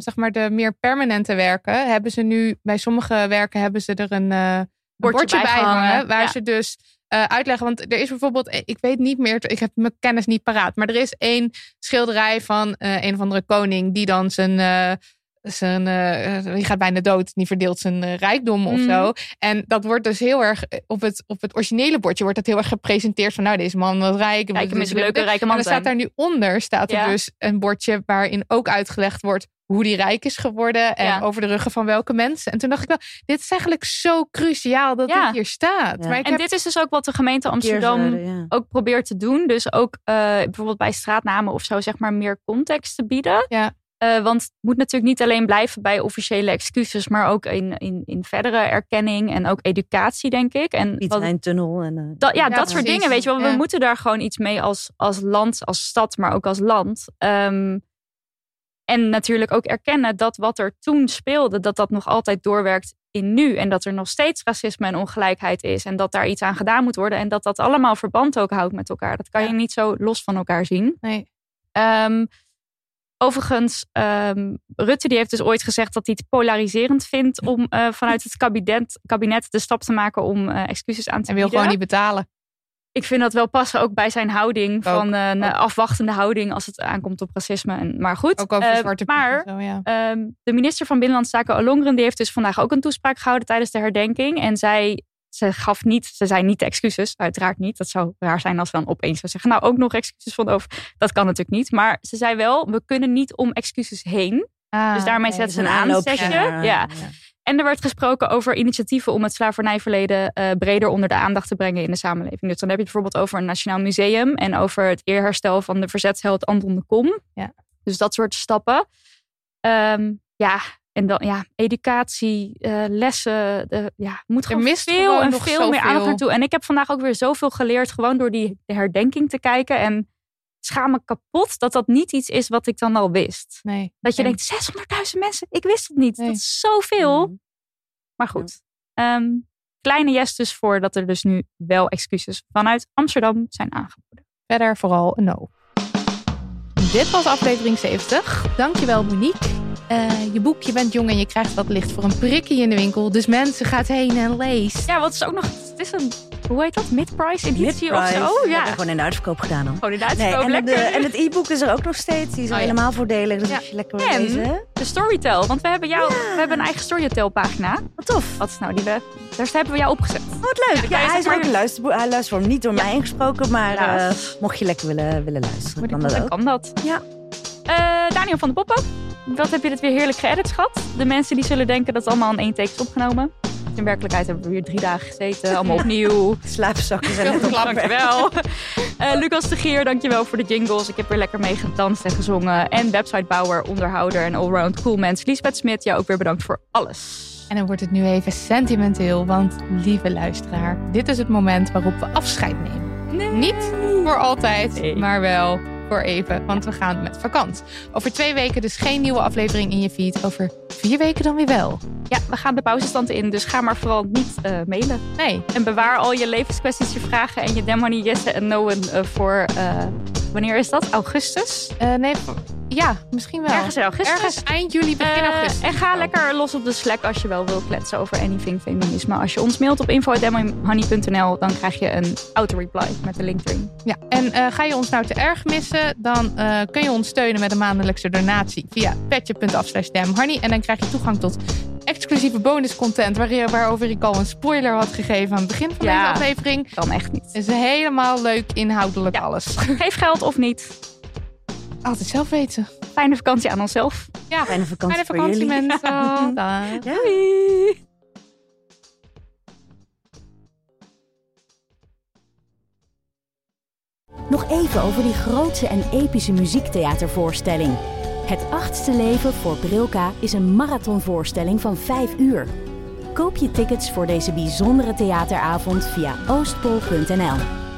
zeg maar de meer permanente werken. Hebben ze nu bij sommige werken er een bordje bij hangen. Waar ze dus uitleggen. Want er is bijvoorbeeld, ik weet niet meer, ik heb mijn kennis niet paraat. Maar er is één schilderij van een of andere koning die dan zijn... die gaat bijna dood. Die verdeelt zijn rijkdom of zo. En dat wordt dus heel erg... Op het originele bordje wordt dat heel erg gepresenteerd. Van nou, deze man was rijk. Rijke mensen, leuke rijke man. En dan staat daar nu onder er dus een bordje waarin ook uitgelegd wordt hoe die rijk is geworden. En over de ruggen van welke mensen. En toen dacht ik wel, dit is eigenlijk zo cruciaal dat dit hier staat. Ja. Maar dit is dus ook wat de gemeente Amsterdam ook probeert te doen. Dus ook bijvoorbeeld bij straatnamen of zo, zeg maar, meer context te bieden. Ja. Want het moet natuurlijk niet alleen blijven bij officiële excuses, maar ook in verdere erkenning en ook educatie, denk ik. En Piet Heintunnel. Dat soort dingen, weet je wel. We moeten daar gewoon iets mee als land, als stad, maar ook als land. En natuurlijk ook erkennen dat wat er toen speelde, dat nog altijd doorwerkt in nu. En dat er nog steeds racisme en ongelijkheid is. En dat daar iets aan gedaan moet worden. En dat allemaal verband ook houdt met elkaar. Dat kan je niet zo los van elkaar zien. Nee. Overigens, Rutte die heeft dus ooit gezegd dat hij het polariserend vindt om vanuit het kabinet de stap te maken om excuses aan te bieden. En wil gewoon niet betalen. Ik vind dat wel passen, ook bij zijn houding van een afwachtende houding als het aankomt op racisme. Maar goed, ook over zwarte piet en zo, de minister van Binnenlandse Zaken Ollongren die heeft dus vandaag ook een toespraak gehouden tijdens de herdenking. En ze zei niet de excuses, uiteraard niet. Dat zou raar zijn als we dan opeens zou zeggen, nou ook nog excuses van over. Dat kan natuurlijk niet. Maar ze zei wel, we kunnen niet om excuses heen. Dus daarmee zetten ze een aanloopsetje. Ja. En er werd gesproken over initiatieven om het slavernijverleden breder onder de aandacht te brengen in de samenleving. Dus dan heb je het bijvoorbeeld over een nationaal museum en over het eerherstel van de verzetsheld Anton de Kom. Ja. Dus dat soort stappen. En dan educatie, lessen. Moet er mist veel en veel meer aandacht naartoe. En ik heb vandaag ook weer zoveel geleerd. Gewoon door de herdenking te kijken. En schaam me kapot dat niet iets is wat ik dan al wist. Nee, dat je denkt, 600.000 mensen. Ik wist het niet. Nee. Dat is zoveel. Mm. Maar goed. Ja. Kleine yes dus voor dat er dus nu wel excuses vanuit Amsterdam zijn aangeboden. Verder vooral een no. Dit was aflevering 70. Dankjewel Monique. Je boek, je bent jong en je krijgt wat licht voor een prikkie in de winkel. Dus mensen, gaat heen en lees. Ja, wat is ook nog... Het is een... Hoe heet dat? Mid-price editie of zo? Oh, ja. Dat heb ik gewoon in de uitverkoop gedaan. Hoor. Gewoon in de uitverkoop, lekker. En het e-book is er ook nog steeds. Die is helemaal voordelig. Dus als je lekker wil lezen. De Storytel. Want we hebben een eigen Storytel pagina. Wat tof. Wat is nou die we... Daar hebben we jou opgezet. Oh, wat leuk. Ja, hij is ook een luisterboek. Hij luistert niet door mij ingesproken. Maar mocht je lekker willen luisteren, dan kan dat. Ja. Daniel van de Poppen. Wat heb je dit weer heerlijk geëdit, schat? De mensen die zullen denken dat het allemaal in één take is opgenomen. In werkelijkheid hebben we weer 3 dagen gezeten. Allemaal opnieuw. Slaapzakken zijn het opgeklapt wel. Lucas de Geer, dankjewel voor de jingles. Ik heb weer lekker mee gedanst en gezongen. En websitebouwer, onderhouder en allround coolmens Liesbeth Smit. Jou ook weer bedankt voor alles. En dan wordt het nu even sentimenteel. Want lieve luisteraar, dit is het moment waarop we afscheid nemen. Nee. Niet voor altijd, maar wel... voor even, want we gaan met vakantie. Over 2 weken dus geen nieuwe aflevering in je feed. Over 4 weken dan weer wel. Ja, we gaan de pauzestand in, dus ga maar vooral niet mailen. Nee. En bewaar al je levenskwesties, je vragen en je Damn Honey Jesse en Noen voor... wanneer is dat? Augustus? Misschien wel. Ergens in augustus. Ergens eind juli, begin augustus. En ga lekker los op de Slack als je wel wilt kletsen over anything feminisme. Als je ons mailt op info@damnhoney.nl, dan krijg je een auto-reply met de link erin. Ja, en ga je ons nou te erg missen, dan kun je ons steunen met een maandelijkse donatie via petje.af/damnhoney. En dan krijg je toegang tot exclusieve bonuscontent waarover ik al een spoiler had gegeven aan het begin van deze aflevering. Kan echt niet. Is helemaal leuk, inhoudelijk alles. Geef geld of niet. Altijd zelf weten. Fijne vakantie aan onszelf. Ja. Fijne vakantie voor jullie. Mensen. Doei. Nog even over die grootse en epische muziektheatervoorstelling. Het 8e leven voor Brilka is een marathonvoorstelling van 5 uur. Koop je tickets voor deze bijzondere theateravond via oostpol.nl.